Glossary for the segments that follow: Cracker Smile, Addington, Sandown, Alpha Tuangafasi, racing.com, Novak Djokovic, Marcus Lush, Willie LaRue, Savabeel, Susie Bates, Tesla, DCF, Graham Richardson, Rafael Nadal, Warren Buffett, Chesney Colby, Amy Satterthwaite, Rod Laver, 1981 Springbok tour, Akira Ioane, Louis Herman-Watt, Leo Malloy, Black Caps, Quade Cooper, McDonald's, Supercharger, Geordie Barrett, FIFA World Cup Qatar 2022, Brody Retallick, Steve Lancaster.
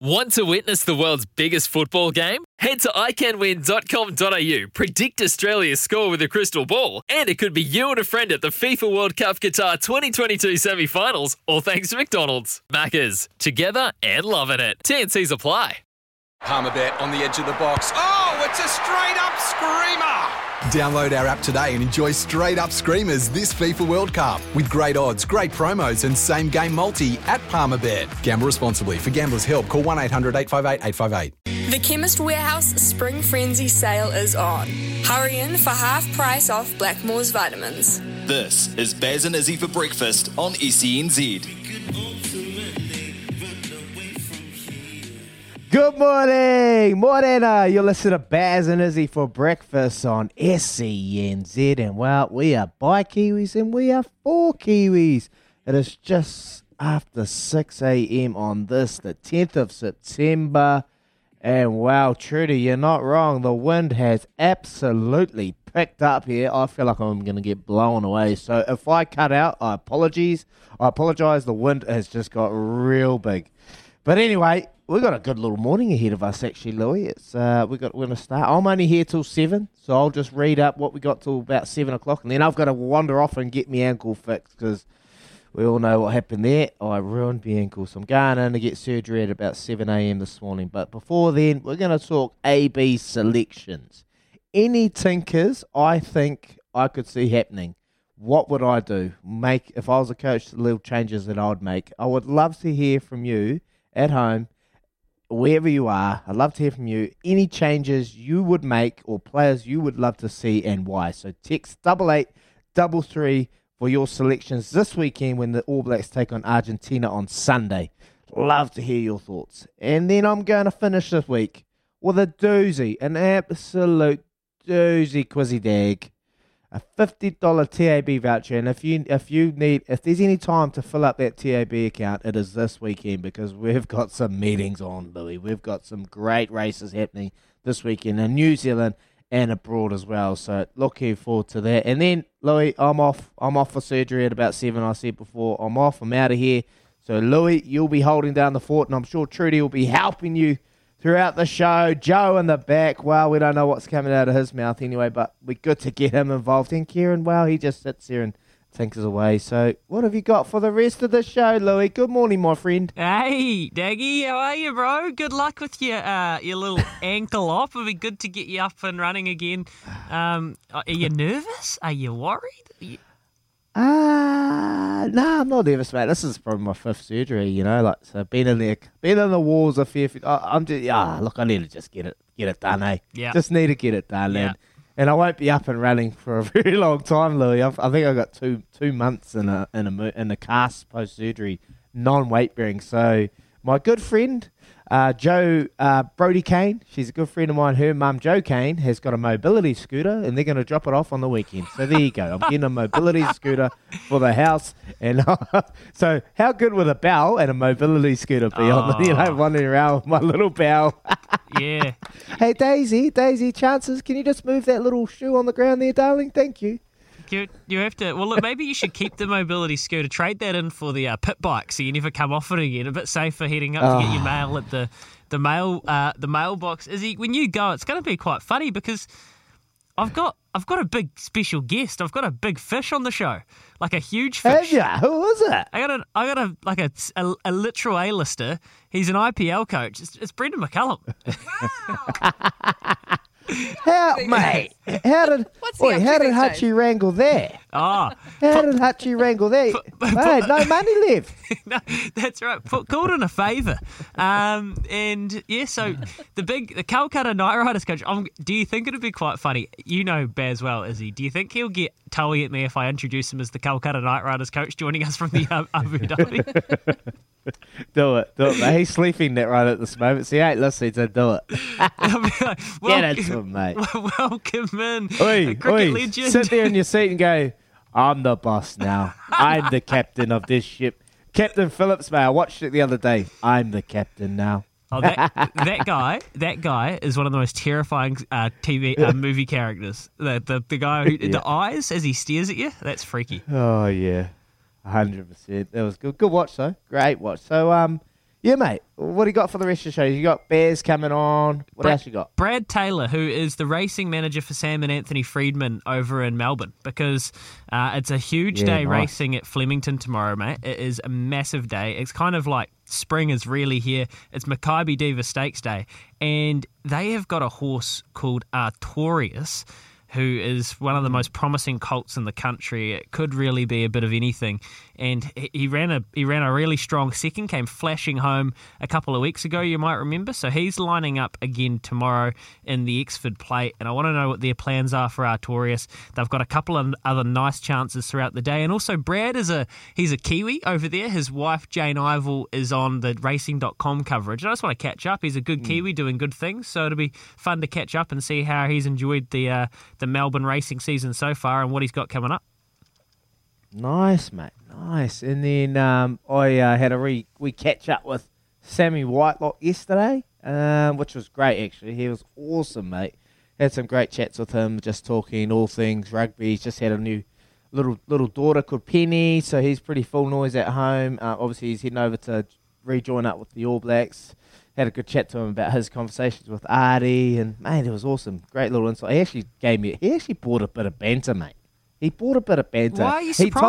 Want to witness the world's biggest football game? Head to iCanWin.com.au, predict Australia's score with a crystal ball, and it could be you and a friend at the FIFA World Cup Qatar 2022 semi-finals, all thanks to McDonald's. Maccas, together and loving it. TNCs apply. Palmerbet on the edge of the box. Oh, it's a straight-up screamer! Download our app today and enjoy straight-up screamers this FIFA World Cup with great odds, great promos and same-game multi at Palmerbet. Gamble responsibly. For Gambler's Help, call 1-800-858-858. The Chemist Warehouse Spring Frenzy sale is on. Hurry in for half price off Blackmores vitamins. This is Baz and Izzy for breakfast on SENZ. Good morning, morena. You're listening to Baz and Izzy for breakfast on SENZ. And well, we are by Kiwis and we are for Kiwis. It is just after 6 a.m. on this, the 10th of September. And wow, Trudy, you're not wrong. The wind has absolutely picked up here. I feel like I'm going to get blown away. So if I cut out, I apologise. The wind has just got real big. But anyway, we've got a good little morning ahead of us, actually, Louis. We're going to start. I'm only here till 7, so I'll just read up what we got till about 7 o'clock, and then I've got to wander off and get my ankle fixed, because we all know what happened there. I ruined my ankle, so I'm going in to get surgery at about 7 a.m. this morning. But before then, we're going to talk AB selections. Any tinkers I think I could see happening. What would I do? If I was a coach, the little changes that I would make. I would love to hear from you at home. Wherever you are, I'd love to hear from you. Any changes you would make or players you would love to see and why. So text 8833 for your selections this weekend when the All Blacks take on Argentina on Sunday. Love to hear your thoughts. And then I'm going to finish this week with a doozy, an absolute doozy quizzy dag. A $50 TAB voucher, and if there's any time to fill up that TAB account, it is this weekend, because we've got some meetings on, Louis. We've got some great races happening this weekend in New Zealand and abroad as well. So looking forward to that. And then, Louis, I'm off for surgery at about 7. I said before, I'm out of here. So Louis, you'll be holding down the fort, and I'm sure Trudy will be helping you throughout the show. Joe in the back, well, we don't know what's coming out of his mouth anyway, but we're good to get him involved. And Kieran, well, he just sits there and tinkers away. So what have you got for the rest of the show, Louis? Good morning, my friend. Hey, Daggy, how are you, bro? Good luck with your little ankle off. It'll be good to get you up and running again. Are you nervous? Are you worried? No, I'm not nervous, mate. This is probably my 5th surgery, you know. Like, so been in the walls a fair few. I need to just get it done, eh? Yeah. Just need to get it done, yeah. And I won't be up and running for a very long time, Louis. I think I've got two months in a cast post surgery, non weight bearing. So my good friend, Joe Brody Kane, she's a good friend of mine. Her mum, Jo Kane, has got a mobility scooter, and they're going to drop it off on the weekend. So there you go. I'm getting a mobility scooter for the house. And so how good would a bowel and a mobility scooter be on the, wandering around with my little bowel? Yeah. Hey, Daisy, chances, can you just move that little shoe on the ground there, darling? Thank you. You have to. Well, look, maybe you should keep the mobility scooter. Trade that in for the pit bike, so you never come off it again. A bit safer heading up to get your mail at the mailbox. Izzy, when you go, it's going to be quite funny, because I've got a big special guest. I've got a big fish on the show, like a huge fish. Yeah, who is it? I got a literal A-lister. He's an IPL coach. It's Brendan McCullum. Wow. How, mate? How did Hutchie wrangle there? Oh, did Hutchie wrangle there? Mate, no money left. No, that's right. Called in a favour, and yeah. So the Kolkata Knight Riders coach. Do you think it'd be quite funny? You know Baswell, Izzy. Do you think he'll get toey at me if I introduce him as the Kolkata Knight Riders coach joining us from the Abu Dhabi? Do it, mate. He's sleeping that right at this moment. So he ain't listening, so do it. Get into him, mate. Welcome in. Cricket legend. Sit there in your seat and go, I'm the boss now. I'm the captain of this ship. Captain Phillips, mate. I watched it the other day. I'm the captain now. Oh, that guy is one of the most terrifying movie characters. The guy who the eyes as he stares at you, that's freaky. Oh yeah, 100%. That was good. Good watch though. Great watch. So yeah, mate. What do you got for the rest of the show? You got Bears coming on. What else you got? Brad Taylor, who is the racing manager for Sam and Anthony Friedman over in Melbourne, because it's a huge day racing at Flemington tomorrow, mate. It is a massive day. It's kind of like spring is really here. It's Makybe Diva Stakes Day, and they have got a horse called Artorias, who is one of the most promising colts in the country. It could really be a bit of anything. And he ran a really strong second, came flashing home a couple of weeks ago, you might remember. So he's lining up again tomorrow in the Exford Plate. And I want to know what their plans are for Artorias. They've got a couple of other nice chances throughout the day. And also Brad he's a Kiwi over there. His wife, Jane Ivell, is on the racing.com coverage. And I just want to catch up. He's a good Kiwi doing good things. So it'll be fun to catch up and see how he's enjoyed the Melbourne racing season so far and what he's got coming up. Nice, mate. Nice. And then I had a wee catch up with Sammy Whitelock yesterday, which was great, actually. He was awesome, mate. Had some great chats with him, just talking all things rugby. He's just had a new little daughter called Penny, so he's pretty full noise at home. Obviously, he's heading over to rejoin up with the All Blacks. Had a good chat to him about his conversations with Ardie, and, mate, it was awesome. Great little insight. He actually bought a bit of banter, mate. He bought a bit of banter. Why are you surprised? He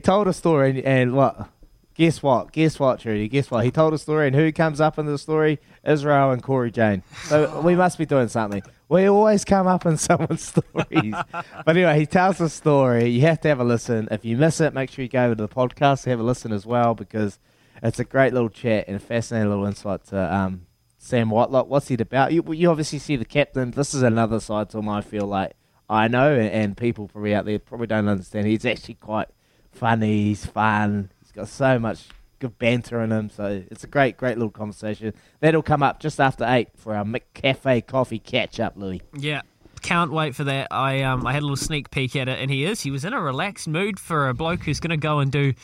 told a story. and what? Guess what, Trudy? Guess what? He told a story, and who comes up in the story? Israel and Corey Jane. So we must be doing something. We always come up in someone's stories. But anyway, he tells the story. You have to have a listen. If you miss it, make sure you go over to the podcast and have a listen as well, because it's a great little chat and a fascinating little insight to Sam Whitelock. What's it about? You obviously see the captain. This is another side to him, I feel like. I know, and people probably out there probably don't understand. He's actually quite funny. He's fun. He's got so much good banter in him. So it's a great little conversation. That'll come up just after 8 for our McCafe coffee catch-up, Louis. Yeah. Can't wait for that. I had a little sneak peek at it, and he was in a relaxed mood for a bloke who's going to go and do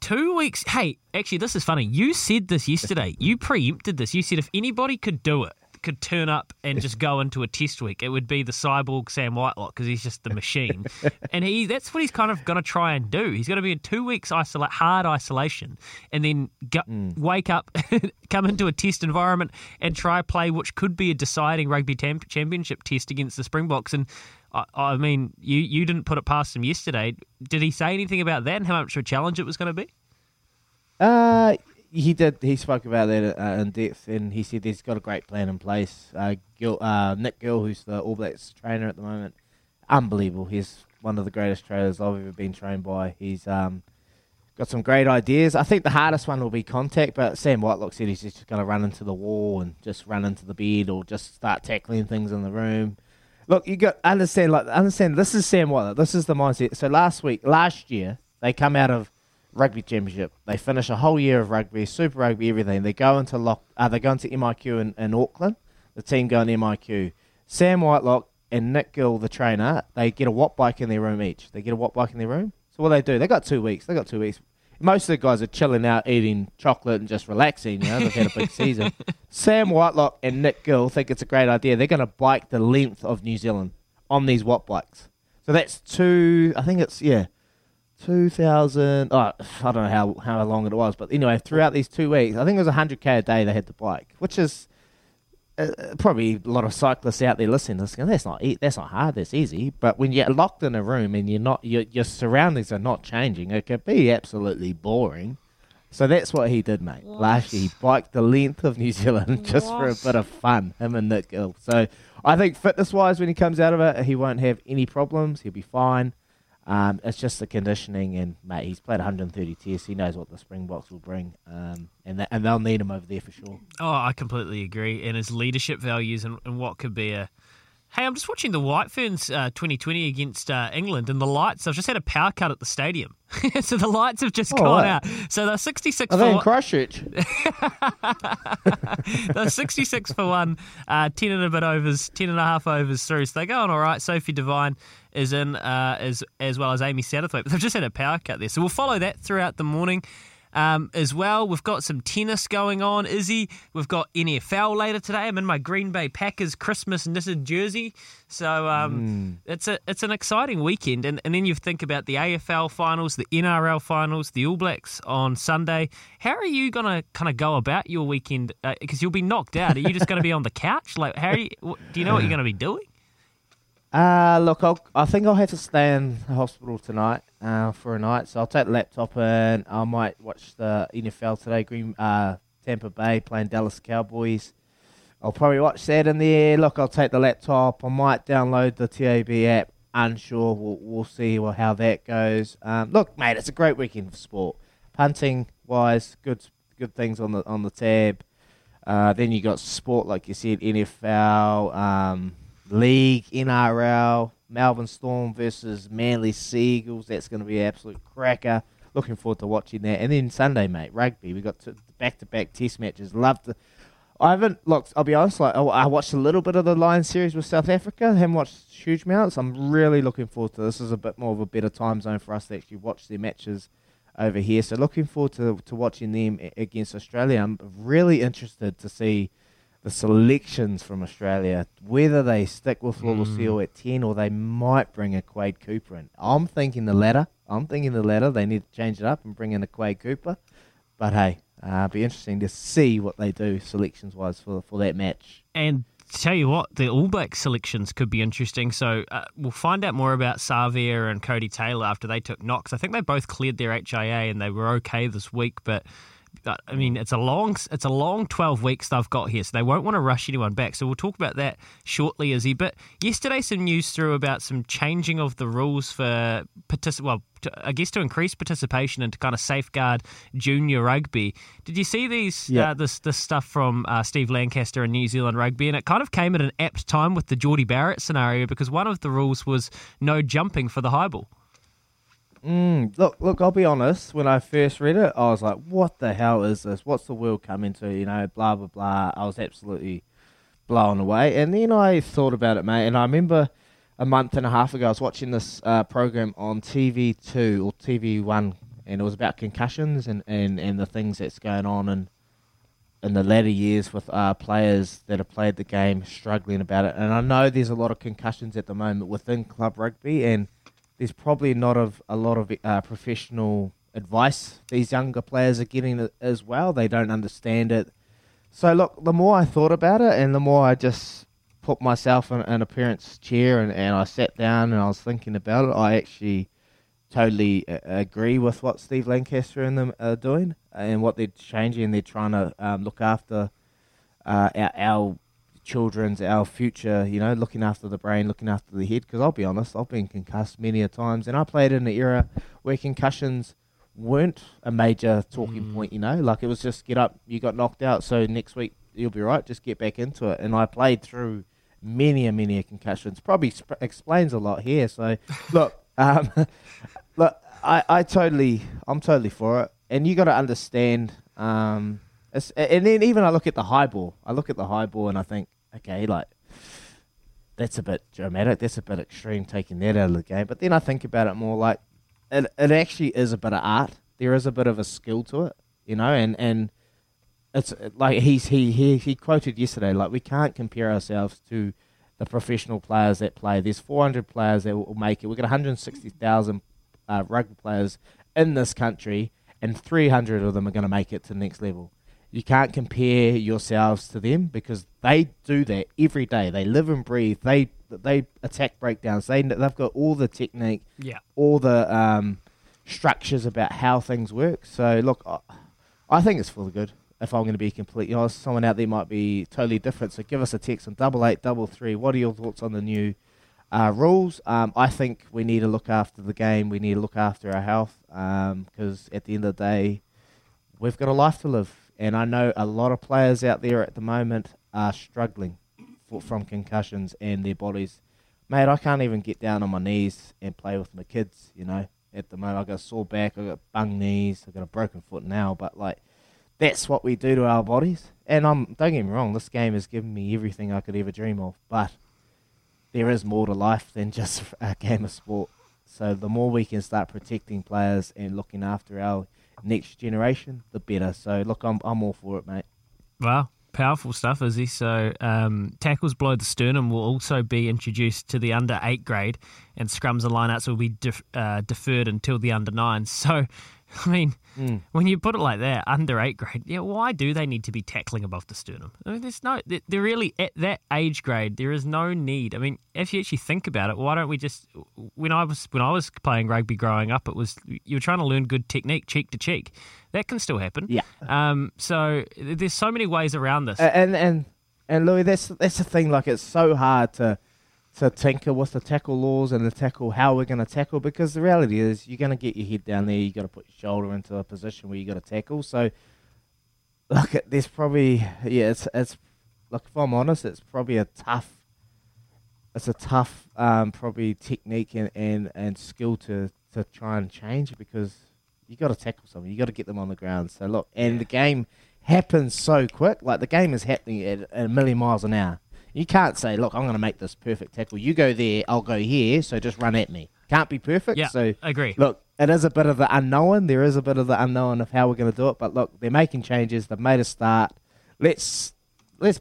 2 weeks. Hey, actually, this is funny. You said this yesterday. You preempted this. You said if anybody could do it, could turn up and just go into a test week, it would be the cyborg Sam Whitelock, because he's just the machine. And that's what he's kind of going to try and do. He's going to be in 2 weeks hard isolation, and then wake up, come into a test environment and try play, which could be a deciding rugby championship test against the Springboks. And I mean, you didn't put it past him yesterday. Did he say anything about that and how much of a challenge it was going to be? He did. He spoke about that in depth, and he said he's got a great plan in place. Nick Gill, who's the All Blacks trainer at the moment, unbelievable. He's one of the greatest trainers I've ever been trained by. He's got some great ideas. I think the hardest one will be contact, but Sam Whitelock said he's just going to run into the wall and just run into the bed or just start tackling things in the room. Look, you got understand. This is Sam Whitelock. This is the mindset. So last year, they come out of Rugby Championship. They finish a whole year of rugby, Super Rugby, everything. They go into MIQ in Auckland. The team go into MIQ. Sam Whitelock and Nick Gill, the trainer, they get a watt bike in their room each. So what they do? They got 2 weeks. Most of the guys are chilling out, eating chocolate and just relaxing. You know, they've had a big season. Sam Whitelock and Nick Gill think it's a great idea. They're going to bike the length of New Zealand on these watt bikes. So that's 2,000, I don't know how long it was, but anyway, throughout these 2 weeks, I think it was 100k a day they had to bike, which is probably a lot of cyclists out there listening to this going, that's not hard, that's easy. But when you're locked in a room and you're not, your surroundings are not changing, it can be absolutely boring. So that's what he did, mate. What? Last year, he biked the length of New Zealand just for a bit of fun, him and Nick Gill. So I think fitness-wise, when he comes out of it, he won't have any problems. He'll be fine. It's just the conditioning, and, mate, he's played 130 tests. He knows what the Springboks will bring, and they'll need him over there for sure. Oh, I completely agree. And his leadership values and what could be a... Hey, I'm just watching the White Ferns 2020 against England, and the lights. I've just had a power cut at the stadium. So the lights have just gone out. So they're 66 for one. Crush it. They're 66 for one, 10 and a bit overs, 10 and a half overs through. So they're going all right. Sophie Devine is in as well as Amy Satterthwaite. They've just had a power cut there. So we'll follow that throughout the morning as well. We've got some tennis going on, Izzy. We've got NFL later today. I'm in my Green Bay Packers Christmas knitted jersey. So it's an exciting weekend. And then you think about the AFL finals, the NRL finals, the All Blacks on Sunday. How are you going to kind of go about your weekend? Because you'll be knocked out. Are you just going to be on the couch? Like, how are you, do you know what you're going to be doing? Look, I think I'll have to stay in the hospital tonight for a night. So I'll take the laptop and I might watch the NFL today, Tampa Bay playing Dallas Cowboys. I'll probably watch that in there. Look, I'll take the laptop. I might download the TAB app. Unsure. We'll see how that goes. Look, mate, it's a great weekend for sport. Punting-wise, good things on the tab. Then you got sport, like you said, NFL, League, NRL, Melbourne Storm versus Manly Seagulls. That's going to be an absolute cracker. Looking forward to watching that. And then Sunday, mate, rugby. We've got back-to-back test matches. I'll be honest, like, I watched a little bit of the Lions series with South Africa. I haven't watched huge amounts. I'm really looking forward to this. This is a bit more of a better time zone for us to actually watch their matches over here. So looking forward to watching them against Australia. I'm really interested to see the selections from Australia, whether they stick with Lulaceo at 10 or they might bring a Quade Cooper in. I'm thinking the latter. They need to change it up and bring in a Quade Cooper. But hey, it'll be interesting to see what they do selections-wise for that match. And tell you what, the All Black selections could be interesting. So we'll find out more about Savea and Cody Taylor after they took knocks. I think they both cleared their HIA and they were okay this week, but I mean, it's a long 12 weeks they've got here, so they won't want to rush anyone back. So we'll talk about that shortly, Izzy. But yesterday, some news through about some changing of the rules for to increase participation and to kind of safeguard junior rugby. Did you see these? Yeah. This stuff from Steve Lancaster and New Zealand Rugby, and it kind of came at an apt time with the Geordie Barrett scenario because one of the rules was no jumping for the high ball. Look, I'll be honest, when I first read it, I was like, what the hell is this? What's the world coming to, you know, blah, blah, blah. I was absolutely blown away. And then I thought about it, mate, and I remember a month and a half ago, I was watching this program on TV2 or TV1, and it was about concussions and the things that's going on in the latter years with players that have played the game struggling about it. And I know there's a lot of concussions at the moment within club rugby, and there's probably not a lot of professional advice these younger players are getting as well. They don't understand it. So, look, the more I thought about it and the more I just put myself in a parent's chair and I sat down and I was thinking about it, I actually totally agree with what Steve Lancaster and them are doing and what they're changing. They're trying to look after our children's, our future, you know, looking after the brain, looking after the head, because I'll be honest, I've been concussed many a times, and I played in an era where concussions weren't a major talking point, you know, like it was just get up, you got knocked out, so next week you'll be right, just get back into it, and I played through many concussions, probably explains a lot here, so look, look, I'm totally for it, and you got to understand, and then even I look at the high ball and I think, okay, like, that's a bit dramatic, that's a bit extreme taking that out of the game. But then I think about it more like it actually is a bit of art. There is a bit of a skill to it, you know, and it's like he quoted yesterday, like, we can't compare ourselves to the professional players that play. There's 400 players that will make it. We've got 160,000 rugby players in this country and 300 of them are going to make it to the next level. You can't compare yourselves to them because they do that every day. They live and breathe. They attack breakdowns. They've got all the technique, all the structures about how things work. So, look, I think it's for the good, if I'm going to be completely honest. Someone out there might be totally different. So give us a text on 8833. What are your thoughts on the new rules? I think we need to look after the game. We need to look after our health because at the end of the day, we've got a life to live. And I know a lot of players out there at the moment are struggling from concussions and their bodies. Mate, I can't even get down on my knees and play with my kids, you know. at the moment. I've got a sore back, I've got bung knees, I've got a broken foot now, but like that's what we do to our bodies. And don't get me wrong, this game has given me everything I could ever dream of, but there is more to life than just a game of sport. So the more we can start protecting players and looking after our next generation, the better. So look, I'm all for it, mate. Wow. Powerful stuff, Izzy. So tackles below the sternum will also be introduced to the under 8 grade, and scrums and lineouts will be deferred until the under 9. So, I mean, when you put it like that, under 8 grade, yeah, why do they need to be tackling above the sternum? I mean, there's no, they're really at that age grade, there is no need. I mean, if you actually think about it, why don't we just, when I was playing rugby growing up, it was, you were trying to learn good technique cheek to cheek. That can still happen. Yeah. So there's so many ways around this. And Louis, that's the thing. Like, it's so hard to tinker with the tackle laws and the tackle, how we're going to tackle, because the reality is you're going to get your head down there. You got to put your shoulder into a position where you got to tackle. So, look, there's probably it's look, if I'm honest, it's probably a tough probably technique and skill to try and change, because you got to tackle something. You got to get them on the ground. So look, and the game happens so quick. Like, the game is happening at a million miles an hour. You can't say, look, I'm going to make this perfect tackle. You go there, I'll go here. So just run at me. Can't be perfect. Yeah, so I agree. Look, it is a bit of the unknown. There is a bit of the unknown of how we're going to do it. But look, they're making changes. They've made a start. Let's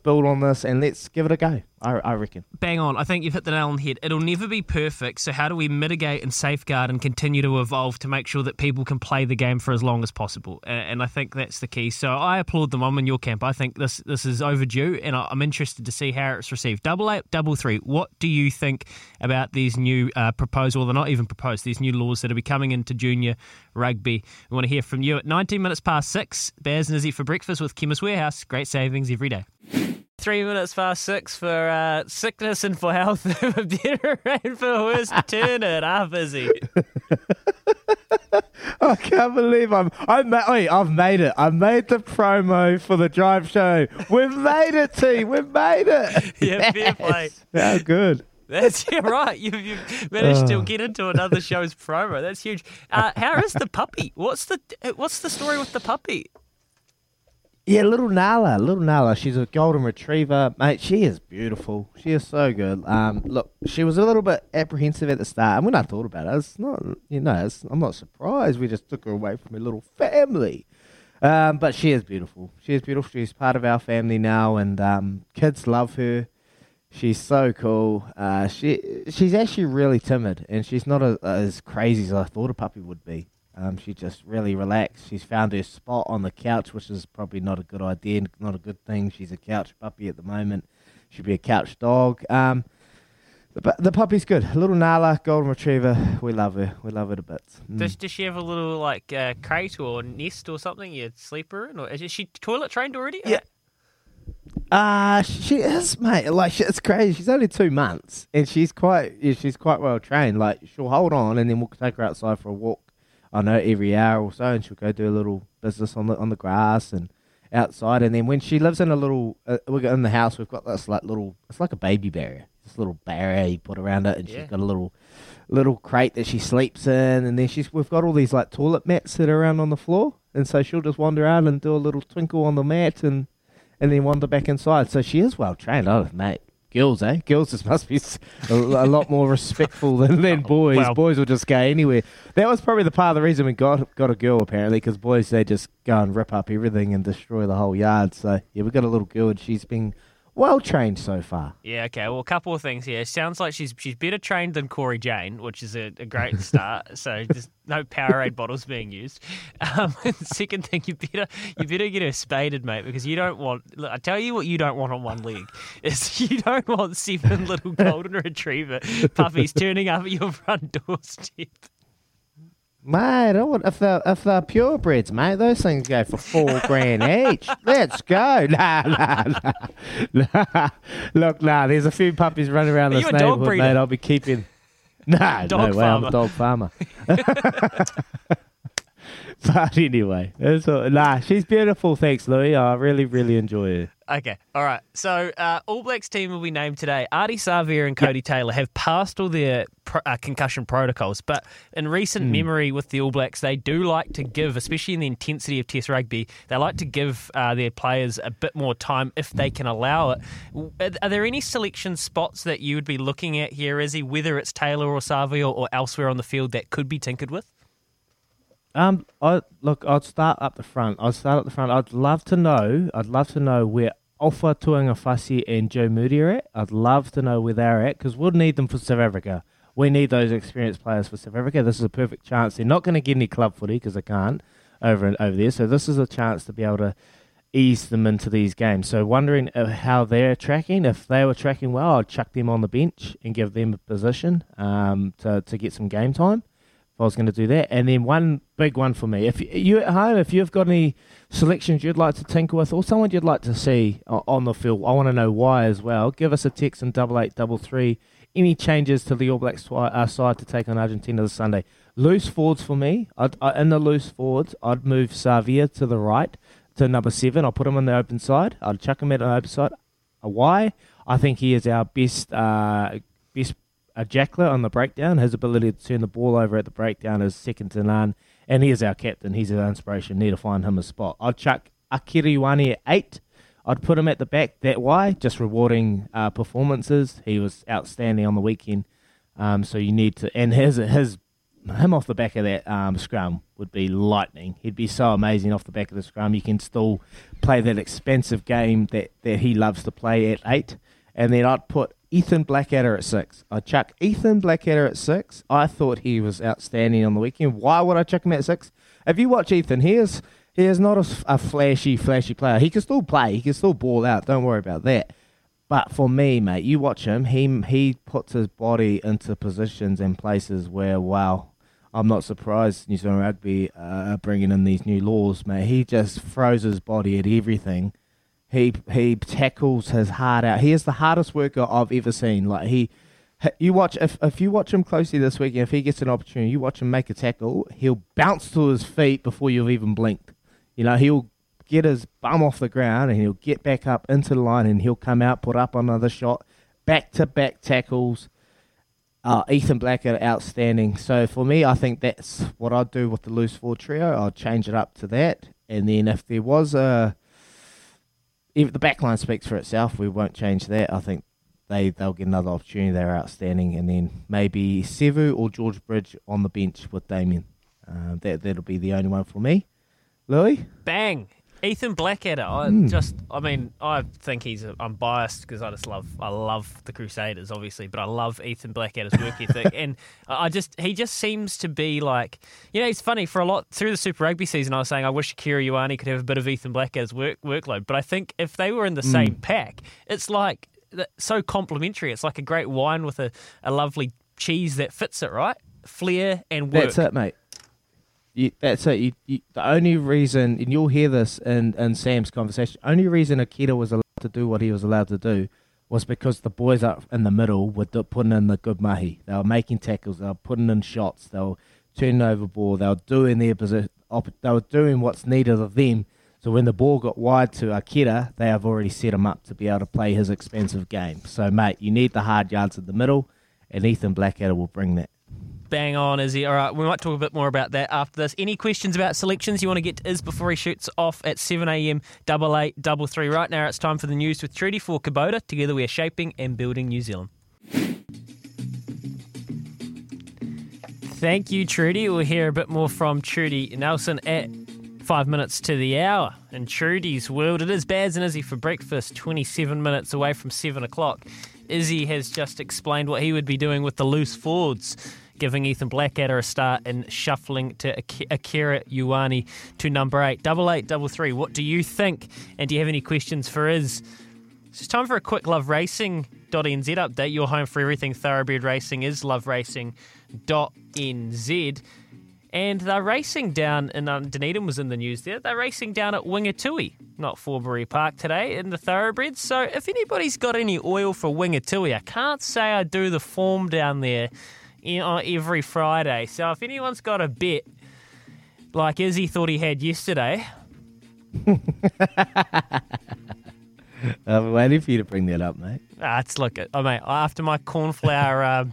build on this and let's give it a go, I reckon. Bang on. I think you've hit the nail on the head. It'll never be perfect, so how do we mitigate and safeguard and continue to evolve to make sure that people can play the game for as long as possible? And I think that's the key. So I applaud them. I'm in your camp. I think this is overdue, and I'm interested to see how it's received. 88, 33, what do you think about these new these new laws that will be coming into junior rugby? We want to hear from you at 19 minutes past 6. Baz and Izzy for breakfast with Chemist Warehouse. Great savings every day. 3 minutes past 6 for sickness and for health, for better and for worse. Turn it up, Izzy. I can't believe I've made it. I made the promo for the drive show. We've made it, T. We've made it. Yeah, yes. Fair play. How good. That's right. You've managed to get into another show's promo. That's huge. How is the puppy? What's the story with the puppy? Yeah, little Nala. She's a golden retriever. Mate, she is beautiful. She is so good. Look, she was a little bit apprehensive at the start. And when I thought about it, it's not, I'm not surprised. We just took her away from her little family. But she is beautiful. She's part of our family now, and kids love her. She's so cool. She's actually really timid, and she's not as crazy as I thought a puppy would be. She just really relaxed. She's found her spot on the couch, which is probably not a good idea, not a good thing. She's a couch puppy at the moment. She'd be a couch dog. But the puppy's good. Little Nala, golden retriever. We love her. To bits. Does she have a little crate or nest or something you sleep her in? Or is she toilet trained already? Yeah. She is, mate. It's crazy. She's only 2 months, and she's quite well trained. Like, she'll hold on, and then we'll take her outside for a walk. I know, every hour or so, and she'll go do a little business on the grass and outside. And then when she lives in a little, we're in the house, we've got this it's like a baby barrier, this little barrier you put around it, and she's got a little crate that she sleeps in, and then we've got all these toilet mats that are around on the floor, and so she'll just wander out and do a little twinkle on the mat, and then wander back inside. So she is well trained. Oh, mate. Girls, eh? Girls just must be a lot more respectful than boys. Wow. Boys will just go anywhere. That was probably the part of the reason we got a girl, apparently, because boys, they just go and rip up everything and destroy the whole yard. So, yeah, we got a little girl, and she's been well trained so far. Yeah, okay. Well, a couple of things here. Sounds like she's better trained than Corey Jane, which is a great start. So there's no Powerade bottles being used. Second thing, you better get her spaded, mate, because you don't want. Look, I tell you what, you don't want on one leg is you don't want 7 little golden retriever puppies turning up at your front doorstep. Mate, if they're purebreds, mate, those things go for $4,000 each. Let's go. Nah. Look, there's a few puppies running around this neighborhood, mate. I'll be keeping. No way. I'm a dog farmer. But anyway, she's beautiful. Thanks, Louis. I really, really enjoy her. Okay, all right. So All Blacks team will be named today. Ardie Savea and Cody Taylor have passed all their concussion protocols, but in recent memory with the All Blacks, they do like to give, especially in the intensity of Test rugby, they like to give their players a bit more time if they can allow it. Are there any selection spots that you would be looking at here, Izzy, whether it's Taylor or Savea or elsewhere on the field that could be tinkered with? I'd start up the front. I'd love to know where Alpha Tuangafasi and Joe Moody are at. I'd love to know where they're at because we'll need them for South Africa. We need those experienced players for South Africa. This is a perfect chance. They're not going to get any club footy because they can't over there. So this is a chance to be able to ease them into these games. So wondering how they're tracking. If they were tracking well, I'd chuck them on the bench and give them a position to get some game time. I was going to do that. And then one big one for me. If you at home, if you've got any selections you'd like to tinker with or someone you'd like to see on the field, I want to know why as well. Give us a text in 8833. Any changes to the All Blacks side to take on Argentina this Sunday? Loose forwards for me. In the loose forwards, I'd move Savea to the right to number 7. I'll put him on the open side. I'd chuck him at an open side. Why? I think he is our best Jackler on the breakdown. His ability to turn the ball over at the breakdown is second to none. And he is our captain. He's our inspiration. Need to find him a spot. I'd chuck Akira Ioane at 8. I'd put him at the back that way, just rewarding performances. He was outstanding on the weekend. So you need to... And him off the back of that scrum would be lightning. He'd be so amazing off the back of the scrum. You can still play that expensive game that he loves to play at 8. And then I'd put Ethan Blackadder at 6. I'd chuck Ethan Blackadder at 6. I thought he was outstanding on the weekend. Why would I chuck him at 6? If you watch Ethan, he is not a flashy player. He can still play. He can still ball out. Don't worry about that. But for me, mate, you watch him. He puts his body into positions and places where, wow, I'm not surprised New Zealand Rugby are bringing in these new laws, mate. He just throws his body at everything. He tackles his heart out. He is the hardest worker I've ever seen. Like you watch if you watch him closely this weekend, if he gets an opportunity, you watch him make a tackle, he'll bounce to his feet before you've even blinked. You know, he'll get his bum off the ground and he'll get back up into the line and he'll come out, put up another shot, back-to-back tackles. Ethan Blackadder, outstanding. So for me, I think that's what I'd do with the loose forward trio. I'd change it up to that. And then if there was a... If the back line speaks for itself, we won't change that. I think they'll get another opportunity. They're outstanding. And then maybe Sevu or George Bridge on the bench with Damien. That'll be the only one for me. Louis? Bang. Ethan Blackadder. I think I'm biased because I love the Crusaders, obviously, but I love Ethan Blackadder's work ethic. And he just seems to be like, you know, it's funny for a lot through the Super Rugby season, I was saying I wish Akira Ioane could have a bit of Ethan Blackadder's workload. But I think if they were in the same pack, it's like so complimentary. It's like a great wine with a lovely cheese that fits it, right? Flair and work. That's it, mate. That's it. The only reason, and you'll hear this in Sam's conversation, only reason Akira was allowed to do what he was allowed to do was because the boys up in the middle were putting in the good mahi. They were making tackles. They were putting in shots. They were turning over ball. They were doing their position. They were doing what's needed of them. So when the ball got wide to Akira, they have already set him up to be able to play his expensive game. So, mate, you need the hard yards in the middle, and Ethan Blackadder will bring that. Bang on, Izzy. All right, we might talk a bit more about that after this. Any questions about selections you want to get to Iz before he shoots off at 7 a.m, 8833. Right now, it's time for the news with Trudy for Kubota. Together we are shaping and building New Zealand. Thank you, Trudy. We'll hear a bit more from Trudy Nelson at 5 minutes to the hour. In Trudy's world, it is Baz and Izzy for breakfast, 27 minutes away from 7 o'clock. Izzy has just explained what he would be doing with the loose forwards, giving Ethan Blackadder a start and shuffling to Akira Ioane to number 8. 8833, what do you think? And do you have any questions for Iz? It's time for a quick Love Racing.nz update. Your home for everything thoroughbred racing is loveracing.nz. And they're racing down, and Dunedin was in the news there, they're racing down at Whangatui, not Forbury Park today, in the thoroughbreds. So if anybody's got any oil for Whangatui, I can't say I do the form down there every Friday. So if anyone's got a bet, like Izzy thought he had yesterday, I've been waiting for you to bring that up, mate. It's like, mate, after my Cornflower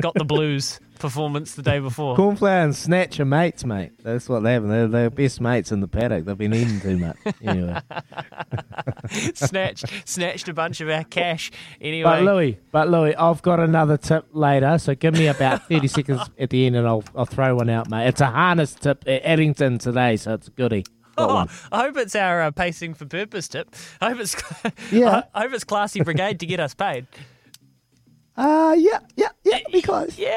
got the blues performance the day before. Cornflower and Snatch are mates, mate. That's what they have. They're best mates in the paddock. They've been eating too much. Anyway. Snatched a bunch of our cash. Anyway. But Louis, I've got another tip later, so give me about 30 seconds at the end and I'll throw one out, mate. It's a harness tip at Addington today, so it's a goodie. Oh, I hope it's our pacing for purpose tip. I hope it's I hope it's Classy Brigade to get us paid. Yeah, be close. Yeah.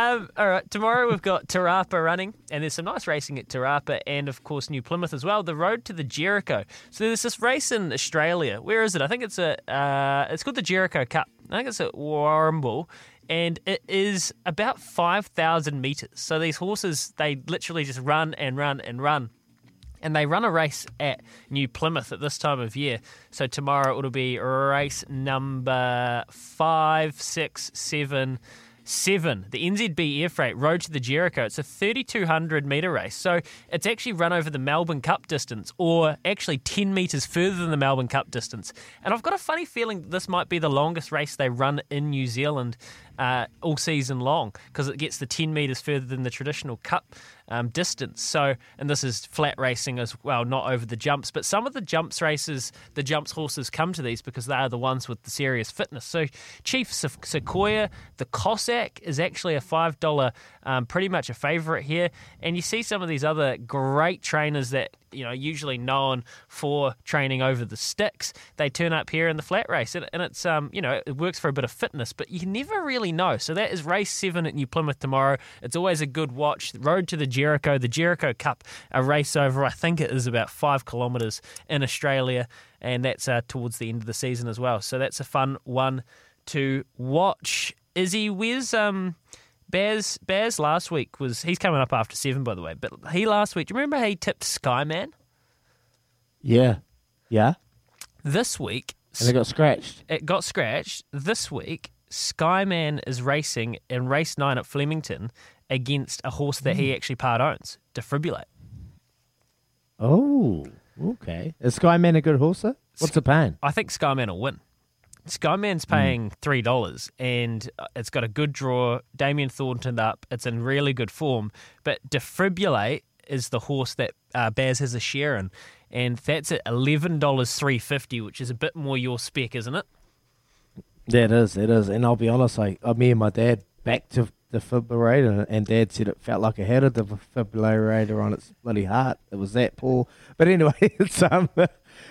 All right, tomorrow we've got Tarapa running, and there's some nice racing at Tarapa and, of course, New Plymouth as well, the Road to the Jericho. So there's this race in Australia. Where is it? I think it's it's called the Jericho Cup. I think it's at Warrnambool. And it is about 5,000 metres. So these horses, they literally just run and run and run. And they run a race at New Plymouth at this time of year. So tomorrow it'll be race number 5, 6, 7, the NZB Air Freight Road to the Jericho. It's a 3,200 metre race. So it's actually run over the Melbourne Cup distance, or actually 10 metres further than the Melbourne Cup distance. And I've got a funny feeling this might be the longest race they run in New Zealand all season long, because it gets the 10 metres further than the traditional Cup distance. So, and this is flat racing as well, not over the jumps, but some of the jumps races, the jumps horses come to these because they are the ones with the serious fitness. So Chief Sequoia, the Cossack, is actually a $5, pretty much a favourite here. And you see some of these other great trainers that, you know, usually known for training over the sticks, they turn up here in the flat race, and it's it works for a bit of fitness, but you never really know. So that is race 7 at New Plymouth tomorrow. It's always a good watch. Road to the Jericho Cup, a race over, I think it is about 5 kilometres in Australia, and that's towards the end of the season as well. So that's a fun one to watch. Izzy, where's Baz last week he's coming up after 7, by the way, but he last week, do you remember he tipped Skyman? Yeah. This week. And it got scratched. This week, Skyman is racing in race 9 at Flemington against a horse that he actually part owns, Defibrillate. Oh, okay. Is Skyman a good horse, though? What's the plan? I think Skyman will win. Skyman's paying $3, and it's got a good draw. Damien Thornton up. It's in really good form. But Defibrillate is the horse that Baz has a share in, and that's at $11.350, which is a bit more your spec, isn't it? It is. And I'll be honest, me and my dad backed to Defibrillator, and Dad said it felt like it had a defibrillator on its bloody heart. It was that poor. But anyway, it's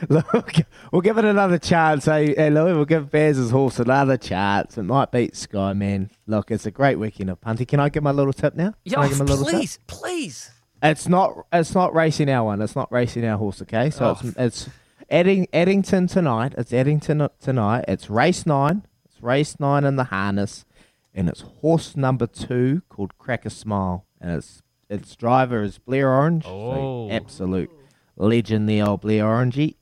look, we'll give it another chance. Hey, Louis, we'll give Baz's horse another chance. It might beat Skyman. Look, it's a great weekend of punting. Can I give my little tip now? Yes, please. It's not racing our one. It's not racing our horse, okay? So it's Addington tonight. It's Addington tonight. It's race 9. It's race 9 in the harness. And it's horse number 2 called Cracker Smile. And its driver is Blair Orange. Oh. So absolute legend there, old Blair Orangey.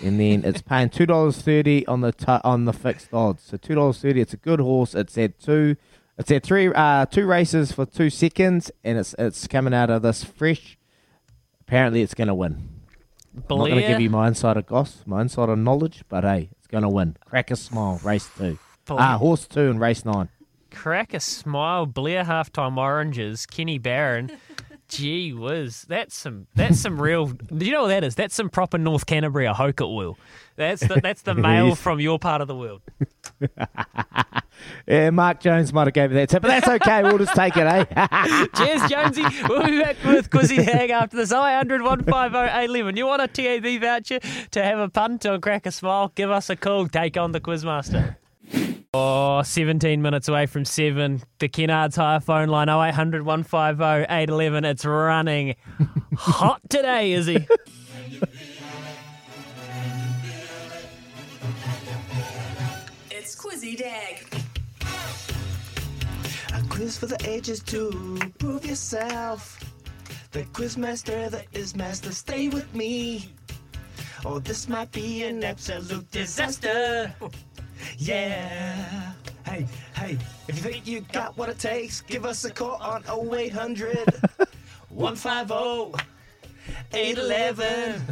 And then it's paying $2.30 on the fixed odds. So $2.30, it's a good horse. It's had two races for 2 seconds, and it's coming out of this fresh. Apparently it's gonna win. I'm not gonna give you my insider gossip, my insider knowledge, but hey, it's gonna win. Cracker Smile, race 2. Horse 2 and race 9. Cracker Smile, Blair Halftime Oranges, Kenny Barron. Gee whiz, that's some real. You know what that is? That's some proper North Canterbury Hoka oil. That's the mail from your part of the world. Yeah, Mark Jones might have gave me that tip, but that's okay. We'll just take it, eh? Cheers, Jonesy. We'll be back with Quizzy Hag after this. 0800 150 811. You want a TAB voucher to have a punt on Cracker Smile? Give us a call. Take on the Quizmaster. 17 minutes away from 7. The Kennard's Hire phone line, 0800 150 811. It's running hot today, Izzy. It's Quizzy Dag. A quiz for the ages to prove yourself. The Quizmaster, the Ismaster, stay with me. Oh, this might be an absolute disaster. Yeah. Hey, if you think you got what it takes, give us a call on 0800 150 811.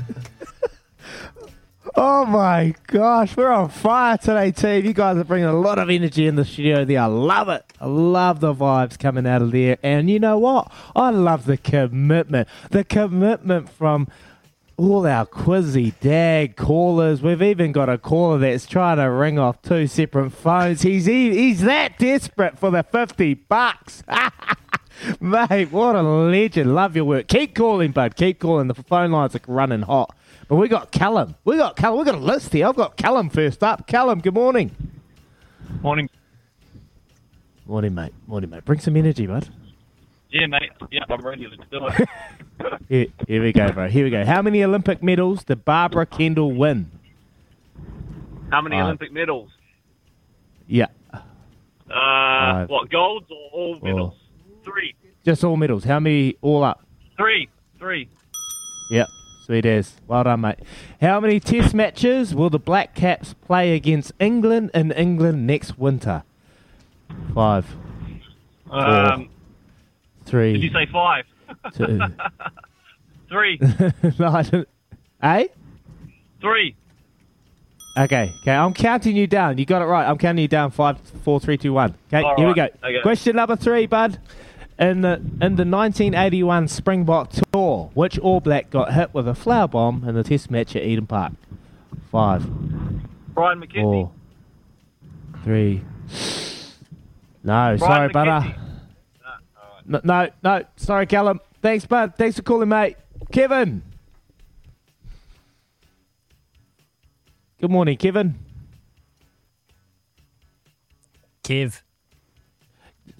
Oh, my gosh. We're on fire today, team. You guys are bringing a lot of energy in the studio there. I love it. I love the vibes coming out of there. And you know what? I love the commitment. The commitment from all our quizzy dag callers. We've even got a caller that's trying to ring off two separate phones. He's that desperate for the $50. Mate, what a legend. Love your work. Keep calling, bud. Keep calling. The phone lines are running hot. But we got Callum. We've got a list here. I've got Callum first up. Callum, good morning. Morning. Morning, mate. Bring some energy, bud. Yeah, mate. Yeah, I'm ready. Let's do it. Here we go, bro. Here we go. How many Olympic medals did Barbara Kendall win? How many Olympic medals? Yeah. What, golds or all medals? Three. Just all medals. How many all up? Three. Yep. Sweet as. Well done, mate. How many test matches will the Black Caps play against England in England next winter? 5. 4. 3. Did you say 5? 2. 3. No, I didn't. 3. Okay. I'm counting you down. You got it right. I'm counting you down. 5, 4, 3, 2, 1. Okay, all here right. We go. Okay. Question number 3, bud. In the 1981 Springbok tour, which All Black got hit with a flower bomb in the test match at Eden Park? 5. Brian McKenzie. 4. 3. No, Brian sorry, McKenzie. Butter. No, all right. No. Sorry, Callum. Thanks, bud. Thanks for calling, mate. Kevin. Good morning, Kevin. Kev.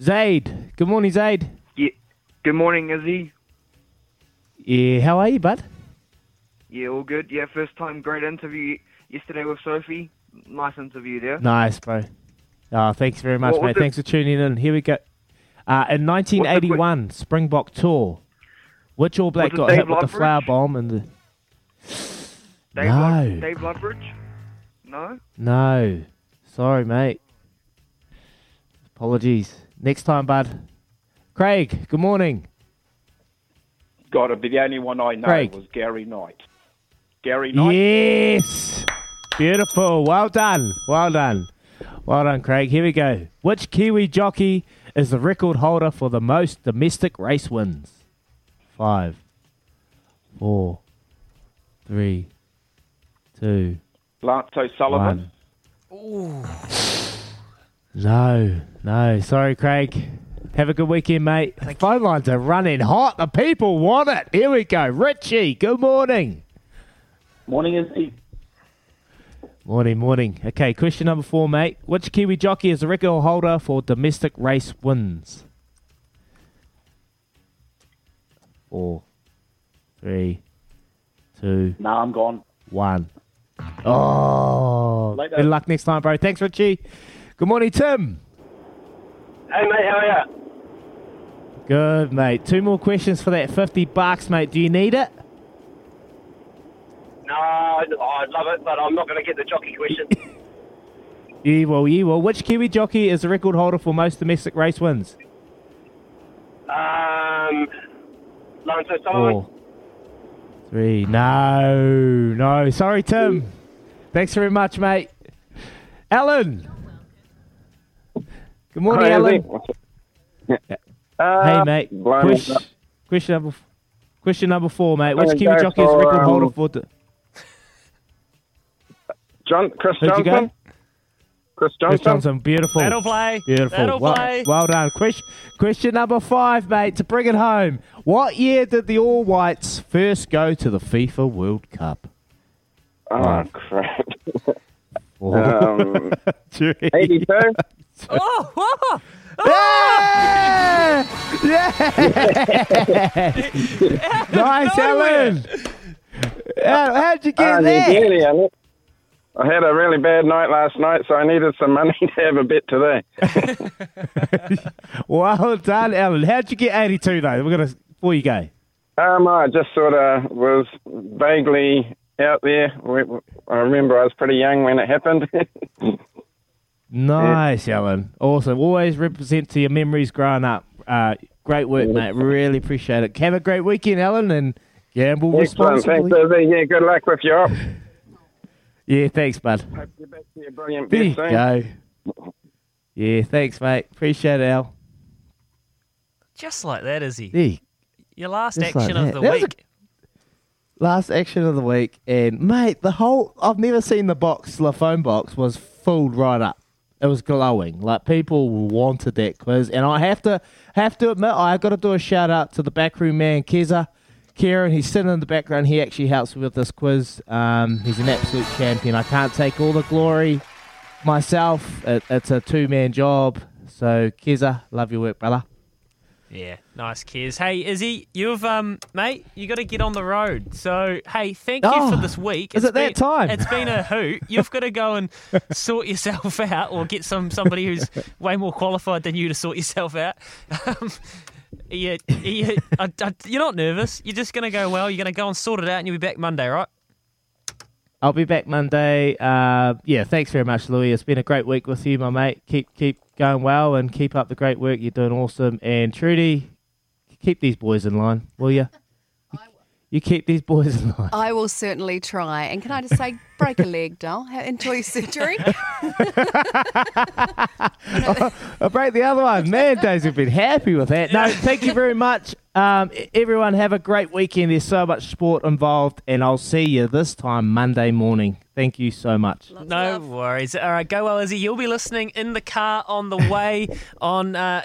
Zaid. Good morning, Zaid. Yeah. Good morning, Izzy. Yeah, how are you, bud? Yeah, all good. Yeah, first time, great interview yesterday with Sophie. Nice interview there. Nice, bro. Oh, thanks very much, mate. Thanks for tuning in. Here we go. In 1981 Springbok tour, which All Black got hit with the flower bomb and the... Dave Ludbridge? No? No. Sorry, mate. Apologies. Next time, bud. Craig, good morning. Got to be the only one I know Craig. Was Gary Knight. Gary Knight? Yes! Beautiful. Well done, Craig. Here we go. Which Kiwi jockey is the record holder for the most domestic race wins? 5, 4, 3, 2, Lance O'Sullivan. 1. No. Sorry, Craig. Have a good weekend, mate. The phone lines are running hot. The people want it. Here we go. Richie, good morning. Morning, Izzy. Morning. Okay, question number 4, mate. Which Kiwi jockey is the record holder for domestic race wins? 4, 3, 2. No, I'm gone. 1. Oh. Good luck next time, bro. Thanks, Richie. Good morning, Tim. Hey, mate, how are you? Good, mate. 2 more questions for that $50, mate. Do you need it? No, I'd love it, but I'm not going to get the jockey question. You will. Which Kiwi jockey is the record holder for most domestic race wins? Lance O'Sullivan. 4, 3. No. Sorry, Tim. Thanks very much, mate. Alan. Good morning, Alan. Hey, mate. Question number 4, mate. Which Kiwi jockey is record holder for... Chris Johnson. Chris Johnson. Beautiful. That'll play. Well done. Question number 5, mate, to bring it home. What year did the All Whites first go to the FIFA World Cup? Oh, crap. 82. Oh! Yeah! Yeah! Nice, Alan. How'd you get there? I had a really bad night last night, so I needed some money to have a bet today. Well done, Alan. How'd you get 82 though? We're gonna before you go. I just sort of was vaguely out there. I remember I was pretty young when it happened. Nice, yeah. Alan. Awesome. Always represent to your memories growing up. Great work, mate. Really appreciate it. Have a great weekend, Alan, and gamble responsibly. Thanks, Izzy. Yeah, good luck with you. Yeah, thanks, bud. Hope you get back to your brilliant best soon. There you go. Yeah, thanks, mate. Appreciate it, Al. Just like that, is he? Yeah. Your last just action like of the that week. Last action of the week. And, mate, the whole... I've never seen the box, the phone box, was filled right up. It was glowing. Like, people wanted that quiz. And I have to admit, I got to do a shout-out to the backroom man, Keza. Kieran, he's sitting in the background. He actually helps me with this quiz. He's an absolute champion. I can't take all the glory myself. It's a two-man job. So, Keza, love your work, brother. Yeah, nice, Kez. Hey, Izzy, you've, mate, you got to get on the road. So, hey, thank you for this week. It's been that time? It's been a hoot. You've got to go and sort yourself out or get somebody who's way more qualified than you to sort yourself out. You're not nervous. You're just going to go, well, you're going to go and sort it out and you'll be back Monday, right? I'll be back Monday. Yeah, thanks very much, Louis. It's been a great week with you, my mate. Keep going well and keep up the great work. You're doing awesome. And Trudy, keep these boys in line, will you? You keep these boys in line. I will certainly try. And can I just say, break a leg, doll. Enjoy surgery. I'll break the other one. Man, Daisy, have been happy with that. No, thank you very much. Everyone, have a great weekend. There's so much sport involved, and I'll see you this time Monday morning. Thank you so much. No worries. All right, go well, Izzy. You'll be listening in the car on the way.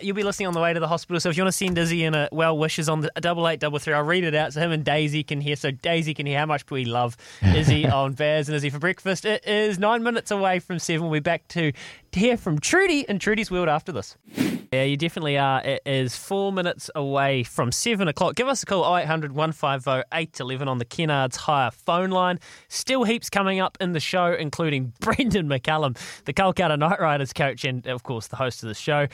You'll be listening on the way to the hospital. So if you want to send Izzy in a well wishes on the 8833, I'll read it out so him and Daisy can hear. So Daisy can hear how much we love Izzy on Baz and Izzy for breakfast. It is 9 minutes away from 7. We'll be back to hear from Trudy and Trudy's World after this. Yeah, you definitely are. It is 4 minutes away from 7 o'clock. Give us a call, 0800 150 811 on the Kennard's Hire phone line. Still heaps coming up in the show, including Brendan McCullum, the Kolkata Knight Riders coach and, of course, the host of the show.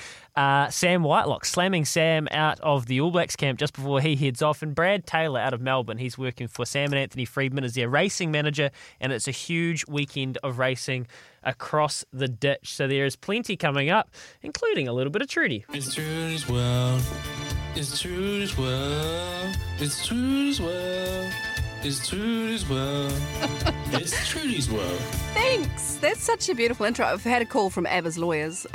Sam Whitelock slamming Sam out of the All Blacks camp just before he heads off. And Brad Taylor out of Melbourne. He's working for Sam and Anthony Friedman as their racing manager. And it's a huge weekend of racing across the ditch. So there is plenty coming up, including a little bit of Trudy. It's Trudy's World. It's Trudy's World. It's Trudy's World. It's Trudy's World. It's Trudy's World. Thanks. That's such a beautiful intro. I've had a call from ABBA's lawyers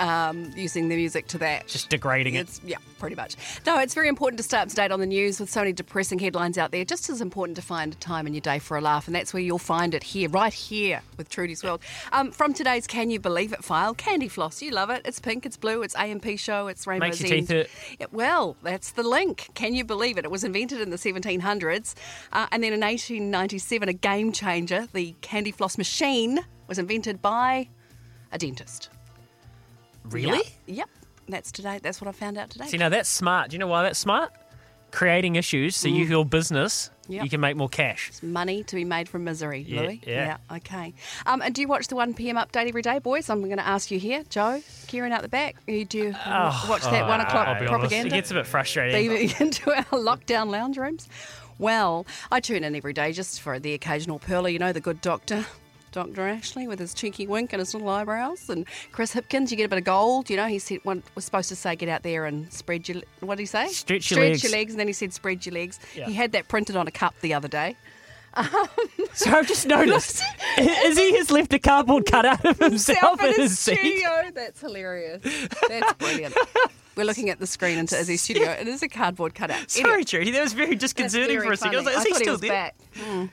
using the music to that. Just degrading it. Yeah, pretty much. No, it's very important to stay up to date on the news with so many depressing headlines out there. Just as important to find a time in your day for a laugh, and that's where you'll find it here, right here with Trudy's World. From today's Can You Believe It file, Candy Floss. You love it. It's pink, it's blue, it's AMP show, it's Rainbow Makes your teeth hurt. Yeah, well, that's the link. Can you believe it? It was invented in the 1700s, and then in 1897, a game changer, the candy floss machine, was invented by a dentist. Really? Yep. That's today. That's what I found out today. See, now that's smart. Do you know why that's smart? Creating issues so your business, you can make more cash. It's money to be made from misery, Louis. Yeah, okay. And do you watch the 1 p.m. update every day, boys? I'm going to ask you here. Joe, Kieran out the back, do you watch that 1 o'clock propaganda? It gets a bit frustrating. Beaming into our lockdown lounge rooms. Well, I tune in every day just for the occasional pearler, you know, the good doctor, Dr. Ashley, with his cheeky wink and his little eyebrows. And Chris Hipkins, you get a bit of gold, you know, he said one was supposed to say, get out there and spread your, what did he say? Stretch your legs. Stretch your legs, and then he said, spread your legs. Yeah. He had that printed on a cup the other day. So I've just noticed Izzy has left a cardboard cutout of himself in his studio. Seat. That's hilarious. That's brilliant. We're looking at the screen into Izzy's studio. It is a cardboard cutout. Sorry, Trudy, that was very disconcerting for a second. I was like, is he still there? Back. Mm.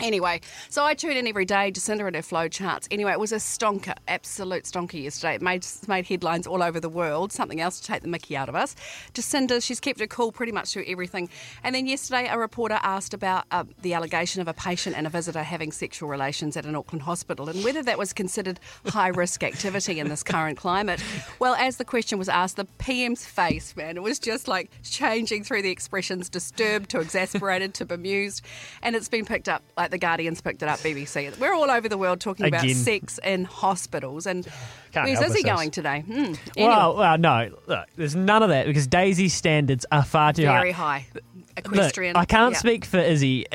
Anyway, so I tune in every day, Jacinda and her flow charts. Anyway, it was a stonker, absolute stonker yesterday. It made headlines all over the world, something else to take the mickey out of us. Jacinda, she's kept her cool pretty much through everything. And then yesterday a reporter asked about the allegation of a patient and a visitor having sexual relations at an Auckland hospital and whether that was considered high-risk activity in this current climate. Well, as the question was asked, the PM's face, man, it was just like changing through the expressions, disturbed to exasperated to bemused, and it's been picked up. Like The Guardian's picked it up, BBC. We're all over the world talking about sex in hospitals. And where's Izzy going today? Anyway. Well, no, look, there's none of that because Daisy's standards are far too high. Very high. Equestrian. Look, I can't speak for Izzy.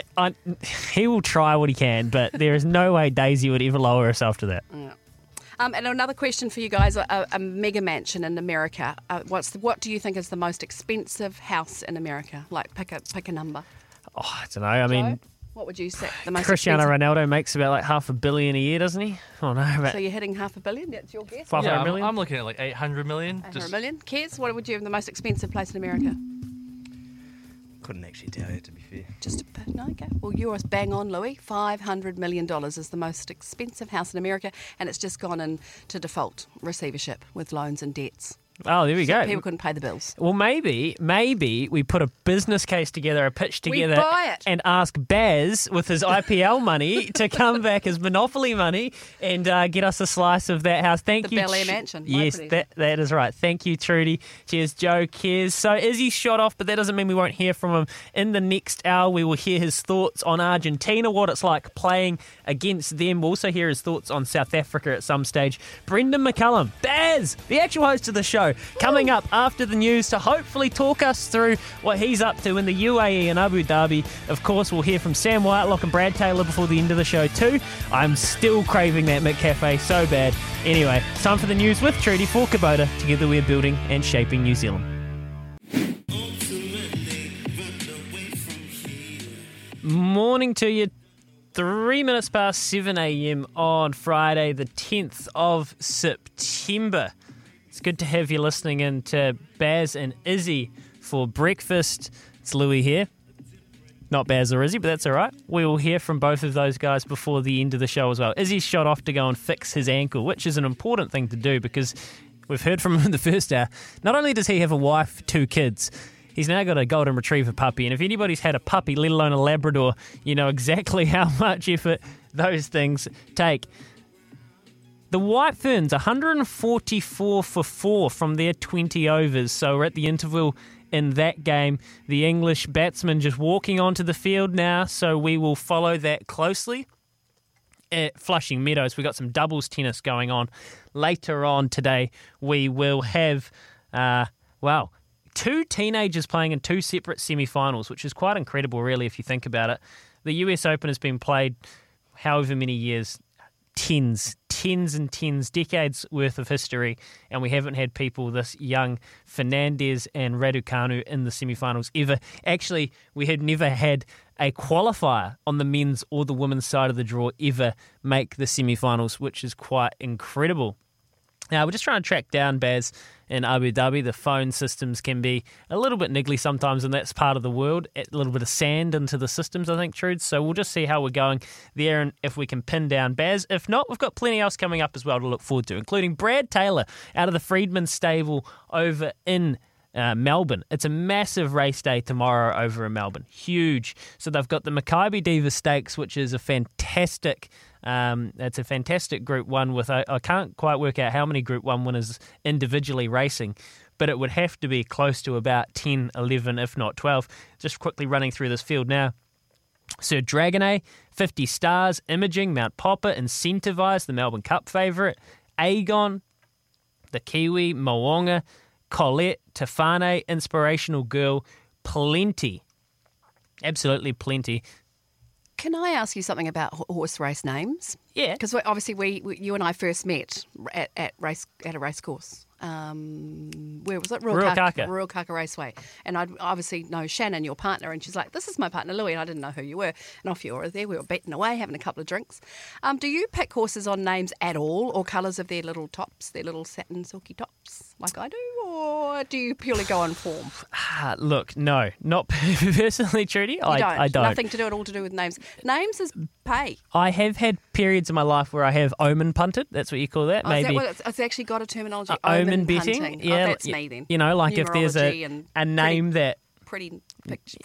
He will try what he can, but there is no way Daisy would ever lower herself to that. Yeah. And another question for you guys, a mega mansion in America. What do you think is the most expensive house in America? Like, pick a number. Oh, I don't know. I mean... What would you say? The most Cristiano Ronaldo makes about like $500 million a year, doesn't he? Oh no! But so you're hitting $500 million. That's your guess. 500 million. I'm looking at like 800 million. 800 million. Kez, what would you have the most expensive place in America? Couldn't actually tell you, to be fair. Just a bit, no, okay. Well, you're bang on, Louis. $500 million is the most expensive house in America, and it's just gone into default receivership with loans and debts. Oh, there we go. People couldn't pay the bills. Well, maybe we put a business case together, a pitch together, and ask Baz with his IPL money to come back as Monopoly money and get us a slice of that house. Thank you. The Bel Air mansion. Yes, that is right. Thank you, Trudy. Cheers, Joe. Cheers. So Izzy shot off, but that doesn't mean we won't hear from him in the next hour. We will hear his thoughts on Argentina, what it's like playing against them. We'll also hear his thoughts on South Africa at some stage. Brendan McCullum, Baz, the actual host of the show, coming up after the news to hopefully talk us through what he's up to in the UAE and Abu Dhabi. Of course, we'll hear from Sam Whitelock and Brad Taylor before the end of the show too. I'm still craving that McCafe so bad. Anyway, it's time for the news with Trudy for Kubota. Together we're building and shaping New Zealand. Morning to you. 3 minutes past 7 a.m. on Friday the 10th of September. It's good to have you listening in to Baz and Izzy for breakfast. It's Louis here. Not Baz or Izzy, but that's all right. We will hear from both of those guys before the end of the show as well. Izzy's shot off to go and fix his ankle, which is an important thing to do because we've heard from him in the first hour. Not only does he have a wife, 2 kids, he's now got a golden retriever puppy. And if anybody's had a puppy, let alone a Labrador, you know exactly how much effort those things take. The White Ferns, 144 for 4 from their 20 overs. So we're at the interval in that game. The English batsmen just walking onto the field now, so we will follow that closely. At Flushing Meadows, we've got some doubles tennis going on. Later on today, we will have, 2 teenagers playing in 2 separate semi-finals, which is quite incredible, really, if you think about it. The US Open has been played however many years, tens and tens, decades worth of history, and we haven't had people this young, Fernandez and Raducanu, in the semi-finals ever. Actually, we had never had a qualifier on the men's or the women's side of the draw ever make the semi-finals, which is quite incredible. Now, we're just trying to track down Baz in Abu Dhabi. The phone systems can be a little bit niggly sometimes in that part of the world, a little bit of sand into the systems, I think, Trude. So we'll just see how we're going there and if we can pin down Baz. If not, we've got plenty else coming up as well to look forward to, including Brad Taylor out of the Friedman stable over in Melbourne. It's a massive race day tomorrow over in Melbourne. Huge. So they've got the Makybe Diva Stakes, which is a fantastic it's a fantastic Group 1 with, I can't quite work out how many Group 1 winners individually racing, but it would have to be close to about 10, 11, if not 12. Just quickly running through this field now. Sir Dragonet, 50 Stars, Imaging, Mount Popper, Incentivise, the Melbourne Cup favourite, Aegon, the Kiwi, Moonga, Colette, Tefane, Inspirational Girl, plenty. Absolutely plenty. Can I ask you something about horse race names? Yeah. Because obviously we you and I first met at a race course. Where was it? Ruakaka Raceway. And I'd obviously know Shannon, your partner, and she's like, "This is my partner, Louis," and I didn't know who you were. And off you were there. We were beaten away, having a couple of drinks. Do you pick horses on names at all or colours of their little tops, their little satin silky tops, like I do? Or do you purely go on form? Look, no, not personally, Trudy. I don't. Nothing to do at all to do with names. Names is pay. I have had periods in my life where I have omen punted. That's what you call that. It's actually got a terminology. Omen betting. Hunting. Yeah, that's me then. You know, like if there's a name that pretty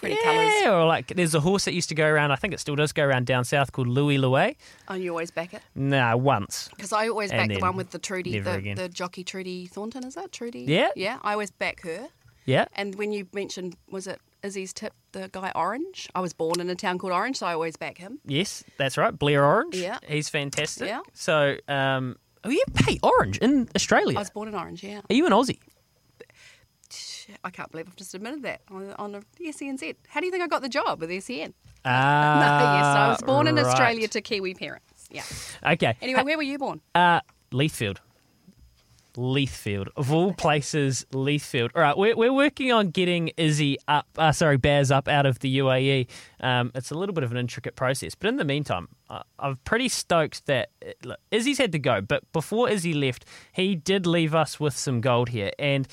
colours. Yeah, or like there's a horse that used to go around, I think it still does go around down south, called Louis Louet. Oh, you always back it? No, once. Because I always back the one with the Trudy, the jockey Trudy Thornton, is that? Trudy? Yeah. Yeah, I always back her. Yeah. And when you mentioned, was it Izzy's tip, the guy Orange? I was born in a town called Orange, so I always back him. Yes, that's right. Blair Orange. Yeah. He's fantastic. Yeah. So, Orange in Australia? I was born in Orange, yeah. Are you an Aussie? I can't believe I've just admitted that on the SENZ. How do you think I got the job with SEN? I was born in Australia to Kiwi parents. Yeah. Okay. Anyway, where were you born? Leithfield. Leithfield. Of all places, Leithfield. All right, we're working on getting Baz up out of the UAE. It's a little bit of an intricate process. But in the meantime, I'm pretty stoked that Izzy's had to go. But before Izzy left, he did leave us with some gold here. And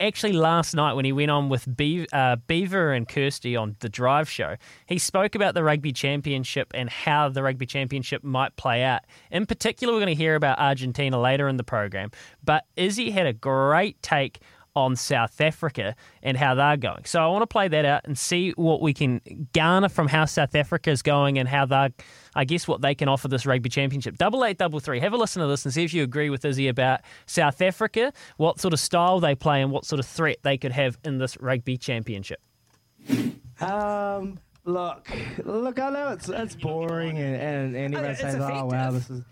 actually last night when he went on with Beaver and Kirsty on The Drive Show, he spoke about the Rugby Championship and how the Rugby Championship might play out. In particular, we're going to hear about Argentina later in the program, but Izzy had a great take on South Africa and how they're going. So I want to play that out and see what we can garner from how South Africa is going and how they're, I guess, what they can offer this rugby championship. 8833. Have a listen to this and see if you agree with Izzy about South Africa, what sort of style they play and what sort of threat they could have in this rugby championship. Look, I know it's boring and everyone says, oh, wow, this is...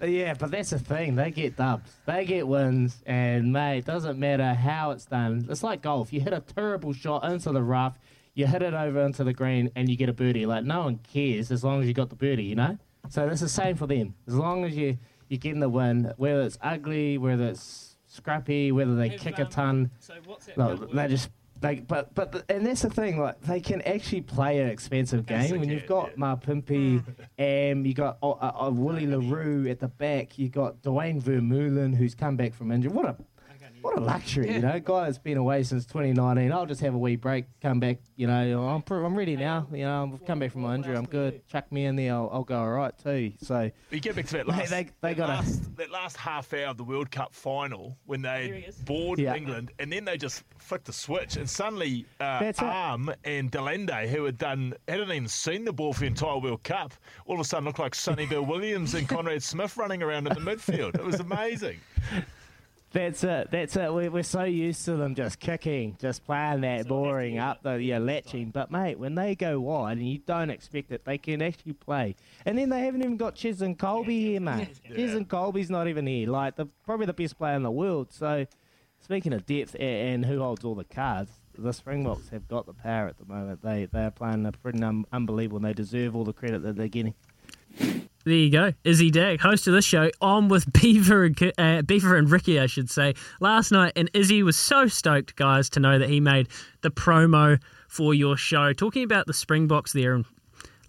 Yeah, but that's the thing. They get dubs. They get wins, and, mate, it doesn't matter how it's done. It's like golf. You hit a terrible shot into the rough, you hit it over into the green, and you get a birdie. Like, no one cares as long as you got the birdie, you know? So that's the same for them. As long as you're getting the win, whether it's ugly, whether it's scrappy, whether they kick a ton. So what's that? And that's the thing, like, they can actually play an expensive game. When you've got Mapimpi, you got Willie LaRue at the back, you got Dwayne Vermeulen, who's come back from injury. What a luxury, you know. Guy that's been away since 2019. I'll just have a wee break, come back, you know. I'm ready now, you know. I've come back from my injury. I'm good. Chuck me in there. I'll go all right too. So you get back to that last, that last half hour of the World Cup final when they bored England, and then they just flicked the switch, and suddenly Arm and Delende, hadn't even seen the ball for the entire World Cup, all of a sudden looked like Sonny Bill Williams and Conrad Smith running around in the midfield. It was amazing. That's it. We're so used to them just kicking, just playing that boring up, latching. But, mate, when they go wide and you don't expect it, they can actually play. And then they haven't even got Chesney Colby here, mate. Chesney Colby's not even here. Like, probably the best player in the world. So, speaking of depth and who holds all the cards, the Springboks have got the power at the moment. They are playing a pretty unbelievable, and they deserve all the credit that they're getting. There you go. Izzy Dag, host of this show, on with Beaver and Ricky, I should say, last night. And Izzy was so stoked, guys, to know that he made the promo for your show. Talking about the Springboks there, and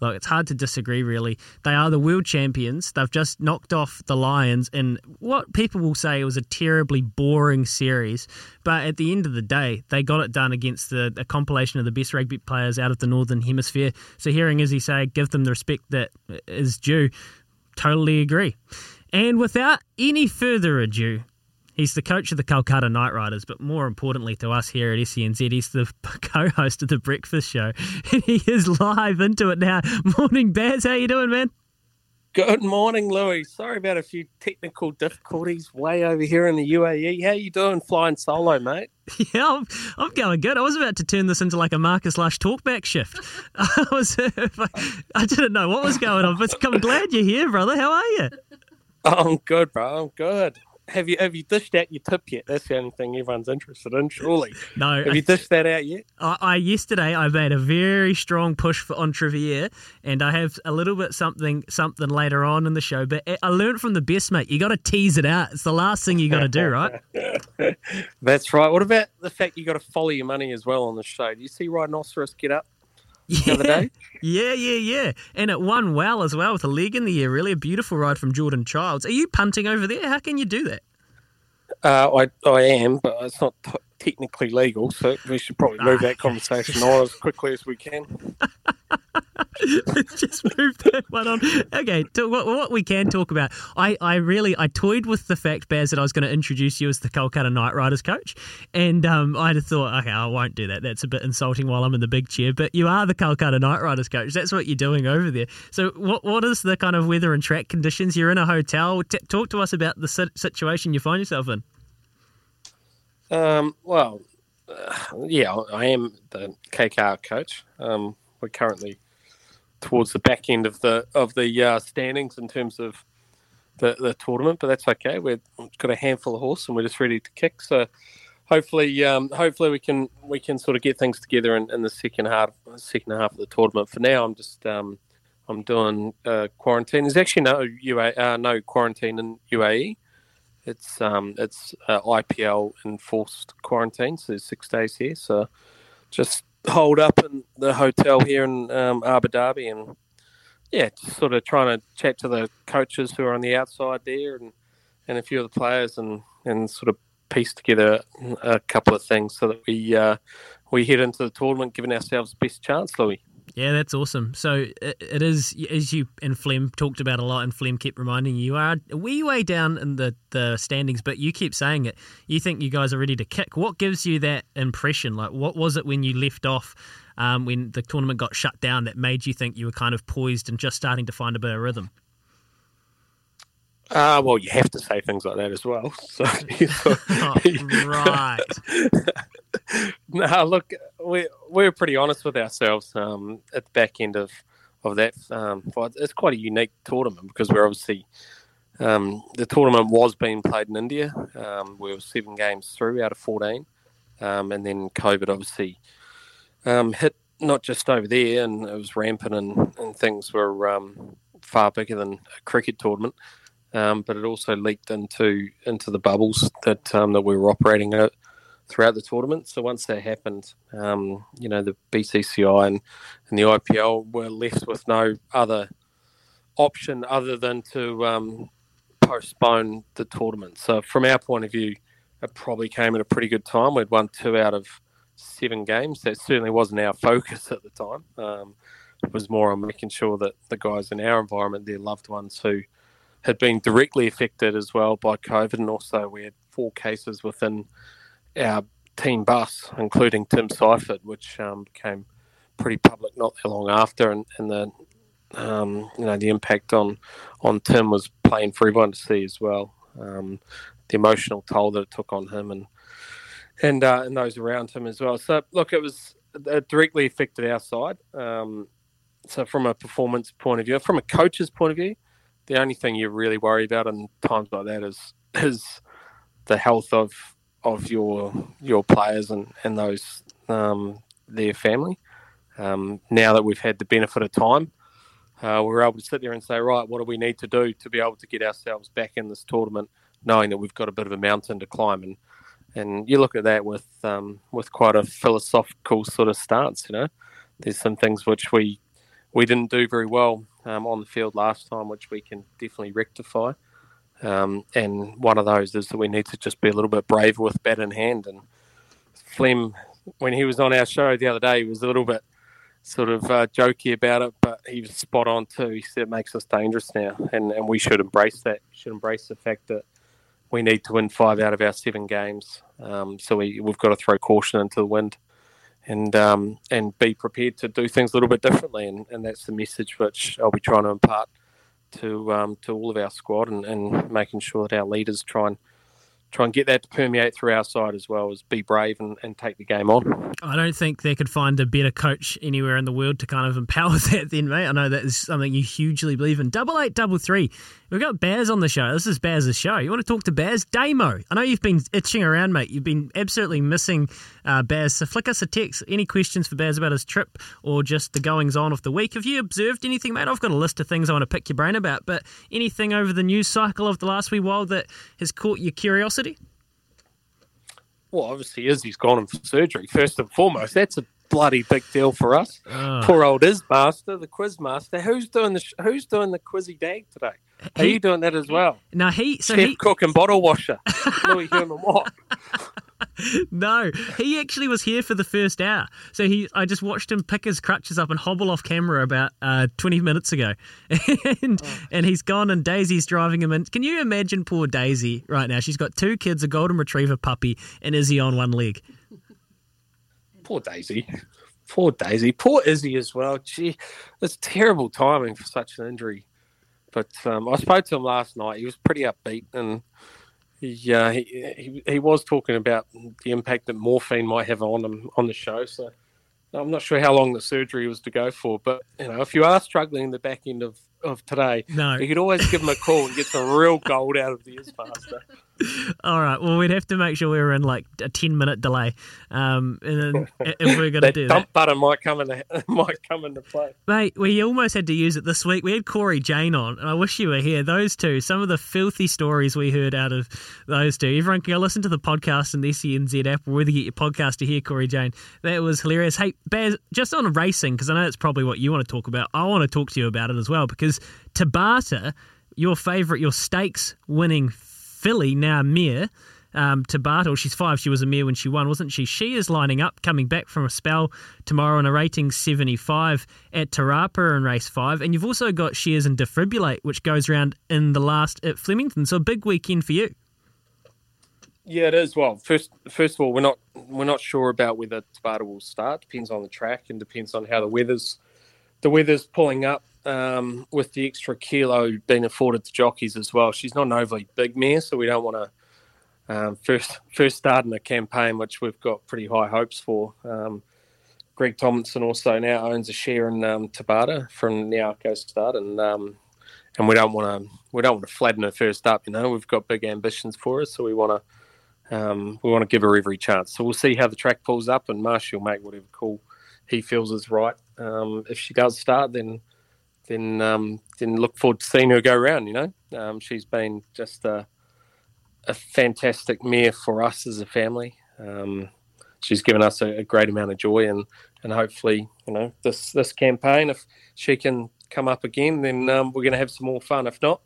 look, it's hard to disagree, really. They are the world champions. They've just knocked off the Lions in what people will say was a terribly boring series. But at the end of the day, they got it done against a compilation of the best rugby players out of the Northern Hemisphere. So hearing Izzy say, give them the respect that is due, totally agree. And without any further ado, he's the coach of the Kolkata Knight Riders, but more importantly to us here at SENZ, he's the co-host of The Breakfast Show. And he is live into it now. Morning, Baz. How you doing, man? Good morning, Louis. Sorry about a few technical difficulties way over here in the UAE. How you doing flying solo, mate? Yeah, I'm going good. I was about to turn this into like a Marcus Lush talkback shift. I didn't know what was going on, but I'm glad you're here, brother. How are you? I'm good, bro. I'm good. Have you dished out your tip yet? That's the only thing everyone's interested in, surely. No. Have you dished that out yet? Yesterday I made a very strong push on Trevier, and I have a little bit something later on in the show. But I learned from the best, mate. You got to tease it out. It's the last thing you got to do, right? That's right. What about the fact you got to follow your money as well on the show? Do you see Rhinoceros get up? Yeah, the day? Yeah. And it won well as well with a leg in the air, really. A beautiful ride from Jordan Childs. Are you punting over there? How can you do that? I am, but it's not technically legal, so we should probably move that conversation on as quickly as we can. Let's just move that one on. Okay, what we can talk about. I toyed with the fact, Baz, that I was going to introduce you as the Kolkata Knight Riders coach, and I thought, okay, I won't do that. That's a bit insulting while I'm in the big chair, but you are the Kolkata Knight Riders coach. That's what you're doing over there. So what is the kind of weather and track conditions? You're in a hotel. Talk to us about the situation you find yourself in. I am the KKR coach. We're currently towards the back end of the standings in terms of the tournament, but that's okay. We've got a handful of horse and we're just ready to kick. So hopefully we can sort of get things together in the second half of the tournament. For now, I'm just I'm doing quarantine. There's actually no quarantine in UAE. It's IPL enforced quarantine, so there's 6 days here. So just holed up in the hotel here in Abu Dhabi, and yeah, just sort of trying to chat to the coaches who are on the outside there and a few of the players and sort of piece together a couple of things so that we head into the tournament giving ourselves the best chance, Louis. Yeah, that's awesome. So it is, as you and Flem talked about a lot, and Flem kept reminding you, you are a wee way down in the standings, but you keep saying it. You think you guys are ready to kick. What gives you that impression? Like, what was it when you left off, when the tournament got shut down, that made you think you were kind of poised and just starting to find a bit of rhythm? Well, you have to say things like that as well. So, right. No, look, we're pretty honest with ourselves at the back end of that fight. It's quite a unique tournament because we're obviously the tournament was being played in India. We were 7 games through out of 14, and then COVID obviously hit not just over there, and it was rampant, and things were far bigger than a cricket tournament. But it also leaked into the bubbles that we were operating at throughout the tournament. So once that happened, the BCCI and the IPL were left with no other option other than to postpone the tournament. So from our point of view, it probably came at a pretty good time. We'd won 2 out of 7 games. That certainly wasn't our focus at the time. It was more on making sure that the guys in our environment, their loved ones who had been directly affected as well by COVID, and also we had 4 cases within our team bus, including Tim Seifert, which became pretty public not that long after, and the the impact on Tim was plain for everyone to see as well. The emotional toll that it took on him and those around him as well. So look, it directly affected our side. So from a performance point of view, from a coach's point of view, the only thing you really worry about in times like that is the health of your players and those their family. Now that we've had the benefit of time, we're able to sit there and say, right, what do we need to do to be able to get ourselves back in this tournament, knowing that we've got a bit of a mountain to climb. And you look at that with quite a philosophical sort of stance. You know, there's some things which we didn't do very well on the field last time, which we can definitely rectify. And one of those is that we need to just be a little bit braver with bat in hand. And Flem, when he was on our show the other day, he was a little bit sort of jokey about it, but he was spot on too. He said it makes us dangerous now, and we should embrace that. We should embrace the fact that we need to win 5 out of our 7 games. So we've got to throw caution into the wind and be prepared to do things a little bit differently. And that's the message which I'll be trying to impart to all of our squad, and making sure that our leaders try and get that to permeate through our side as well, as be brave and take the game on. I don't think they could find a better coach anywhere in the world to kind of empower that then, mate. I know that is something you hugely believe in. 8833. We've got Baz on the show. This is Baz's show. You want to talk to Baz? Damo. I know you've been itching around, mate. You've been absolutely missing Baz. So flick us a text. Any questions for Baz about his trip or just the goings-on of the week? Have you observed anything, mate? I've got a list of things I want to pick your brain about, but anything over the news cycle of the last wee while that has caught your curiosity? Well, obviously Izzy's gone in for surgery, first and foremost. That's a bloody big deal for us. Poor old Izmaster, the Quizmaster. Who's doing the Quizzy Dag today? Are you doing that as well? No, Chef, cook and bottle washer. Louis Herman Watt. No, he actually was here for the first hour. So I just watched him pick his crutches up and hobble off camera about 20 minutes ago. And he's gone, and Daisy's driving him in. Can you imagine poor Daisy right now? She's got 2 kids, a golden retriever puppy, and Izzy on one leg. Poor Daisy. Poor Izzy as well. Gee, it's terrible timing for such an injury. But I spoke to him last night. He was pretty upbeat, and he was talking about the impact that morphine might have on him on the show. So I'm not sure how long the surgery was to go for. But if you are struggling in the back end of today, you could always give him a call and get some real gold out of the Izmaster. All right. Well, we'd have to make sure we were in like a 10-minute delay, and then if we're going to do that, dump button might come into play. Mate, we almost had to use it this week. We had Corey Jane on, and I wish you were here. Those two, some of the filthy stories we heard out of those two. Everyone can go listen to the podcast in the SENZ app, or whether you get your podcast to hear Corey Jane. That was hilarious. Hey, Baz, just on racing, because I know it's probably what you want to talk about. I want to talk to you about it as well, because Tabata, your favourite, your stakes winning filly, now mare, Tabata. She's five. She was a mare when she won, wasn't she? She is lining up, coming back from a spell tomorrow on a rating 75 at Tarapa in race 5. And you've also got Shares and Defibrillate, which goes round in the last at Flemington. So a big weekend for you. Yeah, it is. Well, first of all, we're not sure about whether Tabata will start. Depends on the track and depends on how the weather's pulling up. With the extra kilo being afforded to jockeys as well. She's not an overly big mare, so we don't want to first start in a campaign, which we've got pretty high hopes for. Greg Tomlinson also now owns a share in Tabata from Nearco Stud, and we don't want to flatten her first up. You know, we've got big ambitions for her, so we want to give her every chance. So we'll see how the track pulls up, and Marshall will make whatever call he feels is right. If she does start, then look forward to seeing her go round, you know. She's been just a fantastic mare for us as a family. She's given us a great amount of joy, and hopefully, you know, this campaign, if she can come up again, then we're going to have some more fun. If not,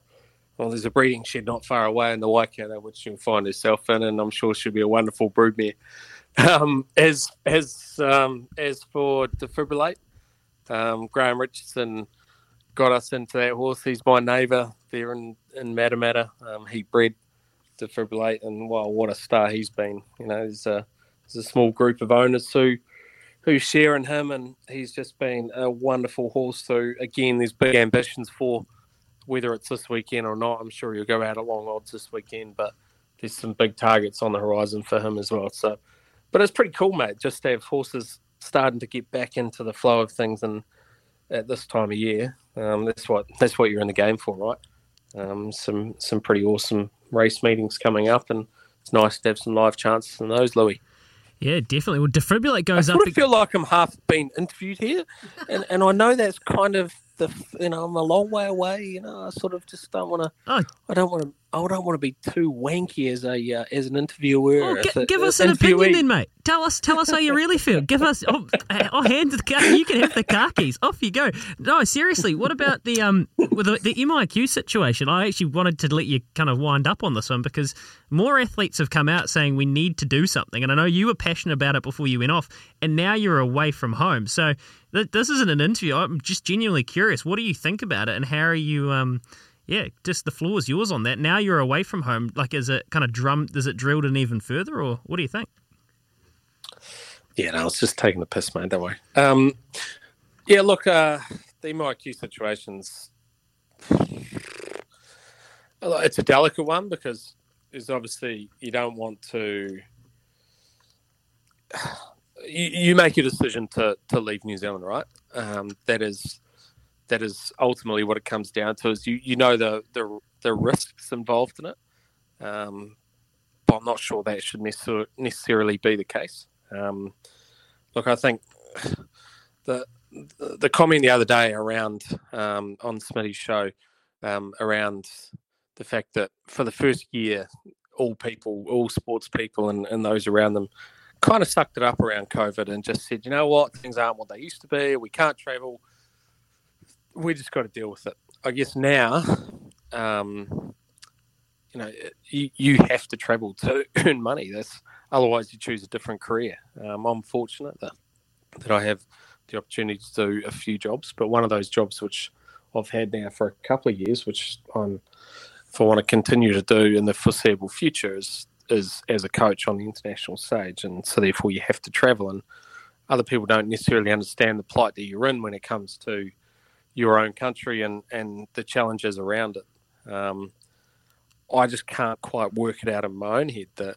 well, there's a breeding shed not far away in the Waikato, which she'll find herself in, and I'm sure she'll be a wonderful broodmare. As for Defibrillate, Graham Richardson got us into that horse. He's my neighbour there in Matamata. He bred Defibrillate, and wow, what a star he's been. You know, there's a small group of owners who share in him, and he's just been a wonderful horse. So, again, there's big ambitions for whether it's this weekend or not. I'm sure he'll go out at long odds this weekend, but there's some big targets on the horizon for him as well. So, but it's pretty cool, mate, just to have horses starting to get back into the flow of things and at this time of year. That's what you're in the game for, right? Some pretty awesome race meetings coming up, and it's nice to have some live chances in those, Louis. Yeah, definitely. Well, Defibrillate goes up. I feel like I'm half being interviewed here, and I know that's kind of I'm a long way away. You know, I sort of just don't want to. Oh. I don't want to be too wanky as an interviewer. Oh, give us an opinion then, mate. Tell us how you really feel. Give us. I'll hand the car. You can have the car keys. Off you go. No, seriously. What about the MIQ situation? I actually wanted to let you kind of wind up on this one, because more athletes have come out saying we need to do something, and I know you were passionate about it before you went off, and now you're away from home. So this isn't an interview. I'm just genuinely curious. What do you think about it, and how are you? Yeah, just the floor is yours on that. Now you're away from home. Like, is it kind of drilled in even further, or what do you think? Yeah, no, I was just taking the piss, mate. Don't worry. Yeah, look, the MIQ situation's it's a delicate one, because there's obviously you don't want to. You make your decision to leave New Zealand, right? That is ultimately what it comes down to, is you know the risks involved in it. But I'm not sure that should necessarily be the case. Look, I think the comment the other day around on Smitty's show around the fact that for the first year, all sports people and those around them kind of sucked it up around COVID and just said, you know what, things aren't what they used to be. We can't travel. We just got to deal with it. I guess now, you know, you have to travel to earn money. Otherwise, you choose a different career. I'm fortunate that I have the opportunity to do a few jobs, but one of those jobs which I've had now for a couple of years, which if I want to continue to do in the foreseeable future, is as a coach on the international stage, and so therefore you have to travel. And other people don't necessarily understand the plight that you're in when it comes to your own country and the challenges around it. I just can't quite work it out in my own head that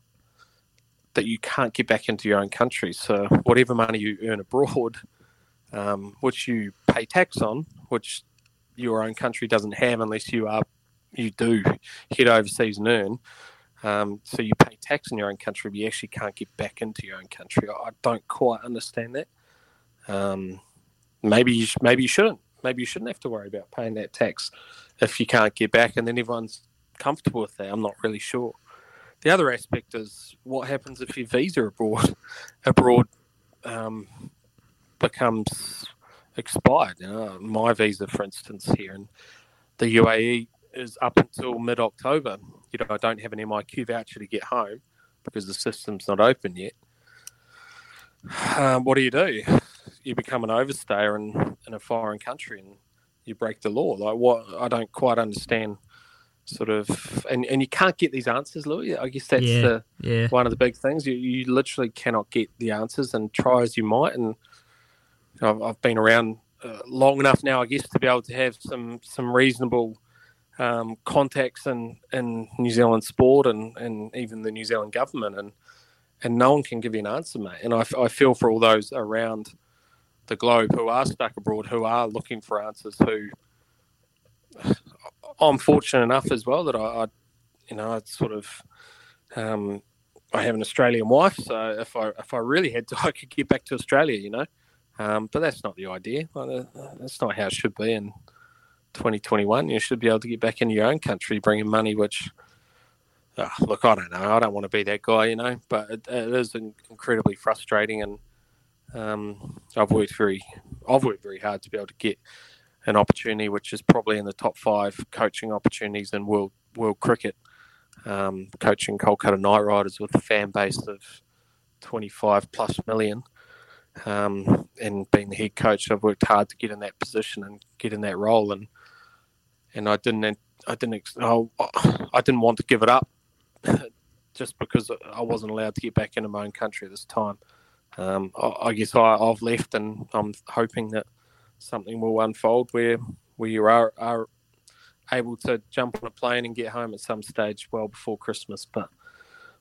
you can't get back into your own country. So whatever money you earn abroad, which you pay tax on, which your own country doesn't have unless you do head overseas and earn, So you pay tax in your own country, but you actually can't get back into your own country. I don't quite understand that. Maybe you shouldn't. Maybe you shouldn't have to worry about paying that tax if you can't get back, and then everyone's comfortable with that. I'm not really sure. The other aspect is what happens if your visa abroad becomes expired. You know, my visa, for instance, here in the UAE is up until mid-October. You know, I don't have an MIQ voucher to get home because the system's not open yet. What do? You become an overstayer in a foreign country and you break the law. Like, what? I don't quite understand. Sort of, and you can't get these answers, Louis. I guess that's one of the big things. You literally cannot get the answers, and try as you might. And I've been around long enough now, I guess, to be able to have some reasonable contacts in New Zealand sport and even the New Zealand government, and no one can give you an answer, mate. And I feel for all those around the globe who are stuck abroad, who are looking for answers, who. I'm fortunate enough as well that I have an Australian wife, so if I really had to, I could get back to Australia, you know. But that's not the idea. That's not how it should be in 2021. You should be able to get back into your own country, bringing money, which, look, I don't know. I don't want to be that guy, you know. But it is incredibly frustrating, and I've worked very hard to be able to get an opportunity which is probably in the top 5 coaching opportunities in world cricket, coaching Kolkata Knight Riders with a fan base of 25+ million, and being the head coach, I've worked hard to get in that position and get in that role, and I didn't want to give it up just because I wasn't allowed to get back into my own country this time. I guess I've left, and I'm hoping that something will unfold where you are able to jump on a plane and get home at some stage well before Christmas. But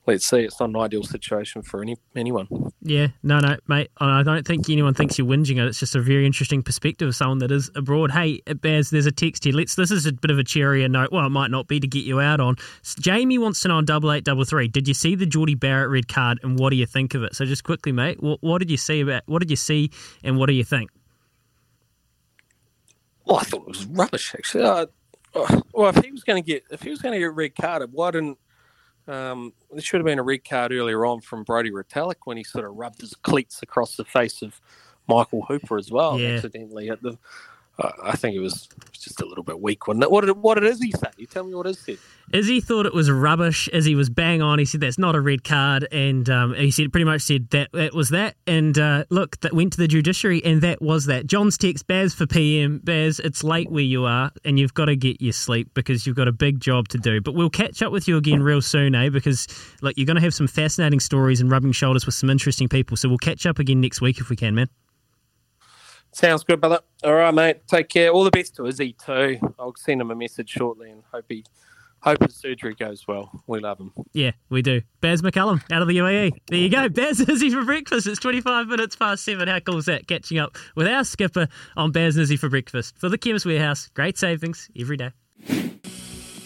let's see, it's not an ideal situation for anyone. Yeah, no, mate, I don't think anyone thinks you're whinging it. It's just a very interesting perspective of someone that is abroad. Hey, Baz, there's a text here. This is a bit of a cheerier note. Well, it might not be to get you out on. Jamie wants to know on 8833, did you see the Geordie Barrett red card and what do you think of it? So just quickly, mate, what did you see and what do you think? Well, I thought it was rubbish, actually. If he was going to get red carded, why didn't there should have been a red card earlier on from Brody Retallick when he sort of rubbed his cleats across the face of Michael Hooper as well, accidentally. At the, I think it was just a little bit weak, wasn't it? What did Izzy say? You tell me what Izzy said. Izzy thought it was rubbish. Izzy was bang on. He said that's not a red card, and he said pretty much said that was that. And look, that went to the judiciary, and that was that. John's text, Baz for PM. Baz, it's late where you are, and you've got to get your sleep because you've got a big job to do. But we'll catch up with you again real soon, because look, you're going to have some fascinating stories and rubbing shoulders with some interesting people. So we'll catch up again next week if we can, man. Sounds good, brother. All right, mate. Take care. All the best to Izzy, too. I'll send him a message shortly and hope his surgery goes well. We love him. Yeah, we do. Baz McCullum out of the UAE. There you go. Baz and Izzy for breakfast. It's 7:25. How cool is that? Catching up with our skipper on Baz and Izzy for breakfast. For the Chemist Warehouse, great savings every day.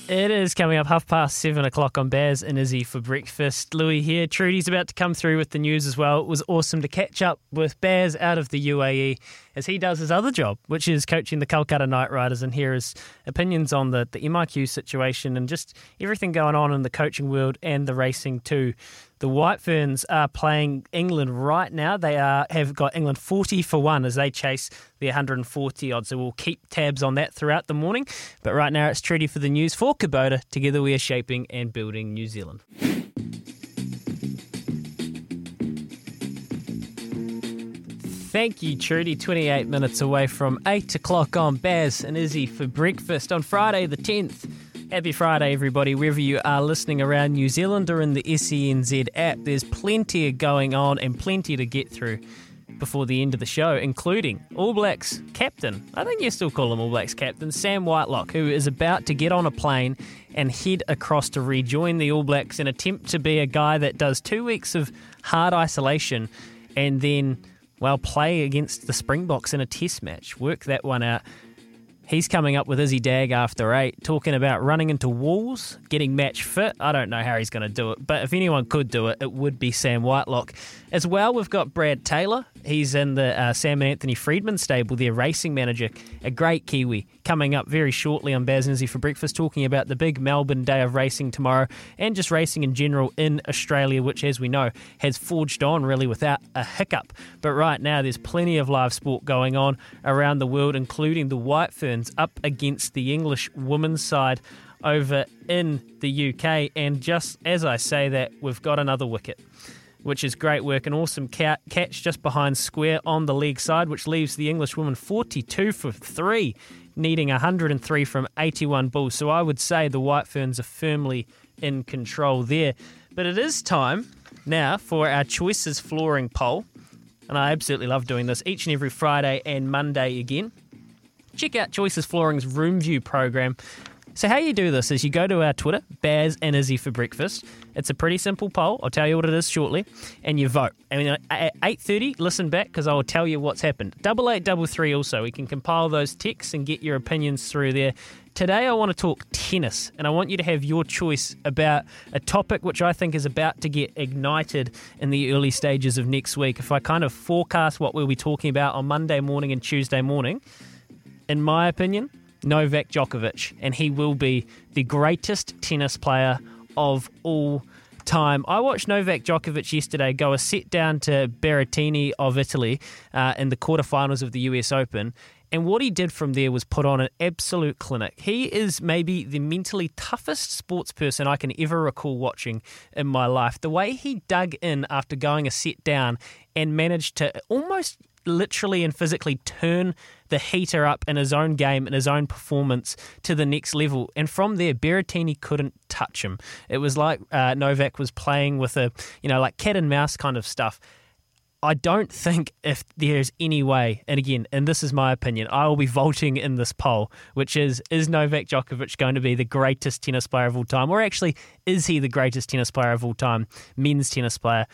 It is coming up 7:30 on Baz and Izzy for breakfast. Louis here. Trudy's about to come through with the news as well. It was awesome to catch up with Baz out of the UAE as he does his other job, which is coaching the Kolkata Knight Riders, and hear his opinions on the MIQ situation and just everything going on in the coaching world and the racing too. The White Ferns are playing England right now. They have got England 40-1 as they chase the 140 odds. So we'll keep tabs on that throughout the morning. But right now it's Trudy for the news for Kubota. Together we are shaping and building New Zealand. Thank you, Trudy. 28 minutes away from 8:00 on Baz and Izzy for breakfast on Friday the 10th. Happy Friday, everybody, wherever you are listening around New Zealand or in the SENZ app. There's plenty going on and plenty to get through before the end of the show, including All Blacks captain, I think you still call him All Blacks captain, Sam Whitelock, who is about to get on a plane and head across to rejoin the All Blacks and attempt to be a guy that does 2 weeks of hard isolation and then, play against the Springboks in a test match. Work that one out. He's coming up with Izzy Dag after 8, talking about running into walls, getting match fit. I don't know how he's going to do it, but if anyone could do it, it would be Sam Whitelock. As well, we've got Brad Taylor. He's in the Sam and Anthony Friedman stable, their racing manager, a great Kiwi, coming up very shortly on Baz and Izzy for Breakfast, talking about the big Melbourne day of racing tomorrow and just racing in general in Australia, which, as we know, has forged on really without a hiccup. But right now there's plenty of live sport going on around the world, including the White Ferns up against the English women's side over in the UK. And just as I say that, we've got another wicket, which is great work. An awesome catch just behind square on the leg side, which leaves the English women 42 for 3, needing 103 from 81 balls. So I would say the White Ferns are firmly in control there. But it is time now for our Choices Flooring poll. And I absolutely love doing this each and every Friday and Monday again. Check out Choices Flooring's Room View program. So how you do this is you go to our Twitter, Baz and Izzy for Breakfast. It's a pretty simple poll. I'll tell you what it is shortly. And you vote. And at 8:30, listen back because I will tell you what's happened. 8833 also. We can compile those texts and get your opinions through there. Today I want to talk tennis, and I want you to have your choice about a topic which I think is about to get ignited in the early stages of next week. If I kind of forecast what we'll be talking about on Monday morning and Tuesday morning, in my opinion, Novak Djokovic, and he will be the greatest tennis player of all time. I watched Novak Djokovic yesterday go a set down to Berrettini of Italy in the quarterfinals of the US Open, and what he did from there was put on an absolute clinic. He is maybe the mentally toughest sports person I can ever recall watching in my life. The way he dug in after going a set down and managed to almost literally and physically turn the heater up in his own game and his own performance to the next level. And from there, Berrettini couldn't touch him. It was like Novak was playing with a, like cat and mouse kind of stuff. I don't think if there's any way, and again, and this is my opinion, I will be voting in this poll, which is Novak Djokovic going to be the greatest tennis player of all time? Or actually, is he the greatest tennis player of all time, men's tennis player?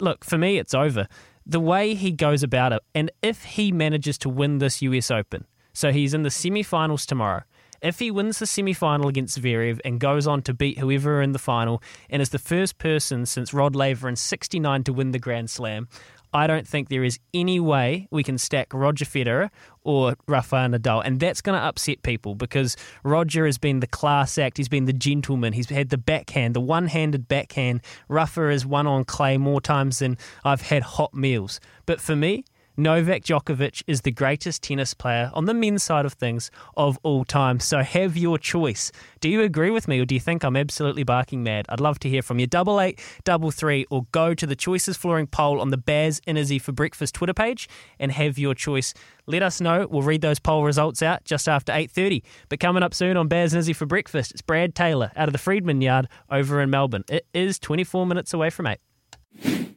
Look, for me, it's over. The way he goes about it, and if he manages to win this US Open, so he's in the semi-finals tomorrow, if he wins the semi-final against Zverev and goes on to beat whoever in the final and is the first person since Rod Laver in 1969 to win the Grand Slam, I don't think there is any way we can stack Roger Federer or Rafael Nadal. And that's going to upset people because Roger has been the class act. He's been the gentleman. He's had the backhand, the one-handed backhand. Rafa has won on clay more times than I've had hot meals. But for me, Novak Djokovic is the greatest tennis player on the men's side of things of all time. So have your choice. Do you agree with me or do you think I'm absolutely barking mad? I'd love to hear from you. 8833 or go to the Choices Flooring poll on the Baz and Izzy for Breakfast Twitter page and have your choice. Let us know. We'll read those poll results out just after 8:30. But coming up soon on Baz and Izzy for Breakfast, it's Brad Taylor out of the Friedman Yard over in Melbourne. It is 24 minutes away from 8.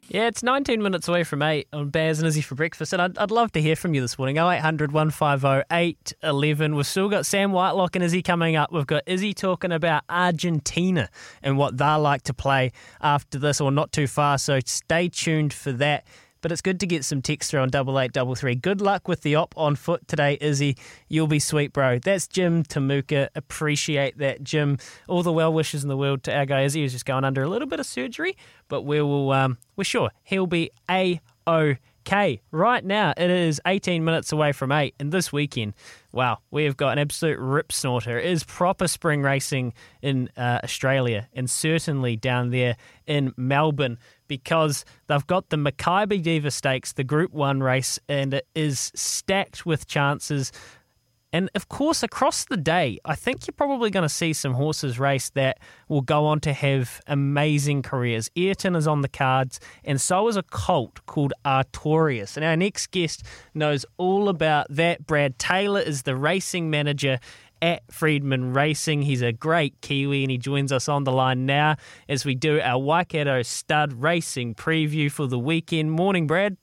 Yeah, it's 19 minutes away from 8 on Baz and Izzy for Breakfast, and I'd love to hear from you this morning. 0800 150 811. We've still got Sam Whitelock and Izzy coming up. We've got Izzy talking about Argentina and what they like to play after this, or not too far, so stay tuned for that. But it's good to get some text through on 8833. Good luck with the op on foot today, Izzy. You'll be sweet, bro. That's Jim Tamuka. Appreciate that, Jim. All the well wishes in the world to our guy Izzy, who's just going under a little bit of surgery, but we will, we're sure he'll be A-OK. Right now, it is 18 minutes away from 8, and this weekend, wow, we have got an absolute rip snorter. It is proper spring racing in Australia, and certainly down there in Melbourne, because they've got the Makybe Diva Stakes, the Group 1 race, and it is stacked with chances. And, of course, across the day, I think you're probably going to see some horses race that will go on to have amazing careers. Ayrton is on the cards, and so is a colt called Artorias. And our next guest knows all about that. Brad Taylor is the racing manager at Friedman Racing. He's a great Kiwi, and he joins us on the line now as we do our Waikato Stud racing preview for the weekend. Morning, Brad.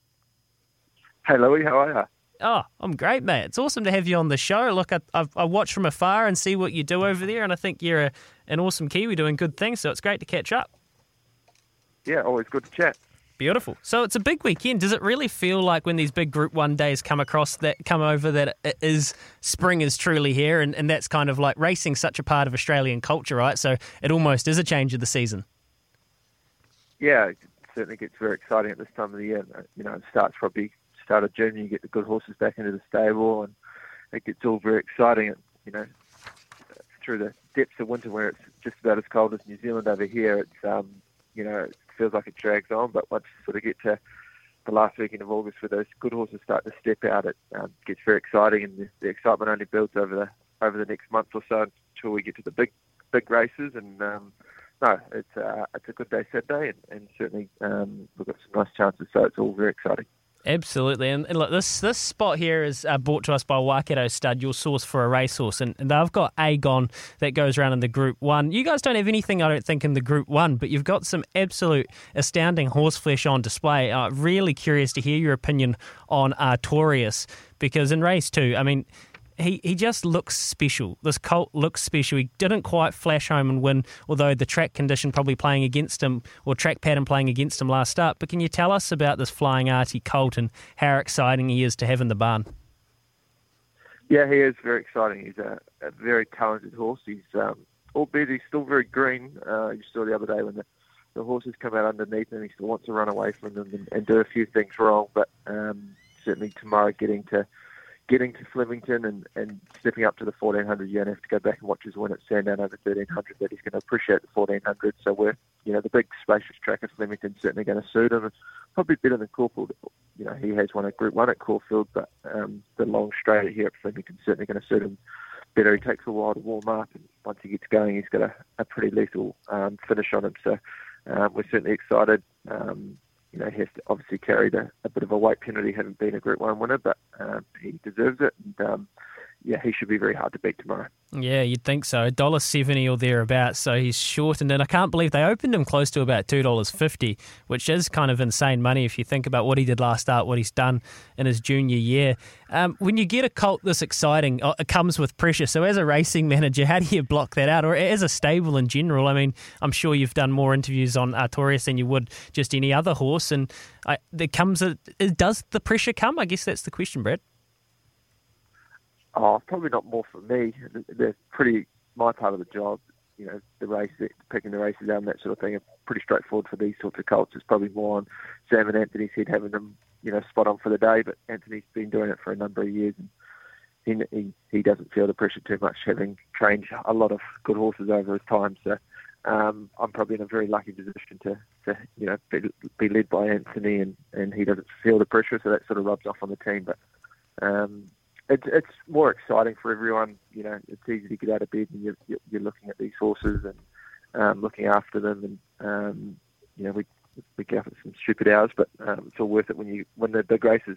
Hey, Louie. How are you? Oh, I'm great, mate. It's awesome to have you on the show. Look, I watch from afar and see what you do over there, and I think you're an awesome Kiwi doing good things, so it's great to catch up. Yeah, always good to chat. Beautiful. So it's a big weekend. Does it really feel like when these big Group 1 days come over that it is, spring is truly here, and that's kind of like racing, such a part of Australian culture, right? So it almost is a change of the season. Yeah, it certainly gets very exciting at this time of the year. You know, it starts probably start of June, you get the good horses back into the stable, and it gets all very exciting. And, you know, through the depths of winter where it's just about as cold as New Zealand over here, it's you know, it feels like it drags on, but once you sort of get to the last weekend of August where those good horses start to step out, it gets very exciting, and the excitement only builds over the next month or so until we get to the big races. And it's a good day Saturday, and certainly we've got some nice chances, so it's all very exciting. Absolutely. And look, this spot here is brought to us by Waikato Stud, your source for a racehorse. And they've got Aegon that goes around in the Group 1. You guys don't have anything, I don't think, in the Group 1, but you've got some absolute astounding horseflesh on display. Really curious to hear your opinion on Artorias, because in race 2, I mean, he just looks special. This colt looks special. He didn't quite flash home and win, although the track condition probably playing against him, or track pattern playing against him last up. But can you tell us about this Flying Ardie colt and how exciting he is to have in the barn? Yeah, he is very exciting. He's a very talented horse. He's, albeit he's still very green. You saw the other day when the horses come out underneath and he still wants to run away from them and do a few things wrong. But certainly tomorrow getting to Flemington and stepping up to the 1400, you're going to have to go back and watch his win at Sandown over 1300, that he's going to appreciate the 1400. So the big spacious track at Flemington certainly going to suit him. Probably better than Caulfield. You know, he has won a Group 1 at Caulfield, but the long straight here at Flemington certainly going to suit him better. He takes a while to warm up, and once he gets going, he's got a pretty lethal finish on him. So we're certainly excited. You know, he has to obviously carried a bit of a weight penalty, having been a Group 1 winner, but he deserves it. And, he should be very hard to beat tomorrow. Yeah, you'd think so. $1.70 or thereabouts, so he's shortened. And I can't believe they opened him close to about $2.50, which is kind of insane money if you think about what he did last start, what he's done in his junior year. When you get a colt this exciting, it comes with pressure. So as a racing manager, how do you block that out? Or as a stable in general, I mean, I'm sure you've done more interviews on Artorias than you would just any other horse. And does the pressure come? I guess that's the question, Brad. Oh, probably not more for me. They're pretty, my part of the job, you know, the race, picking the races out and that sort of thing are pretty straightforward for these sorts of colts. It's probably more on Sam and Anthony's head, having them, you know, spot on for the day. But Anthony's been doing it for a number of years, and he doesn't feel the pressure too much, having trained a lot of good horses over his time. So I'm probably in a very lucky position to you know, be led by Anthony, and he doesn't feel the pressure, so that sort of rubs off on the team. But It's more exciting for everyone. You know, it's easy to get out of bed, and you're looking at these horses and looking after them. And you know, we get up at some stupid hours, but it's all worth it when you win the big races.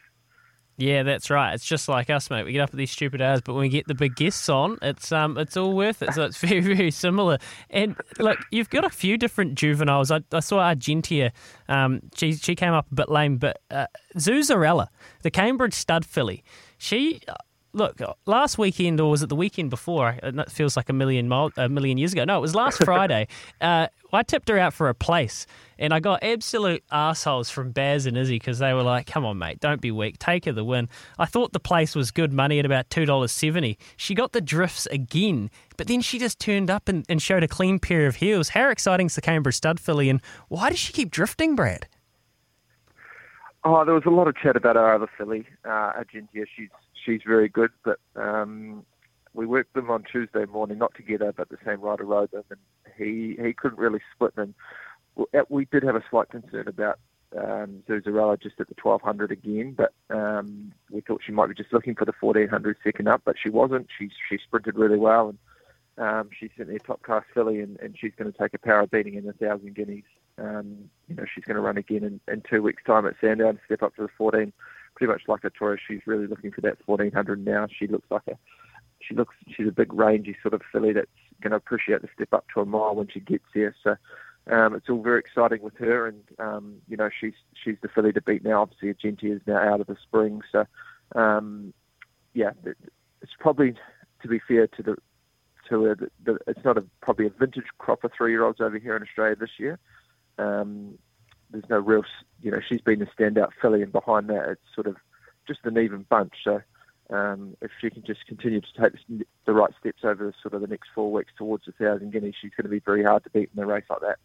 Yeah, that's right. It's just like us, mate. We get up at these stupid hours, but when we get the big guests on, it's all worth it. So it's very, very similar. And look, you've got a few different juveniles. I saw Argentia. She came up a bit lame, but Zuzarella, the Cambridge stud filly. She, look, last weekend, or was it the weekend before? It feels like a million years ago. No, it was last Friday. I tipped her out for a place, and I got absolute arseholes from Baz and Izzy because they were like, come on, mate, don't be weak. Take her the win. I thought the place was good money at about $2.70. She got the drifts again, but then she just turned up and showed a clean pair of heels. How exciting is the Canberra stud filly, and why does she keep drifting, Brad? Oh, there was a lot of chat about our other filly, Argentia. She's very good, but we worked them on Tuesday morning, not together, but the same rider rode them, and he couldn't really split them. We did have a slight concern about Zuzarella just at the 1200 again, but we thought she might be just looking for the 1400 second up, but she wasn't. She sprinted really well, and she's certainly a top-class filly, and she's going to take a power beating in 1,000 guineas. You know, she's going to run again in 2 weeks' time at Sandown, step up to the 14, pretty much like Artorias. She's really looking for that 1400 now. She looks like she's a big rangy sort of filly that's going to appreciate the step up to a mile when she gets there. So it's all very exciting with her, and you know, she's the filly to beat now. Obviously, Argentia is now out of the spring, so it's probably, to be fair to her, it's not probably a vintage crop of 3-year-olds over here in Australia this year. there's no real, she's been the standout filly, and behind that it's sort of just an even bunch. So if she can just continue to take the right steps over sort of the next 4 weeks towards 1,000 guineas, she's going to be very hard to beat in a race like that.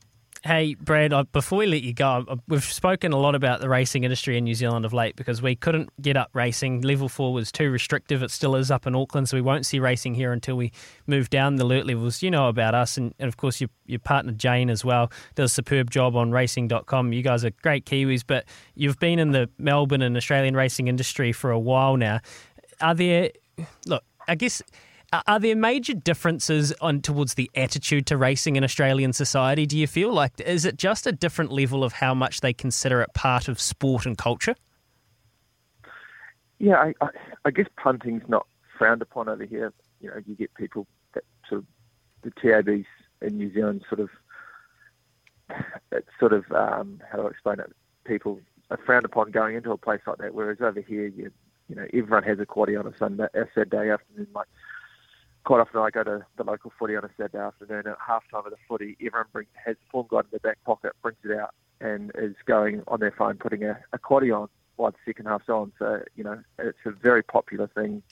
Hey, Brad, before we let you go, we've spoken a lot about the racing industry in New Zealand of late because we couldn't get up racing. Level 4 was too restrictive. It still is up in Auckland, so we won't see racing here until we move down the alert levels. You know about us, and of course your partner Jane as well does a superb job on racing.com. You guys are great Kiwis, but you've been in the Melbourne and Australian racing industry for a while now. Are there major differences towards the attitude to racing in Australian society? Do you feel like, is it just a different level of how much they consider it part of sport and culture? Yeah, I guess punting's not frowned upon over here. You get people that sort of, the TABs in New Zealand how do I explain it? People are frowned upon going into a place like that, whereas over here, everyone has a quaddie on a Saturday afternoon, like. Quite often I go to the local footy on a Saturday afternoon, at halftime of the footy, everyone has the form guide in their back pocket, brings it out, and is going on their phone, putting a quaddie on while the second half's on. So, it's a very popular thing.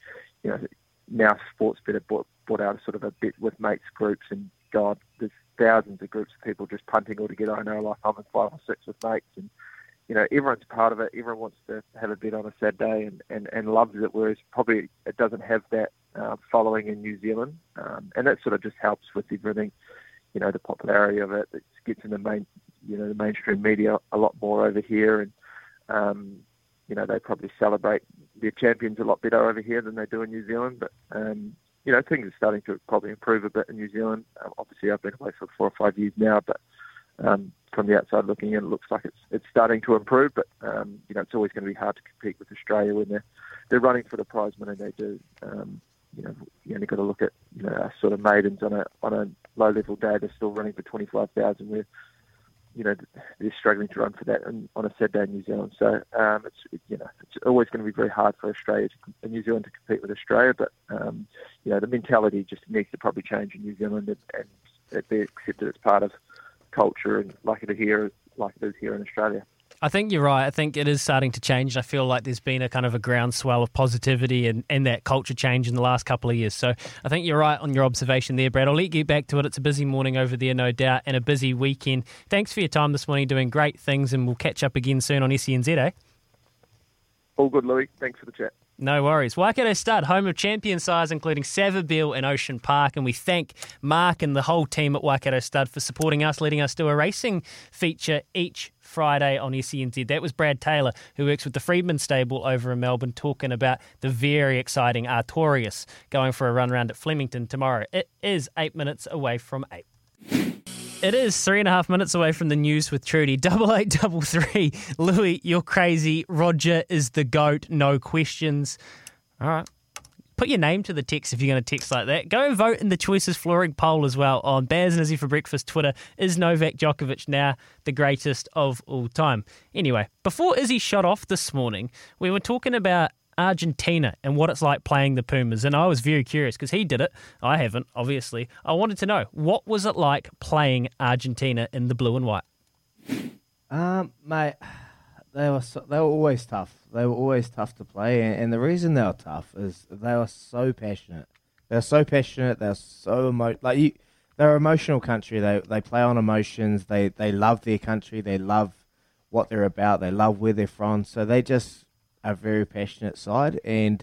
Now sports better brought out a sort of a bit with mates groups, and God, there's thousands of groups of people just punting all together. I know, like, I'm in 5 or 6 with mates, and, everyone's part of it. Everyone wants to have a bet on a Saturday and loves it, whereas probably it doesn't have that following in New Zealand, and that sort of just helps with everything. The popularity of it, it gets in the mainstream media a lot more over here, and they probably celebrate their champions a lot better over here than they do in New Zealand. But things are starting to probably improve a bit in New Zealand. Obviously, I've been away for 4 or 5 years now, but from the outside looking in, it looks like it's starting to improve. But it's always going to be hard to compete with Australia when they're running for the prize money they do. You only got to look at our sort of maidens on a low level day. They're still running for 25,000. Where they're struggling to run for that on a Saturday in New Zealand. So it's always going to be very hard for Australia and New Zealand to compete with Australia. But the mentality just needs to probably change in New Zealand, and be accepted as part of culture and like it is here in Australia. I think you're right. I think it is starting to change. I feel like there's been a kind of a groundswell of positivity and that culture change in the last couple of years. So I think you're right on your observation there, Brad. I'll let you get back to it. It's a busy morning over there, no doubt, and a busy weekend. Thanks for your time this morning, doing great things, and we'll catch up again soon on SENZ, eh? All good, Louis. Thanks for the chat. No worries. Waikato Stud, home of champion sires including Savabeel and Ocean Park, and we thank Mark and the whole team at Waikato Stud for supporting us, letting us do a racing feature each Friday on SENZ. That was Brad Taylor, who works with the Friedman stable over in Melbourne, talking about the very exciting Artorias going for a run round at Flemington tomorrow. It is 8 minutes away from 8. It is 3.5 minutes away from the news with Trudy. 8833. Louis, you're crazy. Roger is the GOAT. No questions. All right. Put your name to the text if you're going to text like that. Go and vote in the Choices Flooring poll as well on Baz and Izzy for Breakfast Twitter. Is Novak Djokovic now the greatest of all time? Anyway, before Izzy shot off this morning, we were talking about Argentina and what it's like playing the Pumas, and I was very curious because he did it. I haven't, obviously. I wanted to know, what was it like playing Argentina in the blue and white? Mate, they were always tough. They were always tough to play, and the reason they were tough is they were so passionate. They were so passionate. They were so they're an emotional country. They play on emotions. They love their country. They love what they're about. They love where they're from. So they just a very passionate side, and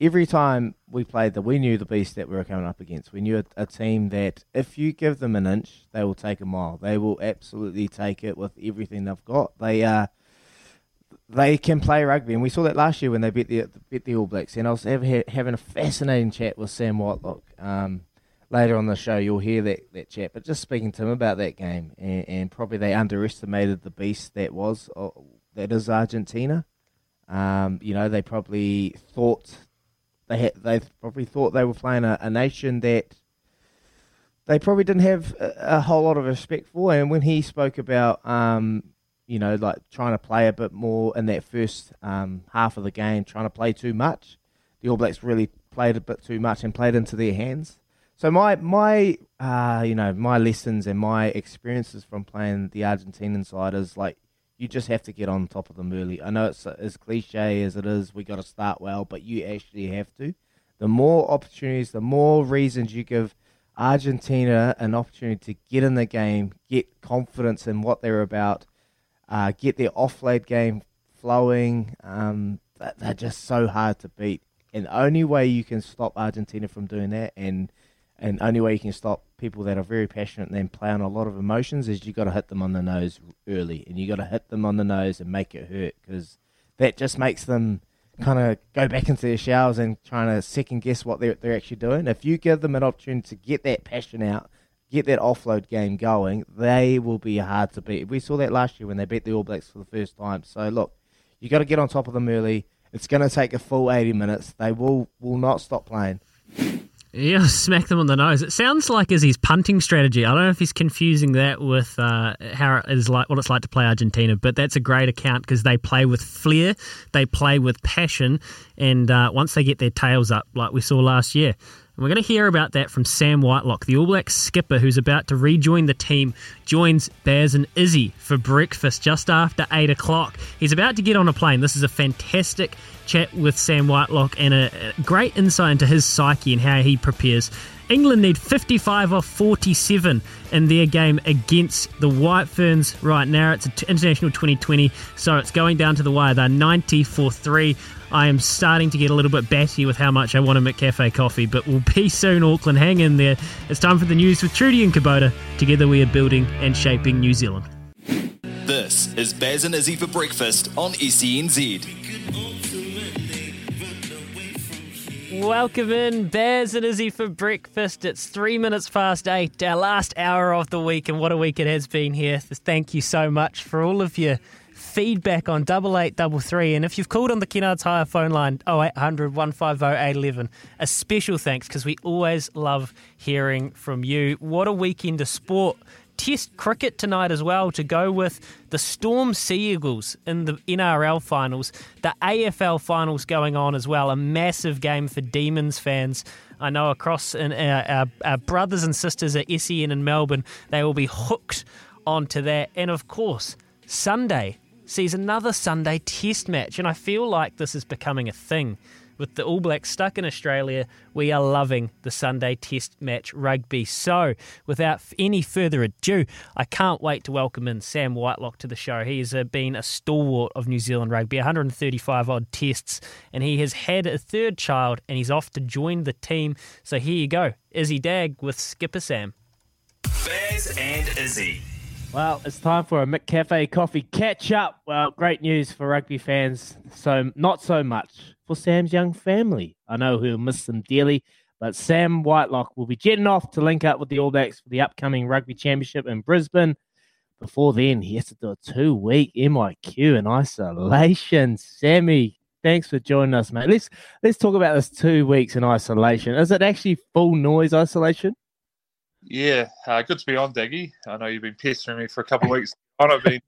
every time we played them, we knew the beast that we were coming up against. We knew a team that if you give them an inch, they will take a mile. They will absolutely take it with everything they've got. They can play rugby, and we saw that last year when they beat the All Blacks. And I was having a fascinating chat with Sam Whitelock. Later on the show, you'll hear that chat. But just speaking to him about that game, and probably they underestimated the beast that is Argentina. They probably thought they were playing a nation that they probably didn't have a whole lot of respect for. And when he spoke about, like trying to play a bit more in that first half of the game, trying to play too much, the All Blacks really played a bit too much and played into their hands. So my lessons and my experiences from playing the Argentinian side is like, you just have to get on top of them early. I know it's as cliche as it is, we got to start well, but you actually have to. The more opportunities, the more reasons you give Argentina an opportunity to get in the game, get confidence in what they're about, get their offload game flowing. They're just so hard to beat. And the only way you can stop Argentina from doing that, and the only way you can stop people that are very passionate and then play on a lot of emotions, is you got to hit them on the nose early. And you got to hit them on the nose and make it hurt, because that just makes them kind of go back into their shells and trying to second guess what they're actually doing. If you give them an opportunity to get that passion out, get that offload game going, they will be hard to beat. We saw that last year when they beat the All Blacks for the first time. So look, you got to get on top of them early. It's going to take a full 80 minutes. They will not stop playing. Yeah, smack them on the nose. It sounds like is his punting strategy. I don't know if he's confusing that with how it is like, what it's like to play Argentina, but that's a great account because they play with flair, they play with passion, and once they get their tails up, like we saw last year. And we're going to hear about that from Sam Whitelock, the All Blacks skipper who's about to rejoin the team, joins Baz and Izzy for breakfast just after 8 o'clock. He's about to get on a plane. This is a fantastic chat with Sam Whitelock and a great insight into his psyche and how he prepares. England need 55 off 47 in their game against the White Ferns right now. It's International 2020, so it's going down to the wire. They're 90-3. I am starting to get a little bit batty with how much I want a McCafe coffee, but we'll be soon, Auckland. Hang in there. It's time for the news with Trudy and Kubota. Together we are building and shaping New Zealand. This is Baz and Izzy for breakfast on SENZ. Welcome in, Baz and Izzy for breakfast. It's 8:03, our last hour of the week, and what a week it has been here. Thank you so much for all of your feedback on 8833, and if you've called on the Kennard's Hire phone line 0800 150 811, a special thanks because we always love hearing from you. What a weekend of sport. Test cricket tonight as well to go with the Storm Sea Eagles in the NRL finals, the AFL finals going on as well, a massive game for Demons fans. I know across in our brothers and sisters at SEN in Melbourne, they will be hooked onto that. And of course, Sunday sees another Sunday test match, and I feel like this is becoming a thing. With the All Blacks stuck in Australia, we are loving the Sunday Test Match rugby. So, without any further ado, I can't wait to welcome in Sam Whitelock to the show. He has been a stalwart of New Zealand rugby, 135-odd tests, and he has had a third child, and he's off to join the team. So here you go, Izzy Dag with Skipper Sam. Baz and Izzy. Well, it's time for a McCafe coffee catch-up. Well, great news for rugby fans, so not so much for Sam's young family. I know he'll miss them dearly, but Sam Whitelock will be jetting off to link up with the All Blacks for the upcoming Rugby Championship in Brisbane. Before then, he has to do a 2-week MIQ in isolation. Sammy, thanks for joining us, mate. Let's talk about this 2 weeks in isolation. Is it actually full noise isolation? Yeah, good to be on, Daggy. I know you've been pestering me for a couple of weeks. I've been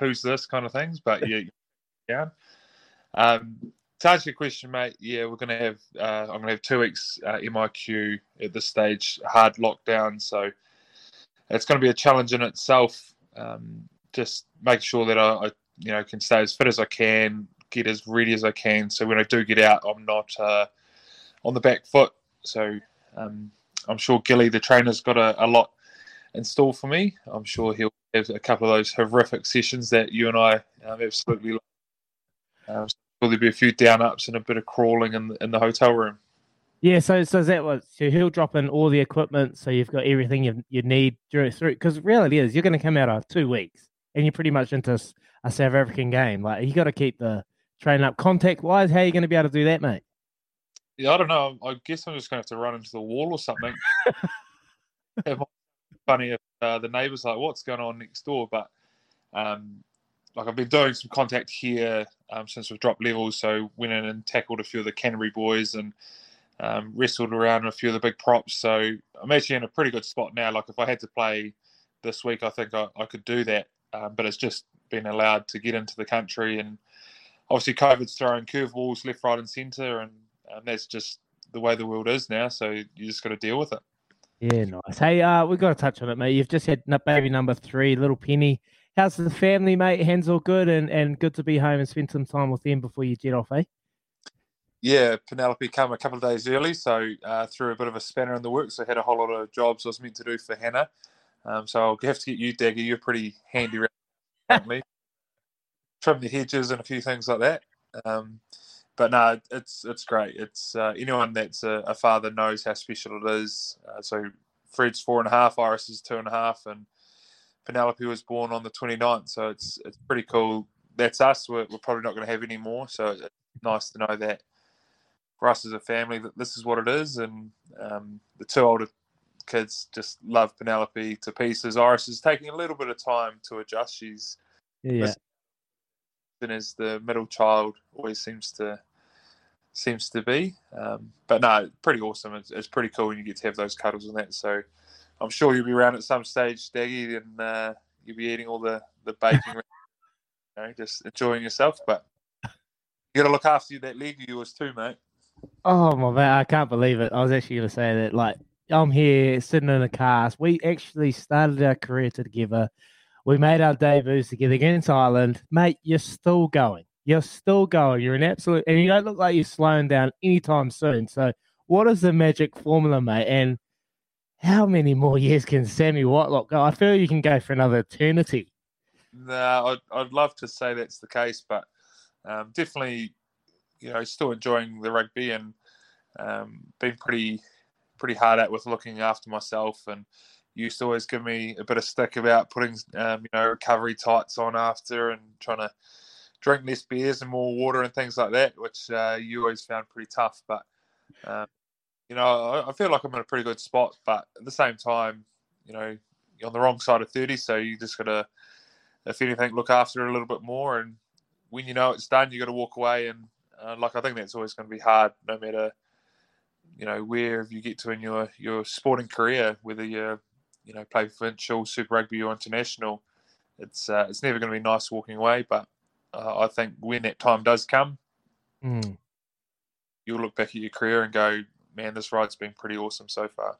who's this kind of things, but yeah. To answer your question, mate, yeah, we're going to have I'm going to have 2 weeks MIQ at this stage, hard lockdown, so it's going to be a challenge in itself. Just make sure that I you know can stay as fit as I can, get as ready as I can, so when I do get out, I'm not on the back foot. So I'm sure Gilly, the trainer's got a lot in store for me. I'm sure he'll have a couple of those horrific sessions that you and I absolutely love. So there'll be a few down-ups and a bit of crawling in the hotel room. Yeah, so is that what? So he'll drop in all the equipment, so you've got everything you need during through. Because reality is, you're going to come out of 2 weeks, and you're pretty much into a South African game. Like you got to keep the train up contact-wise. How are you going to be able to do that, mate? Yeah, I don't know. I guess I'm just going to have to run into the wall or something. It might be funny if the neighbour's like, what's going on next door? But I've been doing some contact here since we've dropped levels. So went in and tackled a few of the Canterbury boys and wrestled around a few of the big props. So I'm actually in a pretty good spot now. Like if I had to play this week, I think I could do that. But it's just been allowed to get into the country. And obviously COVID's throwing curveballs left, right and centre, and that's just the way the world is now, so you just got to deal with it. Yeah, nice. Hey, we've got to touch on it, mate. You've just had baby number 3, little Penny. How's the family, mate? Hands all good, and good to be home and spend some time with them before you jet off, eh? Yeah, Penelope came a couple of days early, so threw a bit of a spanner in the works. I had a whole lot of jobs I was meant to do for Hannah. So I'll have to get you, Daggy. You're pretty handy around me. Trim the hedges and a few things like that. But no, it's great. It's anyone that's a father knows how special it is. So Fred's 4.5, Iris is 2.5, and Penelope was born on the 29th. So it's pretty cool. That's us. We're probably not going to have any more. So it's nice to know that for us as a family that this is what it is. And the two older kids just love Penelope to pieces. Iris is taking a little bit of time to adjust. She's as the middle child always seems to be. But no, pretty awesome. It's pretty cool when you get to have those cuddles and that. So I'm sure you'll be around at some stage, Daggy, and you'll be eating all the baking, just enjoying yourself. But you got to look after that leg of yours too, mate. Oh, my man, I can't believe it. I was actually going to say that. Like, I'm here sitting in a cast. We actually started our career together. We made our debuts together against Ireland. Mate, you're still going. You're still going. You're an absolute... And you don't look like you're slowing down anytime soon. So what is the magic formula, mate? And how many more years can Sammy Whitelock go? I feel you can go for another eternity. No, I'd love to say that's the case, but definitely, still enjoying the rugby and been pretty hard at with looking after myself, and used to always give me a bit of stick about putting, recovery tights on after and trying to drink less beers and more water and things like that, which you always found pretty tough. But, I feel like I'm in a pretty good spot. But at the same time, you're on the wrong side of 30, so you just got to, if anything, look after it a little bit more. And when you know it's done, you got to walk away. And, I think that's always going to be hard, no matter, where you get to in your sporting career, whether you're, play provincial, Super Rugby or international. It's never going to be nice walking away, but I think when that time does come, you'll look back at your career and go, man, this ride's been pretty awesome so far.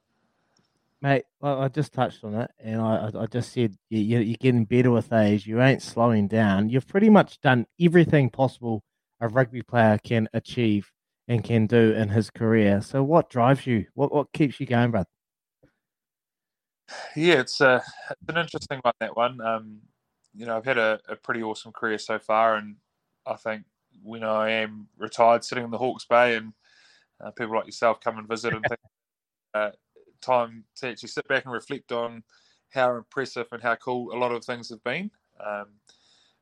Mate, I just touched on it, and I just said you're getting better with age. You ain't slowing down. You've pretty much done everything possible a rugby player can achieve and can do in his career. So what drives you? What keeps you going, brother? Yeah, it's an interesting one, that one. I've had a pretty awesome career so far, and I think when I am retired, sitting in the Hawke's Bay, and people like yourself come and visit and think, time to actually sit back and reflect on how impressive and how cool a lot of things have been.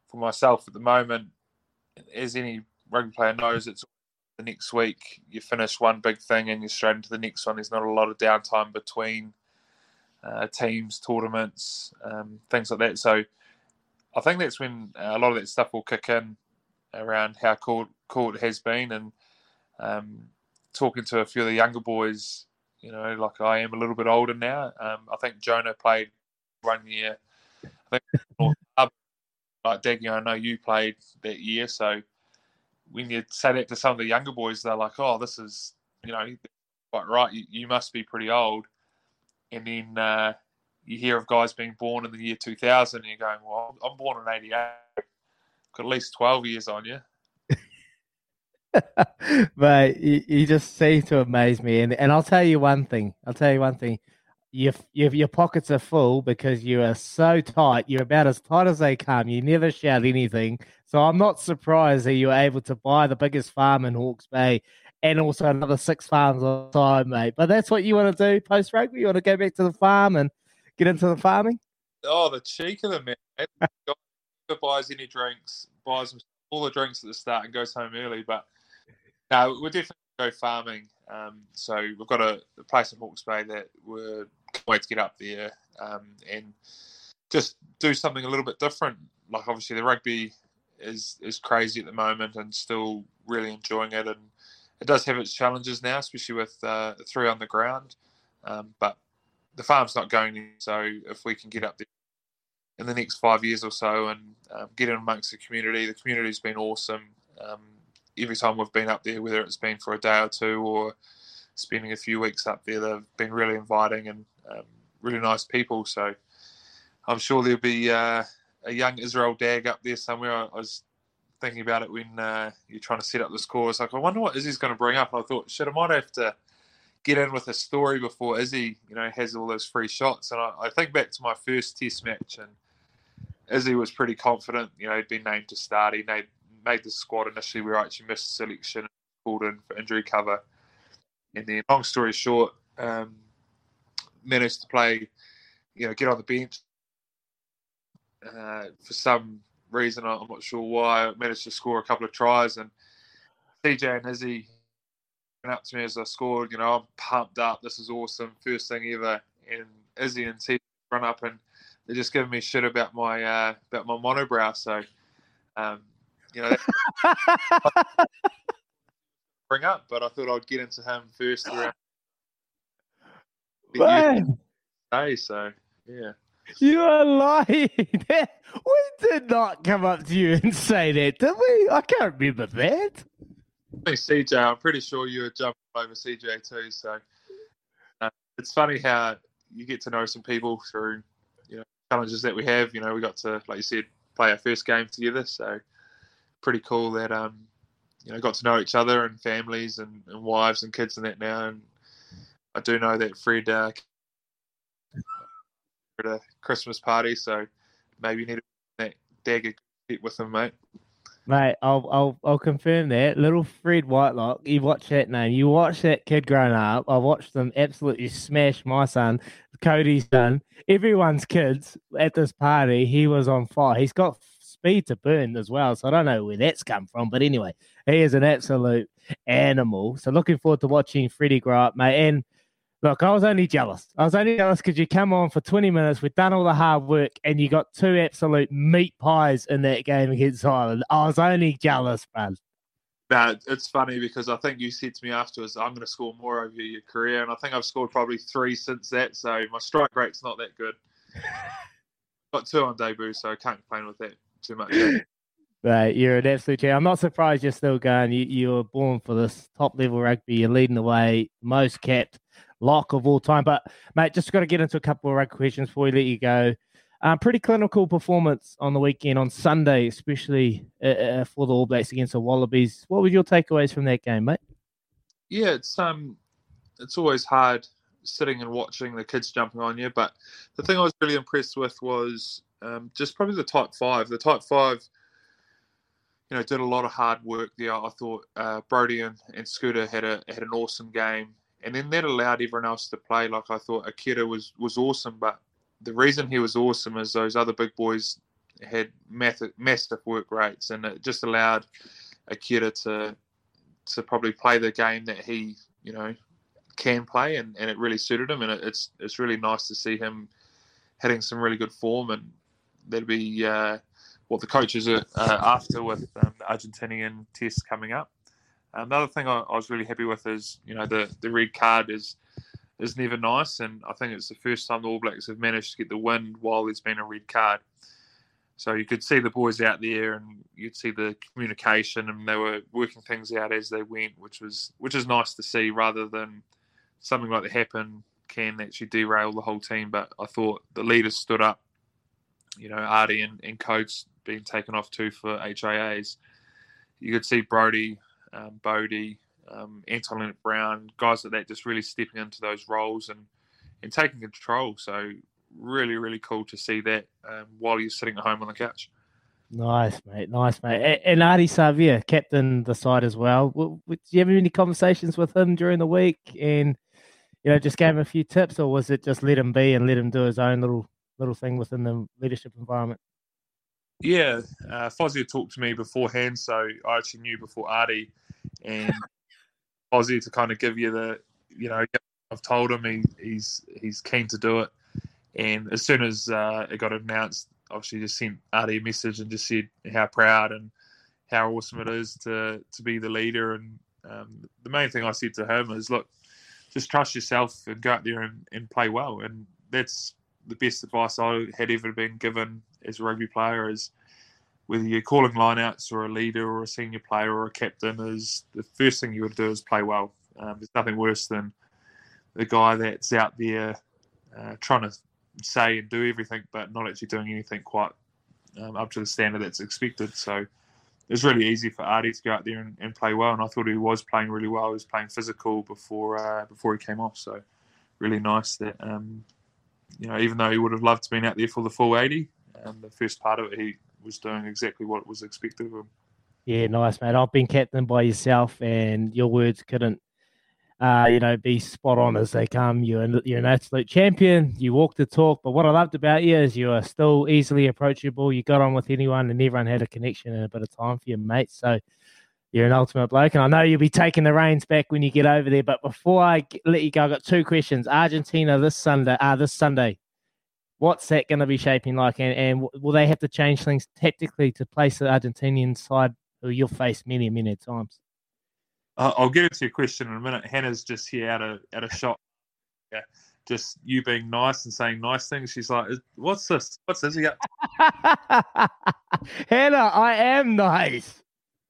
For myself at the moment, as any rugby player knows, it's the next week. You finish one big thing and you're straight into the next one. There's not a lot of downtime between teams, tournaments, things like that. So I think that's when a lot of that stuff will kick in around how cool it has been. And talking to a few of the younger boys, like I am a little bit older now. I think Jonah played one year. I think like Daggy, I know you played that year. So when you say that to some of the younger boys, they're like, oh, this is, quite right. You must be pretty old. And then you hear of guys being born in the year 2000, and you're going, well, I'm born in 88. Got at least 12 years on you. Mate, you just seem to amaze me. And I'll tell you one thing. Your pockets are full because you are so tight. You're about as tight as they come. You never shout anything. So I'm not surprised that you were able to buy the biggest farm in Hawke's Bay and also another 6 farms on time, mate. But that's what you want to do post-rugby? You want to go back to the farm and get into the farming? Oh, the cheek of the man. He buys any drinks, buys all the drinks at the start and goes home early. But no, we'll definitely go farming. So we've got a place in Hawke's Bay that we're can't wait to get up there and just do something a little bit different. Like, obviously, the rugby is crazy at the moment and still really enjoying it, and it does have its challenges now, especially with 3 on the ground. But the farm's not going in, so if we can get up there in the next 5 years or so and get in amongst the community's been awesome. Every time we've been up there, whether it's been for a day or two or spending a few weeks up there. They've been really inviting and really nice people. So I'm sure there'll be a young Israel Dag up there somewhere. I was thinking about it when you're trying to set up the score. It's like, I wonder what Izzy's going to bring up. And I thought, shit, I might have to get in with a story before Izzy, you know, has all those free shots. And I think back to my first test match, and Izzy was pretty confident. You know, he'd been named to start. He made the squad initially. We actually missed selection, called in for injury cover. And then, long story short, managed to play, you know, get on the bench. For some reason, I'm not sure why, I managed to score a couple of tries. And CJ and Izzy went up to me as I scored. You know, I'm pumped up. This is awesome. First thing ever. And Izzy and CJ run up and they're just giving me shit about my monobrow. So, you know, that bring up, but I thought I'd get into him first. Hey, so yeah. You are lying. We did not come up to you and say that, did we? I can't remember that. Hey, CJ, I'm pretty sure you were jumping over CJ too. So it's funny how you get to know some people through, you know, challenges that we have. You know, we got to, like you said, play our first game together. So pretty cool that you know, got to know each other and families and wives and kids and that now. And I do know that Fred at a Christmas party, so maybe you need that dagger with him, mate. Mate, I'll confirm that. Little Fred Whitelock, you watch that name. You watch that kid growing up. I watched them absolutely smash my son, Cody's son, everyone's kids at this party. He was on fire. He's got speed to burn as well, so I don't know where that's come from. But anyway, he is an absolute animal. So looking forward to watching Freddie grow up, mate. And look, I was only jealous. I was only jealous because you come on for 20 minutes, we've done all the hard work, and you got two absolute meat pies in that game against Ireland. I was only jealous, man. No, it's funny because I think you said to me afterwards, I'm going to score more over your career, and I think I've scored probably three since that, so my strike rate's not that good. Got two on debut, so I can't complain with that too much. Right, you're an absolute champ. I'm not surprised you're still going. You were born for this top-level rugby. You're leading the way, most capped lock of all time. But, mate, just got to get into a couple of rugby questions before we let you go. Pretty clinical performance on the weekend, on Sunday, especially for the All Blacks against the Wallabies. What were your takeaways from that game, mate? Yeah, it's always hard sitting and watching the kids jumping on you. But the thing I was really impressed with was just probably the top five. The top five, you know, did a lot of hard work there. I thought Brody and Scooter had an awesome game. And then that allowed everyone else to play. Like, I thought Akira was awesome. But the reason he was awesome is those other big boys had massive work rates. And it just allowed Akira to probably play the game that he, you know, can play. And it really suited him. And it's really nice to see him hitting some really good form. And that'll be... what the coaches are after with the Argentinian test coming up. Another thing I was really happy with is, you know, the red card is never nice, and I think it's the first time the All Blacks have managed to get the win while there's been a red card. So you could see the boys out there, and you'd see the communication, and they were working things out as they went, which is nice to see, rather than something like that happen can actually derail the whole team. But I thought the leaders stood up, you know, Ardie and Coates being taken off too for HIAs. You could see Brody, Bodie, Anton Leonard Brown, guys like that just really stepping into those roles and taking control. So really, really cool to see that while you're sitting at home on the couch. Nice, mate. And Ardie Savea, captain the side as well. Do you have any conversations with him during the week and, you know, just gave him a few tips, or was it just let him be and let him do his own little thing within the leadership environment? Yeah, Fozzie talked to me beforehand, so I actually knew before Ardie, and Fozzie to kind of give you the, you know, I've told him he's keen to do it, and as soon as it got announced, obviously just sent Ardie a message and just said how proud and how awesome it is to be the leader, and the main thing I said to him is, look, just trust yourself and go out there and play well, and that's the best advice I had ever been given as a rugby player. Is whether you're calling lineouts or a leader or a senior player or a captain, is the first thing you would do is play well. There's nothing worse than the guy that's out there trying to say and do everything, but not actually doing anything quite up to the standard that's expected. So it's really easy for Ardie to go out there and play well, and I thought he was playing really well. He was playing physical before he came off, so really nice that even though he would have loved to been out there for the full 80, the first part of it he was doing exactly what was expected of him. Yeah, nice, mate. I've been captained by yourself, and your words couldn't be spot on as they come. You're an absolute champion. You walk the talk. But what I loved about you is you are still easily approachable. You got on with anyone, and everyone had a connection and a bit of time for you, mate. So you're an ultimate bloke. And I know you'll be taking the reins back when you get over there. But before I let you go, I've got two questions. Argentina this Sunday. What's that going to be shaping like? And will they have to change things tactically to place the Argentinian side who you'll face many, many times? I'll get into your question in a minute. Hannah's just here out of shot. Yeah. Just you being nice and saying nice things. She's like, what's this? What's this? Hannah, I am nice.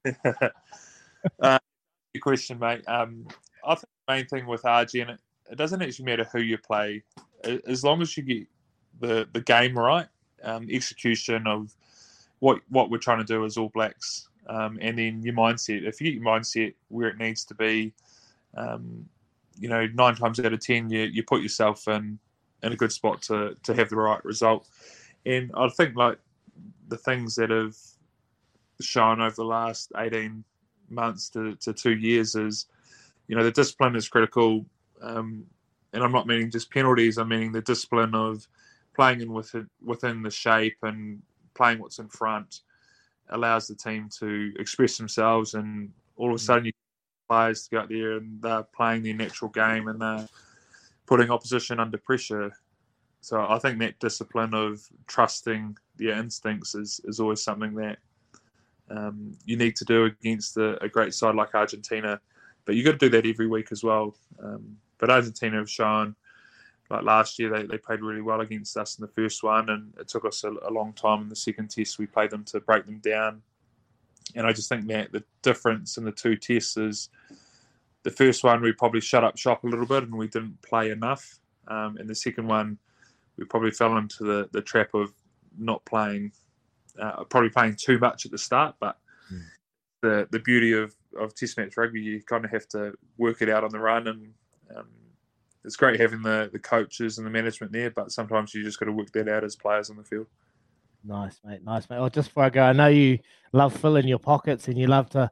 Your question, mate. I think the main thing with RG, and it doesn't actually matter who you play, as long as you get the game right, execution of what we're trying to do as All Blacks. And then your mindset. If you get your mindset where it needs to be, 9 times out of 10, you put yourself in a good spot to have the right result. And I think like the things that have shown over the last 18 months to 2 years is, the discipline is critical. And I'm not meaning just penalties. I'm meaning the discipline of playing within the shape and playing what's in front. Allows the team to express themselves, and all of a sudden you get players to go out there and they're playing their natural game and they're putting opposition under pressure. So I think that discipline of trusting their instincts is always something that you need to do against a great side like Argentina. But you've got to do that every week as well. But Argentina have shown, like last year, they played really well against us in the first one, and it took us a long time in the second test. We played them to break them down. And I just think that the difference in the two tests is the first one, we probably shut up shop a little bit and we didn't play enough. And the second one, we probably fell into the trap of not playing, probably playing too much at the start. But the beauty of Test Match Rugby, you kind of have to work it out on the run, and it's great having the coaches and the management there, but sometimes you just got to work that out as players on the field. Nice, mate. Well, just before I go, I know you love filling your pockets and you'd love to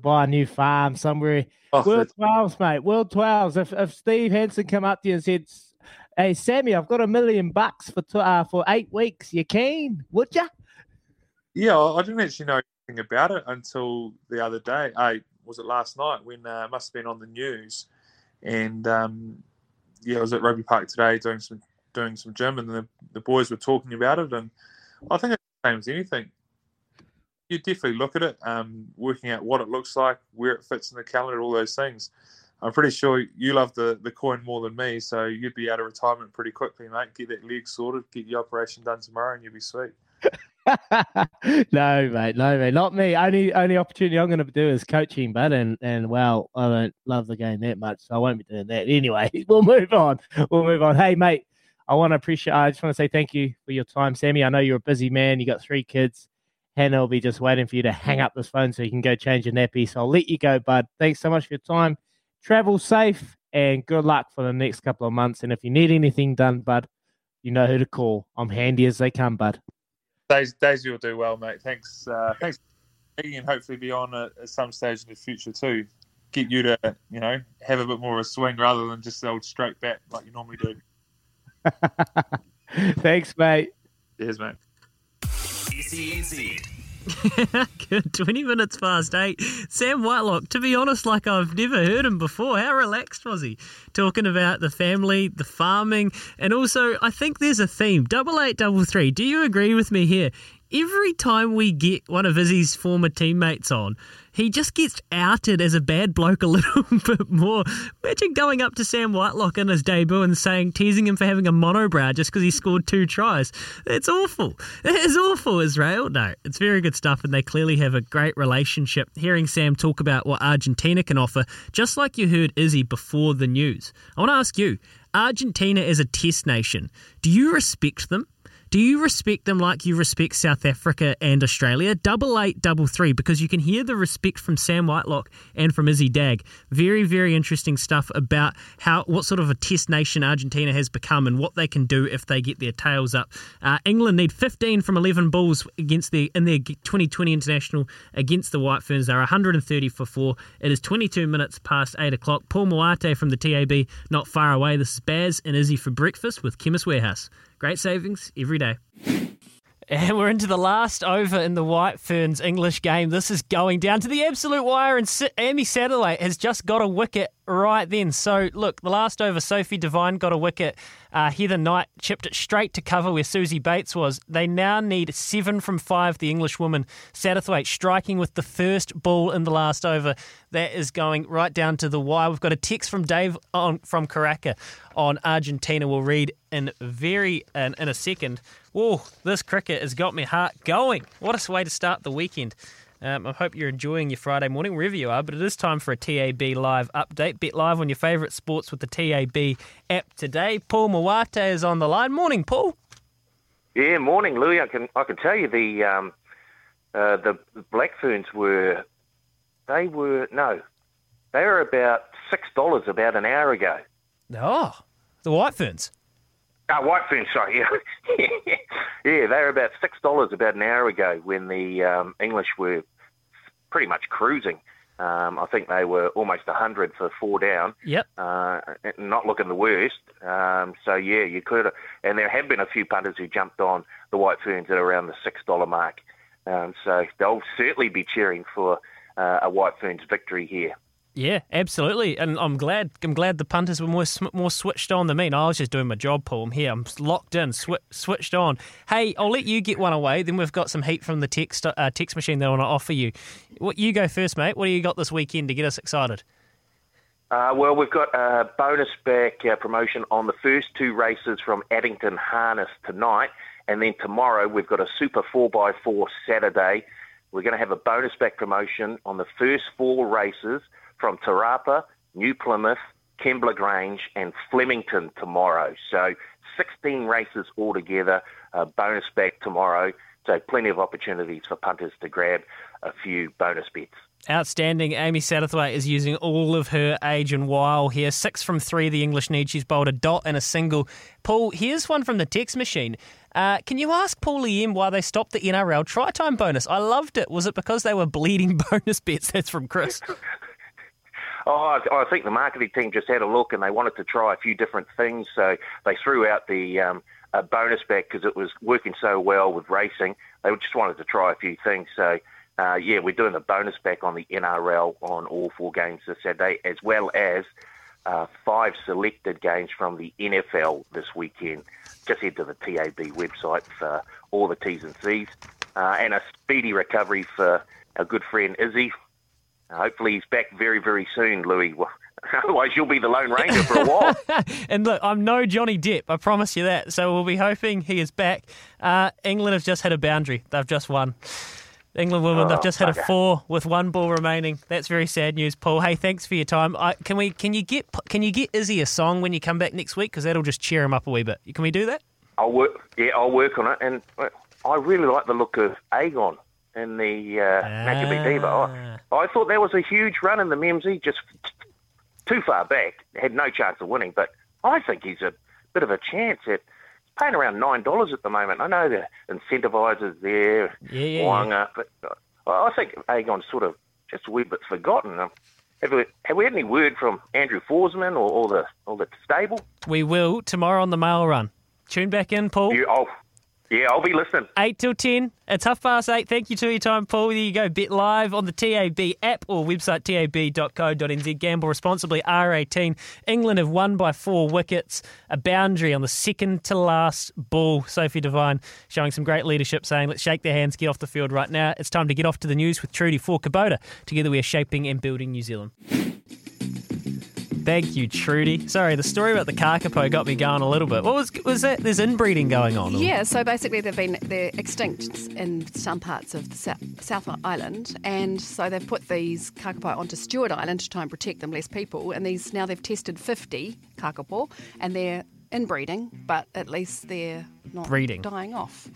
buy a new farm somewhere. Oh, World 12s, mate. World 12s. If Steve Hansen come up to you and said, "Hey, Sammy, I've got $1 million for 8 weeks. You keen? Would you?" Yeah, I didn't actually know anything about it until the other day. Was it last night when it must have been on the news? And I was at Rugby Park today doing some gym, and the boys were talking about it, and I think it's the same as anything. You definitely look at it, working out what it looks like, where it fits in the calendar, all those things. I'm pretty sure you love the coin more than me, so you'd be out of retirement pretty quickly, mate. Get that leg sorted, get your operation done tomorrow, and you'll be sweet. No, mate, not me. Only opportunity I'm going to do is coaching, bud, and I don't love the game that much, so I won't be doing that. Anyway, we'll move on. Hey, mate, I just want to say thank you for your time, Sammy. I know you're a busy man. You got 3 kids. Hannah will be just waiting for you to hang up this phone so you can go change your nappy. So I'll let you go, bud. Thanks so much for your time. Travel safe, and good luck for the next couple of months. And if you need anything done, bud, you know who to call. I'm handy as they come, bud. Daisy will do well, mate. Thanks, and hopefully be on at some stage in the future too. Get you to, have a bit more of a swing rather than just the old straight bat like you normally do. Thanks, mate. Cheers, mate. SENZ. Good. 20 minutes past 8. Sam Whitelock, to be honest, like I've never heard him before. How relaxed was he? Talking about the family, the farming, and also I think there's a theme. 8833. Do you agree with me here? every time we get one of Izzy's former teammates on, he just gets outed as a bad bloke a little bit more. Imagine going up to Sam Whitelock in his debut and saying, teasing him for having a monobrow just because he scored 2 tries. It's awful. It is awful, Israel. No, it's very good stuff, and they clearly have a great relationship. Hearing Sam talk about what Argentina can offer, just like you heard Izzy before the news. I want to ask you, Argentina as a test nation, do you respect them? Do you respect them like you respect South Africa and Australia? 8833, because you can hear the respect from Sam Whitelock and from Izzy Dagg. Very, very interesting stuff about how what sort of a test nation Argentina has become and what they can do if they get their tails up. England need 15 from 11 balls against in their 2020 international against the White Ferns. They're 130 for 4. It is 22 minutes past 8 o'clock. Paul Moate from the TAB not far away. This is Baz and Izzy for breakfast with Chemist Warehouse. Great savings every day. And we're into the last over in the White Ferns English game. This is going down to the absolute wire, and Amy Satterthwaite has just got a wicket right then. So, look, the last over, Sophie Devine got a wicket. Heather Knight chipped it straight to cover where Susie Bates was. They now need 7 from 5, the English woman. Satterthwaite striking with the first ball in the last over. That is going right down to the wire. We've got a text from Dave from Karaka on Argentina. We'll read in a second. Whoa, this cricket has got my heart going. What a way to start the weekend. I hope you're enjoying your Friday morning, wherever you are, but it is time for a TAB Live update. Bet live on your favourite sports with the TAB app today. Paul Moate is on the line. Morning, Paul. Yeah, morning, Louis. I can tell you the Black Ferns were about $6 about an hour ago. Oh, the White Ferns. White Ferns, sorry. Yeah. Yeah, they were about $6 about an hour ago when the English were pretty much cruising. I think they were almost 100 for 4 down. Yep. Not looking the worst. So, you could. And there have been a few punters who jumped on the White Ferns at around the $6 mark. So they'll certainly be cheering for a White Ferns victory here. Yeah, absolutely, and I'm glad the punters were more switched on than me. And I was just doing my job, Paul. I'm here. I'm locked in, switched on. Hey, I'll let you get one away. Then we've got some heat from the text machine that I want to offer you. What you go first, mate? What do you got this weekend to get us excited? Well, we've got a bonus back promotion on the first 2 races from Addington Harness tonight, and then tomorrow we've got a Super 4x4 Saturday. We're going to have a bonus back promotion on the first 4 races from Tarapa, New Plymouth, Kembla Grange and Flemington tomorrow. So 16 races altogether, bonus back tomorrow. So plenty of opportunities for punters to grab a few bonus bets. Outstanding. Amy Satterthwaite is using all of her age and wile here. 6 from 3 the English need. She's bowled a dot and a single. Paul, here's one from the text machine. Can you ask Paul E.M. why they stopped the NRL try time bonus? I loved it. Was it because they were bleeding bonus bets? That's from Chris. Oh, I think the marketing team just had a look and they wanted to try a few different things. So they threw out the bonus back because it was working so well with racing. They just wanted to try a few things. So, we're doing the bonus back on the NRL on all 4 games this Saturday, as well as 5 selected games from the NFL this weekend. Just head to the TAB website for all the T's and C's. And a speedy recovery for our good friend Izzy. Hopefully he's back very, very soon, Louis. Well, otherwise you'll be the Lone Ranger for a while. And look, I'm no Johnny Depp, I promise you that. So we'll be hoping he is back. England have just hit a boundary. They've just won. England women, they've just hit a 4 with 1 ball remaining. That's very sad news, Paul. Hey, thanks for your time. Can you get Izzy a song when you come back next week? Because that'll just cheer him up a wee bit. Can we do that? I'll work on it. And I really like the look of Aegon in the Makybe Diva. I thought that was a huge run in the Memsey, just too far back. Had no chance of winning, but I think he's a bit of a chance at paying around $9 at the moment. I know the incentiviser's there, Wanga, but I think Aegon's sort of just a wee bit forgotten. Have we had any word from Andrew Forsman or the stable? We will tomorrow on the mail run. Tune back in, Paul. Yeah, I'll be listening. 8 till 10. It's 8:30. Thank you for your time, Paul. There you go. Bet live on the TAB app or website tab.co.nz. Gamble responsibly. R18. England have won by 4 wickets, a boundary on the second to last ball. Sophie Devine showing some great leadership, saying, let's shake their hands, get off the field right now. It's time to get off to the news with Trudy for Kubota. Together we are shaping and building New Zealand. Thank you, Trudy. Sorry, the story about the kakapo got me going a little bit. What was that? There's inbreeding going on. Yeah, so basically they're extinct in some parts of the South Island, and so they've put these kakapo onto Stewart Island to try and protect them, less people. And these now they've tested 50 kakapo, and they're inbreeding, but at least they're not breeding, dying off.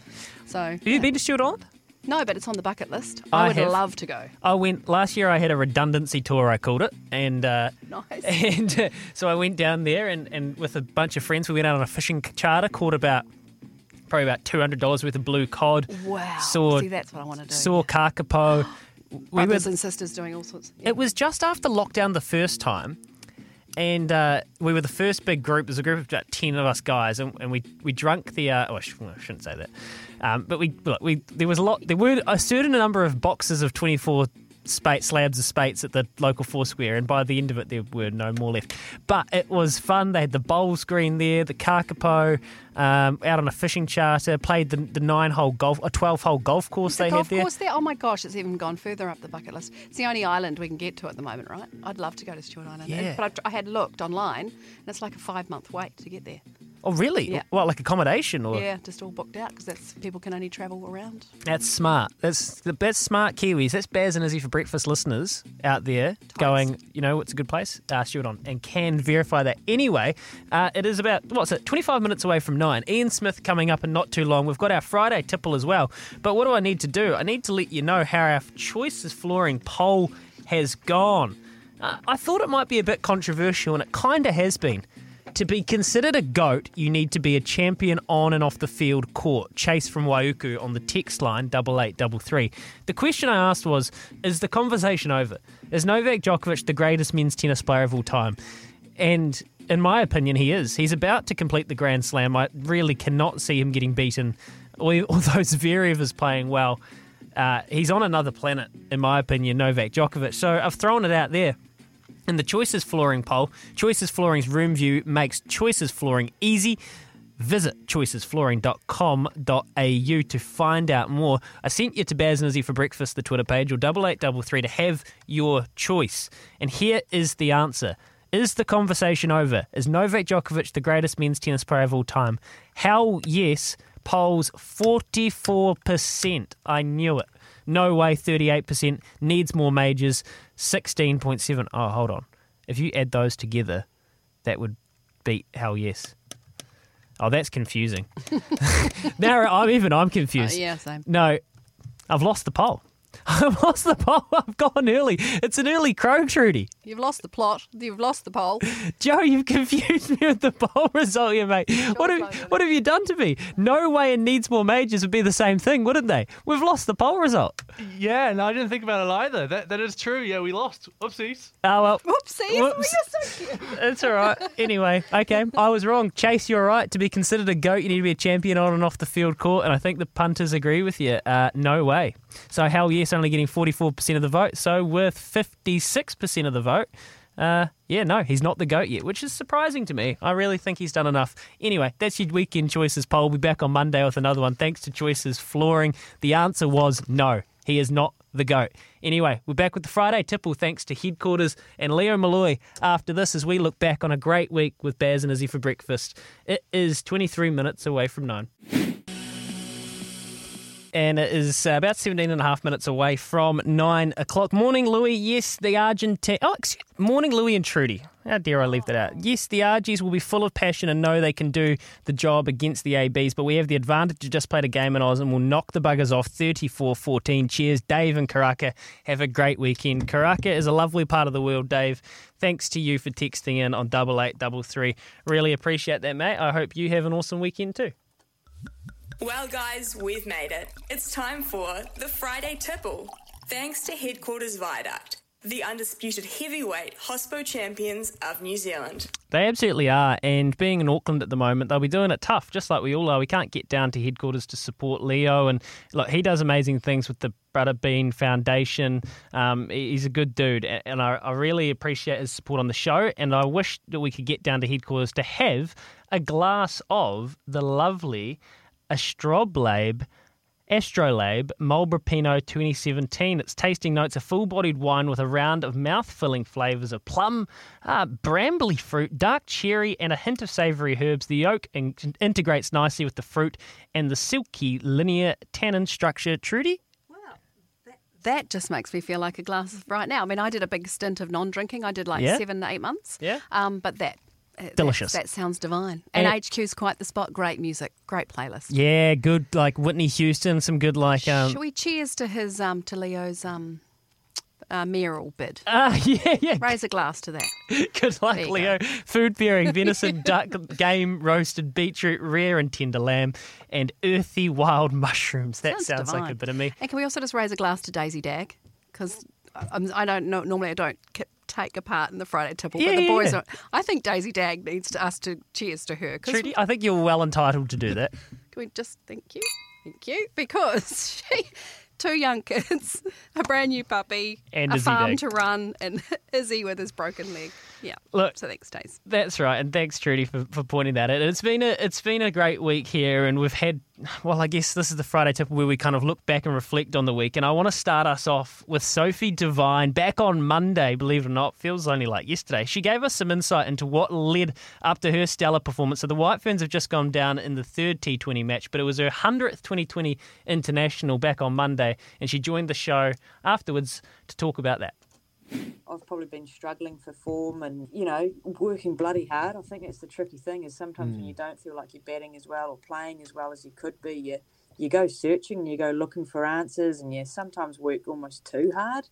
So have you been to Stewart Island? No, but it's on the bucket list. I would love to go. I went last year. I had a redundancy tour, I called it, and nice. And so I went down there, and with a bunch of friends, we went out on a fishing charter, caught about $200 worth of blue cod. Wow! See, that's what I want to do. Saw kakapo. Brothers and sisters doing all sorts. Yeah. It was just after lockdown the first time, and we were the first big group. There's a group of about 10 of us guys, and we drank the. I shouldn't say that. But we there was a lot. There were a certain number of boxes of 24 slabs of Spates at the local Foursquare, and by the end of it, there were no more left. But it was fun. They had the bowl screen there, the kakapo, out on a fishing charter. Played the 12-hole golf course it's they golf had there. Course there. Oh my gosh, it's even gone further up the bucket list. It's the only island we can get to at the moment, right? I'd love to go to Stewart Island, but I had looked online, and it's like a 5-month wait to get there. Oh, really? Yeah. Well, like accommodation? Or yeah, just all booked out because people can only travel around. That's smart. That's smart Kiwis. That's Baz and Izzy for breakfast listeners out there going, you know what's a good place? Stewart on and can verify that. Anyway, it is about, 25 minutes away from 9. Ian Smith coming up in not too long. We've got our Friday tipple as well. But what do I need to do? I need to let you know how our Choices Flooring poll has gone. I thought it might be a bit controversial, and it kind of has been. To be considered a GOAT, you need to be a champion on and off the field court. Chase from Waiuku on the text line, 8833. The question I asked was, is the conversation over? Is Novak Djokovic the greatest men's tennis player of all time? And in my opinion, he is. He's about to complete the Grand Slam. I really cannot see him getting beaten, although Zverev is playing well. He's on another planet, in my opinion, Novak Djokovic. So I've thrown it out there. In the Choices Flooring poll, Choices Flooring's room view makes Choices Flooring easy. Visit choicesflooring.com.au to find out more. I sent you to Baz and Izzy for breakfast, the Twitter page, or 8833 to have your choice. And here is the answer. Is the conversation over? Is Novak Djokovic the greatest men's tennis player of all time? Hell yes, polls 44%. I knew it. No way, 38%, needs more majors, 16.7. Oh, hold on. If you add those together, that would beat hell yes. Oh, that's confusing. Now I'm confused. Yeah, same. No, I've lost the poll. I've lost the poll. I've gone early. It's an early crow, Trudy. You've lost the plot. You've lost the poll. Joe, you've confused me with the poll result here, mate. What have you done to me? No way and needs more majors would be the same thing, wouldn't they? We've lost the poll result. Yeah, and I didn't think about it either. That is true. Yeah, we lost. Oopsies. Oh, well. Oopsies. Whoops. We are so cute. It's all right. Anyway, okay. I was wrong. Chase, you're right. To be considered a GOAT, you need to be a champion on and off the field court, and I think the punters agree with you. No way. So hell yes, only getting 44% of the vote. So worth 56% of the vote. No, he's not the GOAT yet, which is surprising to me. I really think he's done enough. Anyway, that's your weekend Choices poll. We'll be back on Monday with another one. Thanks to Choices Flooring. The answer was no, he is not the GOAT. Anyway, we're back with the Friday tipple thanks to Headquarters and Leo Malloy after this as we look back on a great week with Baz and Izzy for breakfast. It is 23 minutes away from 9. And it is about 17 and a half minutes away from 9 o'clock. Morning, Louis. Yes, the Argentia... Oh, morning, Louis and Trudy. How dare I leave that out? Yes, the Argies will be full of passion and know they can do the job against the ABs, but we have the advantage to just play a game in Oz and will knock the buggers off 34-14. Cheers, Dave and Karaka. Have a great weekend. Karaka is a lovely part of the world, Dave. Thanks to you for texting in on 8833. Really appreciate that, mate. I hope you have an awesome weekend too. Well, guys, we've made it. It's time for the Friday tipple. Thanks to Headquarters Viaduct. the undisputed heavyweight HOSPO champions of New Zealand. They absolutely are, and being in Auckland at the moment, they'll be doing it tough, just like we all are. We can't get down to headquarters to support Leo, and look, he does amazing things with the Brother Bean Foundation. He's a good dude, and I really appreciate his support on the show, and I wish that we could get down to headquarters to have a glass of the lovely Astrolabe Marlborough Pinot 2017. Its tasting notes: a full-bodied wine with a round of mouth-filling flavours of plum, brambly fruit, dark cherry, and a hint of savoury herbs. The yolk integrates nicely with the fruit and the silky linear tannin structure. Trudy? That just makes me feel like a glass of right now. I mean, I did a big stint of non-drinking. I did 7 to 8 months. Yeah. But that. Delicious. That sounds divine. And HQ's quite the spot. Great music. Great playlist. Yeah, good, like Whitney Houston, some good, like... Should we cheers to his, to Leo's mayoral bid? Yeah. Raise a glass to that. Good luck, Leo. Go. Food pairing: venison, duck, game, roasted beetroot, rare and tender lamb, and earthy wild mushrooms. That sounds divine. Like a bit of me. And can we also just raise a glass to Daisy Dag? Because I don't normally take a part in the Friday tipple, but the boys are. I think Daisy Dag needs us to cheers to her. Trudy, I think you're well entitled to do that. Can we just thank you, because she, two young kids, a brand new puppy, and a farm to run, and Izzy with his broken leg. Yeah, look. So thanks, Daisy. That's right, and thanks, Trudy, for pointing that out. It's been a great week here, and we've had. Well, I guess this is the Friday tip where we kind of look back and reflect on the week. And I want to start us off with Sophie Devine back on Monday, believe it or not. Feels only like yesterday. She gave us some insight into what led up to her stellar performance. So the White Ferns have just gone down in the third T20 match, but it was her 100th 2020 international back on Monday. And she joined the show afterwards to talk about that. I've probably been struggling for form and, working bloody hard. I think that's the tricky thing is sometimes when you don't feel like you're batting as well or playing as well as you could be, you go searching, you go looking for answers, and you sometimes work almost too hard.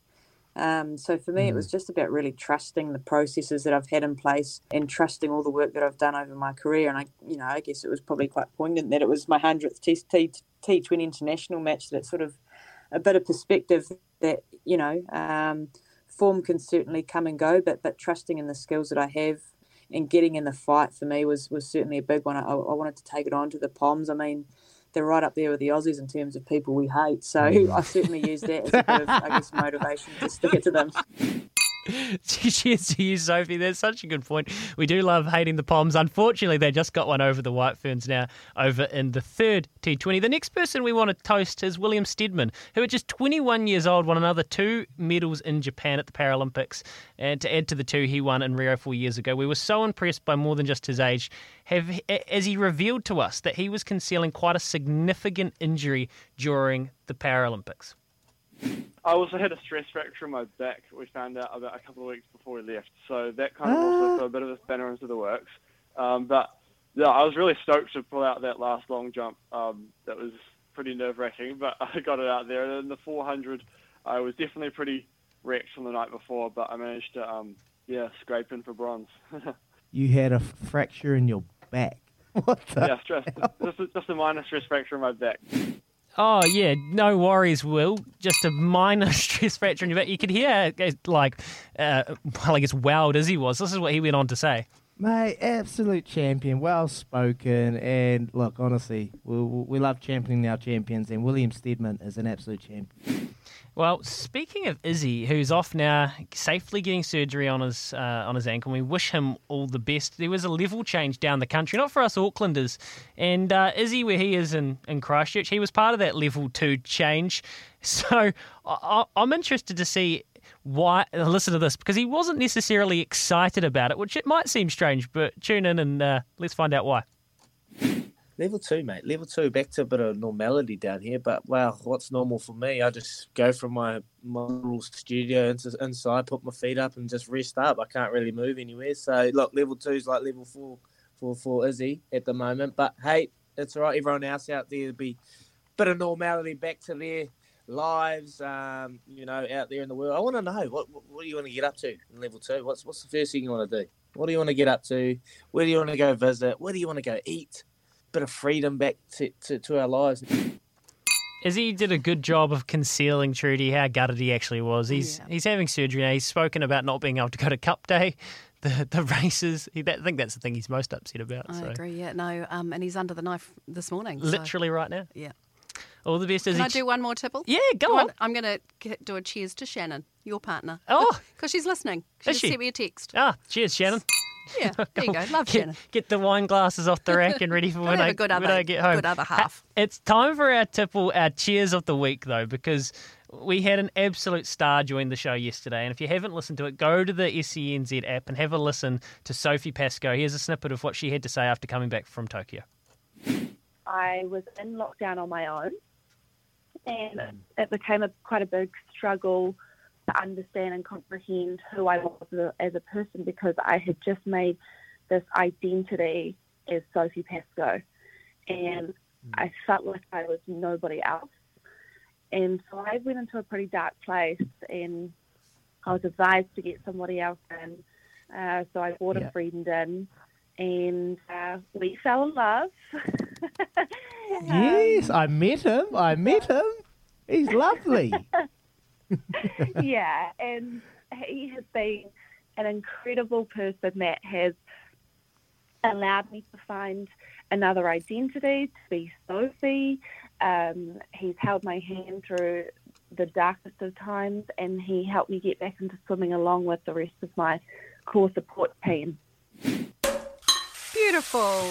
So for me, it was just about really trusting the processes that I've had in place and trusting all the work that I've done over my career. And, I guess it was probably quite poignant that it was my 100th T20 international match. That's sort of a bit of perspective that, form can certainly come and go, but trusting in the skills that I have and getting in the fight for me was certainly a big one. I wanted to take it on to the Poms. I mean, they're right up there with the Aussies in terms of people we hate. So I certainly used that as a bit of, I guess, motivation to stick it to them. Cheers to you, Sophie. That's such a good point. We do love hating the Poms. Unfortunately, they just got one over the White Ferns now over in the third T20. The next person we want to toast is William Steadman, who at just 21 years old won another 2 medals in Japan at the Paralympics. And to add to the 2 he won in Rio 4 years ago, we were so impressed by more than just his age, as he revealed to us that he was concealing quite a significant injury during the Paralympics. I also had a stress fracture in my back, we found out about a couple of weeks before we left. So that kind of also threw a bit of a spanner into the works. But I was really stoked to pull out that last long jump. That was pretty nerve-wracking, but I got it out there. And in the 400, I was definitely pretty wrecked from the night before, but I managed to, scrape in for bronze. You had a fracture in your back? What the hell? Just a minor stress fracture in my back. Oh, yeah, no worries, Will. Just a minor stress fracture in your back. You could hear, wowed as he was. This is what he went on to say. Mate, absolute champion, well-spoken, and look, honestly, we love championing our champions, and William Steadman is an absolute champion. Well, speaking of Izzy, who's off now, safely getting surgery on his ankle, we wish him all the best. There was a level change down the country, not for us Aucklanders, and Izzy, where he is in Christchurch, he was part of that level 2 change, so I'm interested to see why. Listen to this, because he wasn't necessarily excited about it, which it might seem strange, but tune in and let's find out why. Level 2, mate. Level 2, back to a bit of normality down here, but, wow, what's normal for me? I just go from my little studio inside, put my feet up and just rest up. I can't really move anywhere. So, look, level 2 is like level 4 for Izzy at the moment. But, hey, it's all right. Everyone else out there will be a bit of normality back to their lives, out there in the world. I want to know, what do you want to get up to in level 2? What's the first thing you want to do? What do you want to get up to? Where do you want to go visit? Where do you want to go eat? Bit of freedom back to our lives. Izzy did a good job of concealing, Trudy, how gutted he actually was. He's having surgery now. He's spoken about not being able to go to Cup Day, the races. I think that's the thing he's most upset about. I agree, yeah. No, and he's under the knife this morning. Literally right now. Yeah. All the best, Izzy. Can I do one more tipple? Yeah, go on. I'm going to do a cheers to Shannon, your partner. Oh. Because she's listening. She sent me a text. Ah, cheers, Shannon. Yeah, there you go. Love Shannon. Get the wine glasses off the rack and ready for when I get home. Good other half. It's time for our tipple, our cheers of the week, though, because we had an absolute star join the show yesterday. And if you haven't listened to it, go to the SENZ app and have a listen to Sophie Pascoe. Here's a snippet of what she had to say after coming back from Tokyo. I was in lockdown on my own, and it became quite a big struggle to understand and comprehend who I was as a person, because I had just made this identity as Sophie Pascoe, and I felt like I was nobody else. And so I went into a pretty dark place, and I was advised to get somebody else in. So I brought a friend in, and we fell in love. Yes, I met him. He's lovely. Yeah, and he has been an incredible person that has allowed me to find another identity, to be Sophie. He's held my hand through the darkest of times, and he helped me get back into swimming along with the rest of my core support team. Beautiful.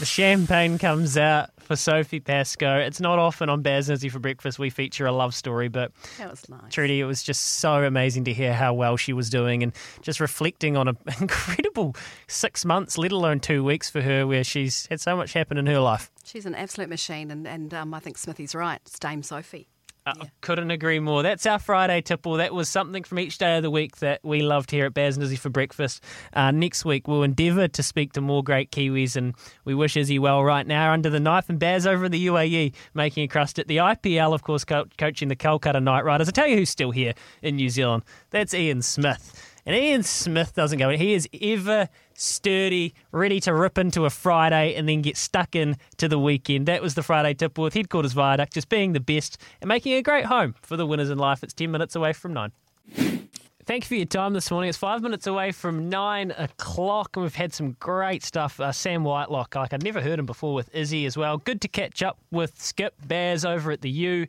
The champagne comes out for Sophie Pascoe. It's not often on Baz Nizzy for Breakfast we feature a love story, but that was nice. Trudy, it was just so amazing to hear how well she was doing, and just reflecting on an incredible 6 months, let alone 2 weeks for her, where she's had so much happen in her life. She's an absolute machine, and I think Smithy's right. It's Dame Sophie. I couldn't agree more. That's our Friday tipple. That was something from each day of the week that we loved here at Baz Nizzy for Breakfast. Next week, we'll endeavour to speak to more great Kiwis, and we wish Izzy well right now under the knife, and Baz over in the UAE making a crust at the IPL, of course, coaching the Kolkata Knight Riders. I tell you who's still here in New Zealand. That's Ian Smith. And Ian Smith doesn't go in. He is ever sturdy, ready to rip into a Friday and then get stuck in to the weekend. That was the Friday tipple with Headquarters Viaduct, just being the best and making a great home for the winners in life. It's 10 minutes away from 9. Thank you for your time this morning. It's 5 minutes away from 9 o'clock, and we've had some great stuff. Sam Whitelock, like I'd never heard him before, with Izzy as well. Good to catch up with Skip Baz over at the UAE.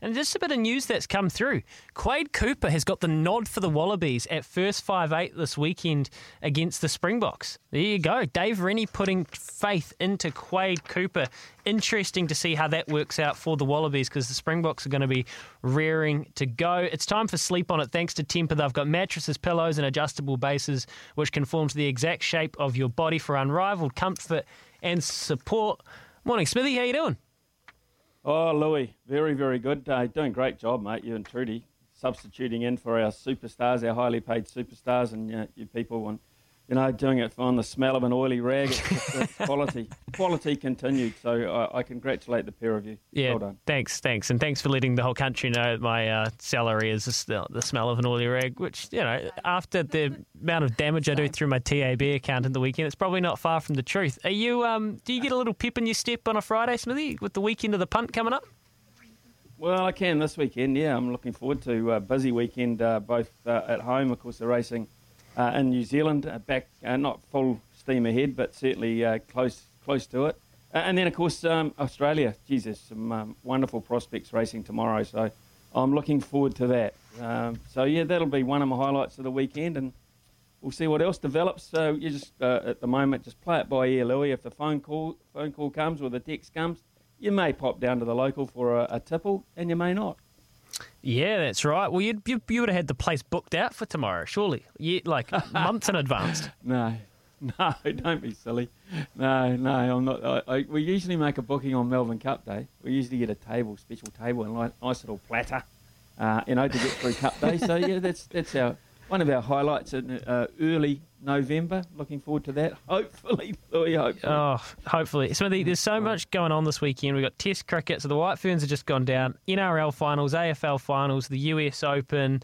And just a bit of news that's come through. Quade Cooper has got the nod for the Wallabies at first 5-8 this weekend against the Springboks. There you go. Dave Rennie putting faith into Quade Cooper. Interesting to see how that works out for the Wallabies, because the Springboks are going to be rearing to go. It's time for Sleep On It. Thanks to Temper, they've got mattresses, pillows and adjustable bases which conform to the exact shape of your body for unrivaled comfort and support. Morning, Smithy. How you doing? Oh, Louis, very, very good. Doing a great job, mate, you and Trudy, substituting in for our superstars, our highly paid superstars, and you people, and, doing it on the smell of an oily rag. It's quality. Quality continued, so I congratulate the pair of you. Yeah, well done. Thanks, and thanks for letting the whole country know my salary is just the smell of an oily rag, which, after the amount of damage I do through my TAB account in the weekend, it's probably not far from the truth. Are you? Do you get a little pep in your step on a Friday, Smithy, with the weekend of the punt coming up? Well, I can this weekend, yeah. I'm looking forward to a busy weekend, both at home, of course, the racing in New Zealand, back, not full steam ahead, but certainly close to it. And then, of course, Australia. Geez, there's some wonderful prospects racing tomorrow, so I'm looking forward to that. That'll be one of my highlights of the weekend, and we'll see what else develops. So you just, at the moment, just play it by ear, Louis. If the phone call comes or the text comes, you may pop down to the local for a tipple, and you may not. Yeah, that's right. Well, you would have had the place booked out for tomorrow, surely, months in advance. No, don't be silly. No, I'm not. We usually make a booking on Melbourne Cup Day. We usually get a table, special table, and nice little platter, to get through Cup Day. So, yeah, that's our one of our highlights in early November. Looking forward to that. Hopefully, Louis, hopefully. Oh, hopefully. So there's so much going on this weekend. We've got Test cricket. So the White Ferns have just gone down. NRL finals, AFL finals, the US Open,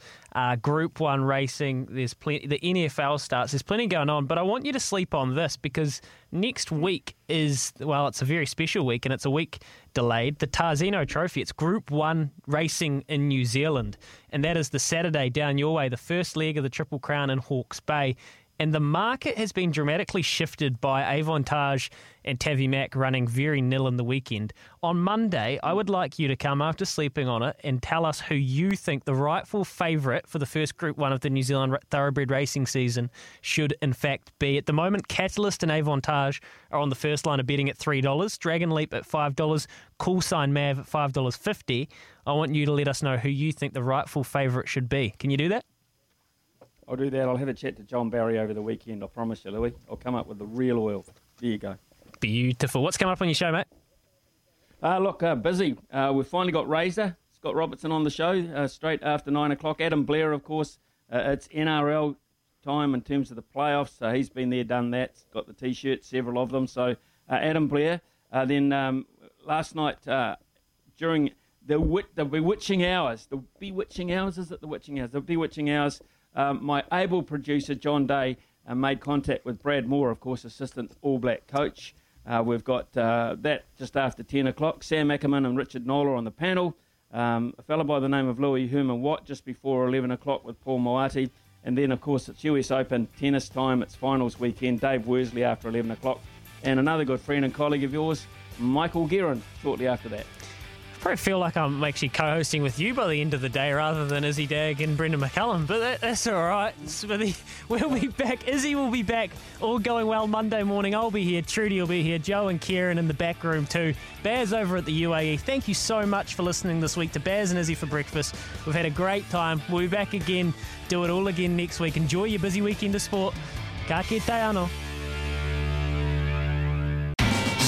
Group 1 racing. There's plenty. The NFL starts. There's plenty going on. But I want you to sleep on this because next week is, well, it's a very special week and it's a week delayed. The Tarzino Trophy. It's Group 1 racing in New Zealand. And that is the Saturday down your way, the first leg of the Triple Crown in Hawke's Bay. And the market has been dramatically shifted by Avantage and Tavi Mac running very nil in the weekend. On Monday, I would like you to come after sleeping on it and tell us who you think the rightful favourite for the first Group 1 of the New Zealand thoroughbred racing season should in fact be. At the moment, Catalyst and Avantage are on the first line of betting at $3, Dragon Leap at $5, Callsign Mav at $5.50. I want you to let us know who you think the rightful favourite should be. Can you do that? I'll do that. I'll have a chat to John Barry over the weekend. I promise you, Louis. I'll come up with the real oil. There you go. Beautiful. What's coming up on your show, mate? Busy. We've finally got Razor. Scott Robertson on the show straight after 9 o'clock. Adam Blair, of course. It's NRL time in terms of the playoffs. So he's been there, done that. Got the T-shirts, several of them. So Adam Blair. Then last night during the bewitching hours. The bewitching hours? Is it the witching hours? The bewitching hours. My able producer, John Day, made contact with Brad Moore, of course, assistant All Black coach. We've got that just after 10 o'clock. Sam Ackerman and Richard Noller on the panel. A fellow by the name of Louis Herman-Watt just before 11 o'clock with Paul Moati. And then, of course, it's US Open tennis time. It's finals weekend. Dave Worsley after 11 o'clock. And another good friend and colleague of yours, Michael Guerin, shortly after that. I probably feel like I'm actually co-hosting with you by the end of the day rather than Izzy Dag and Brendan McCullum, but that's all right. We'll be back. Izzy will be back. All going well Monday morning. I'll be here. Trudy will be here. Joe and Kieran in the back room too. Baz over at the UAE. Thank you so much for listening this week to Baz and Izzy for breakfast. We've had a great time. We'll be back again. Do it all again next week. Enjoy your busy weekend of sport. Ka kite anō.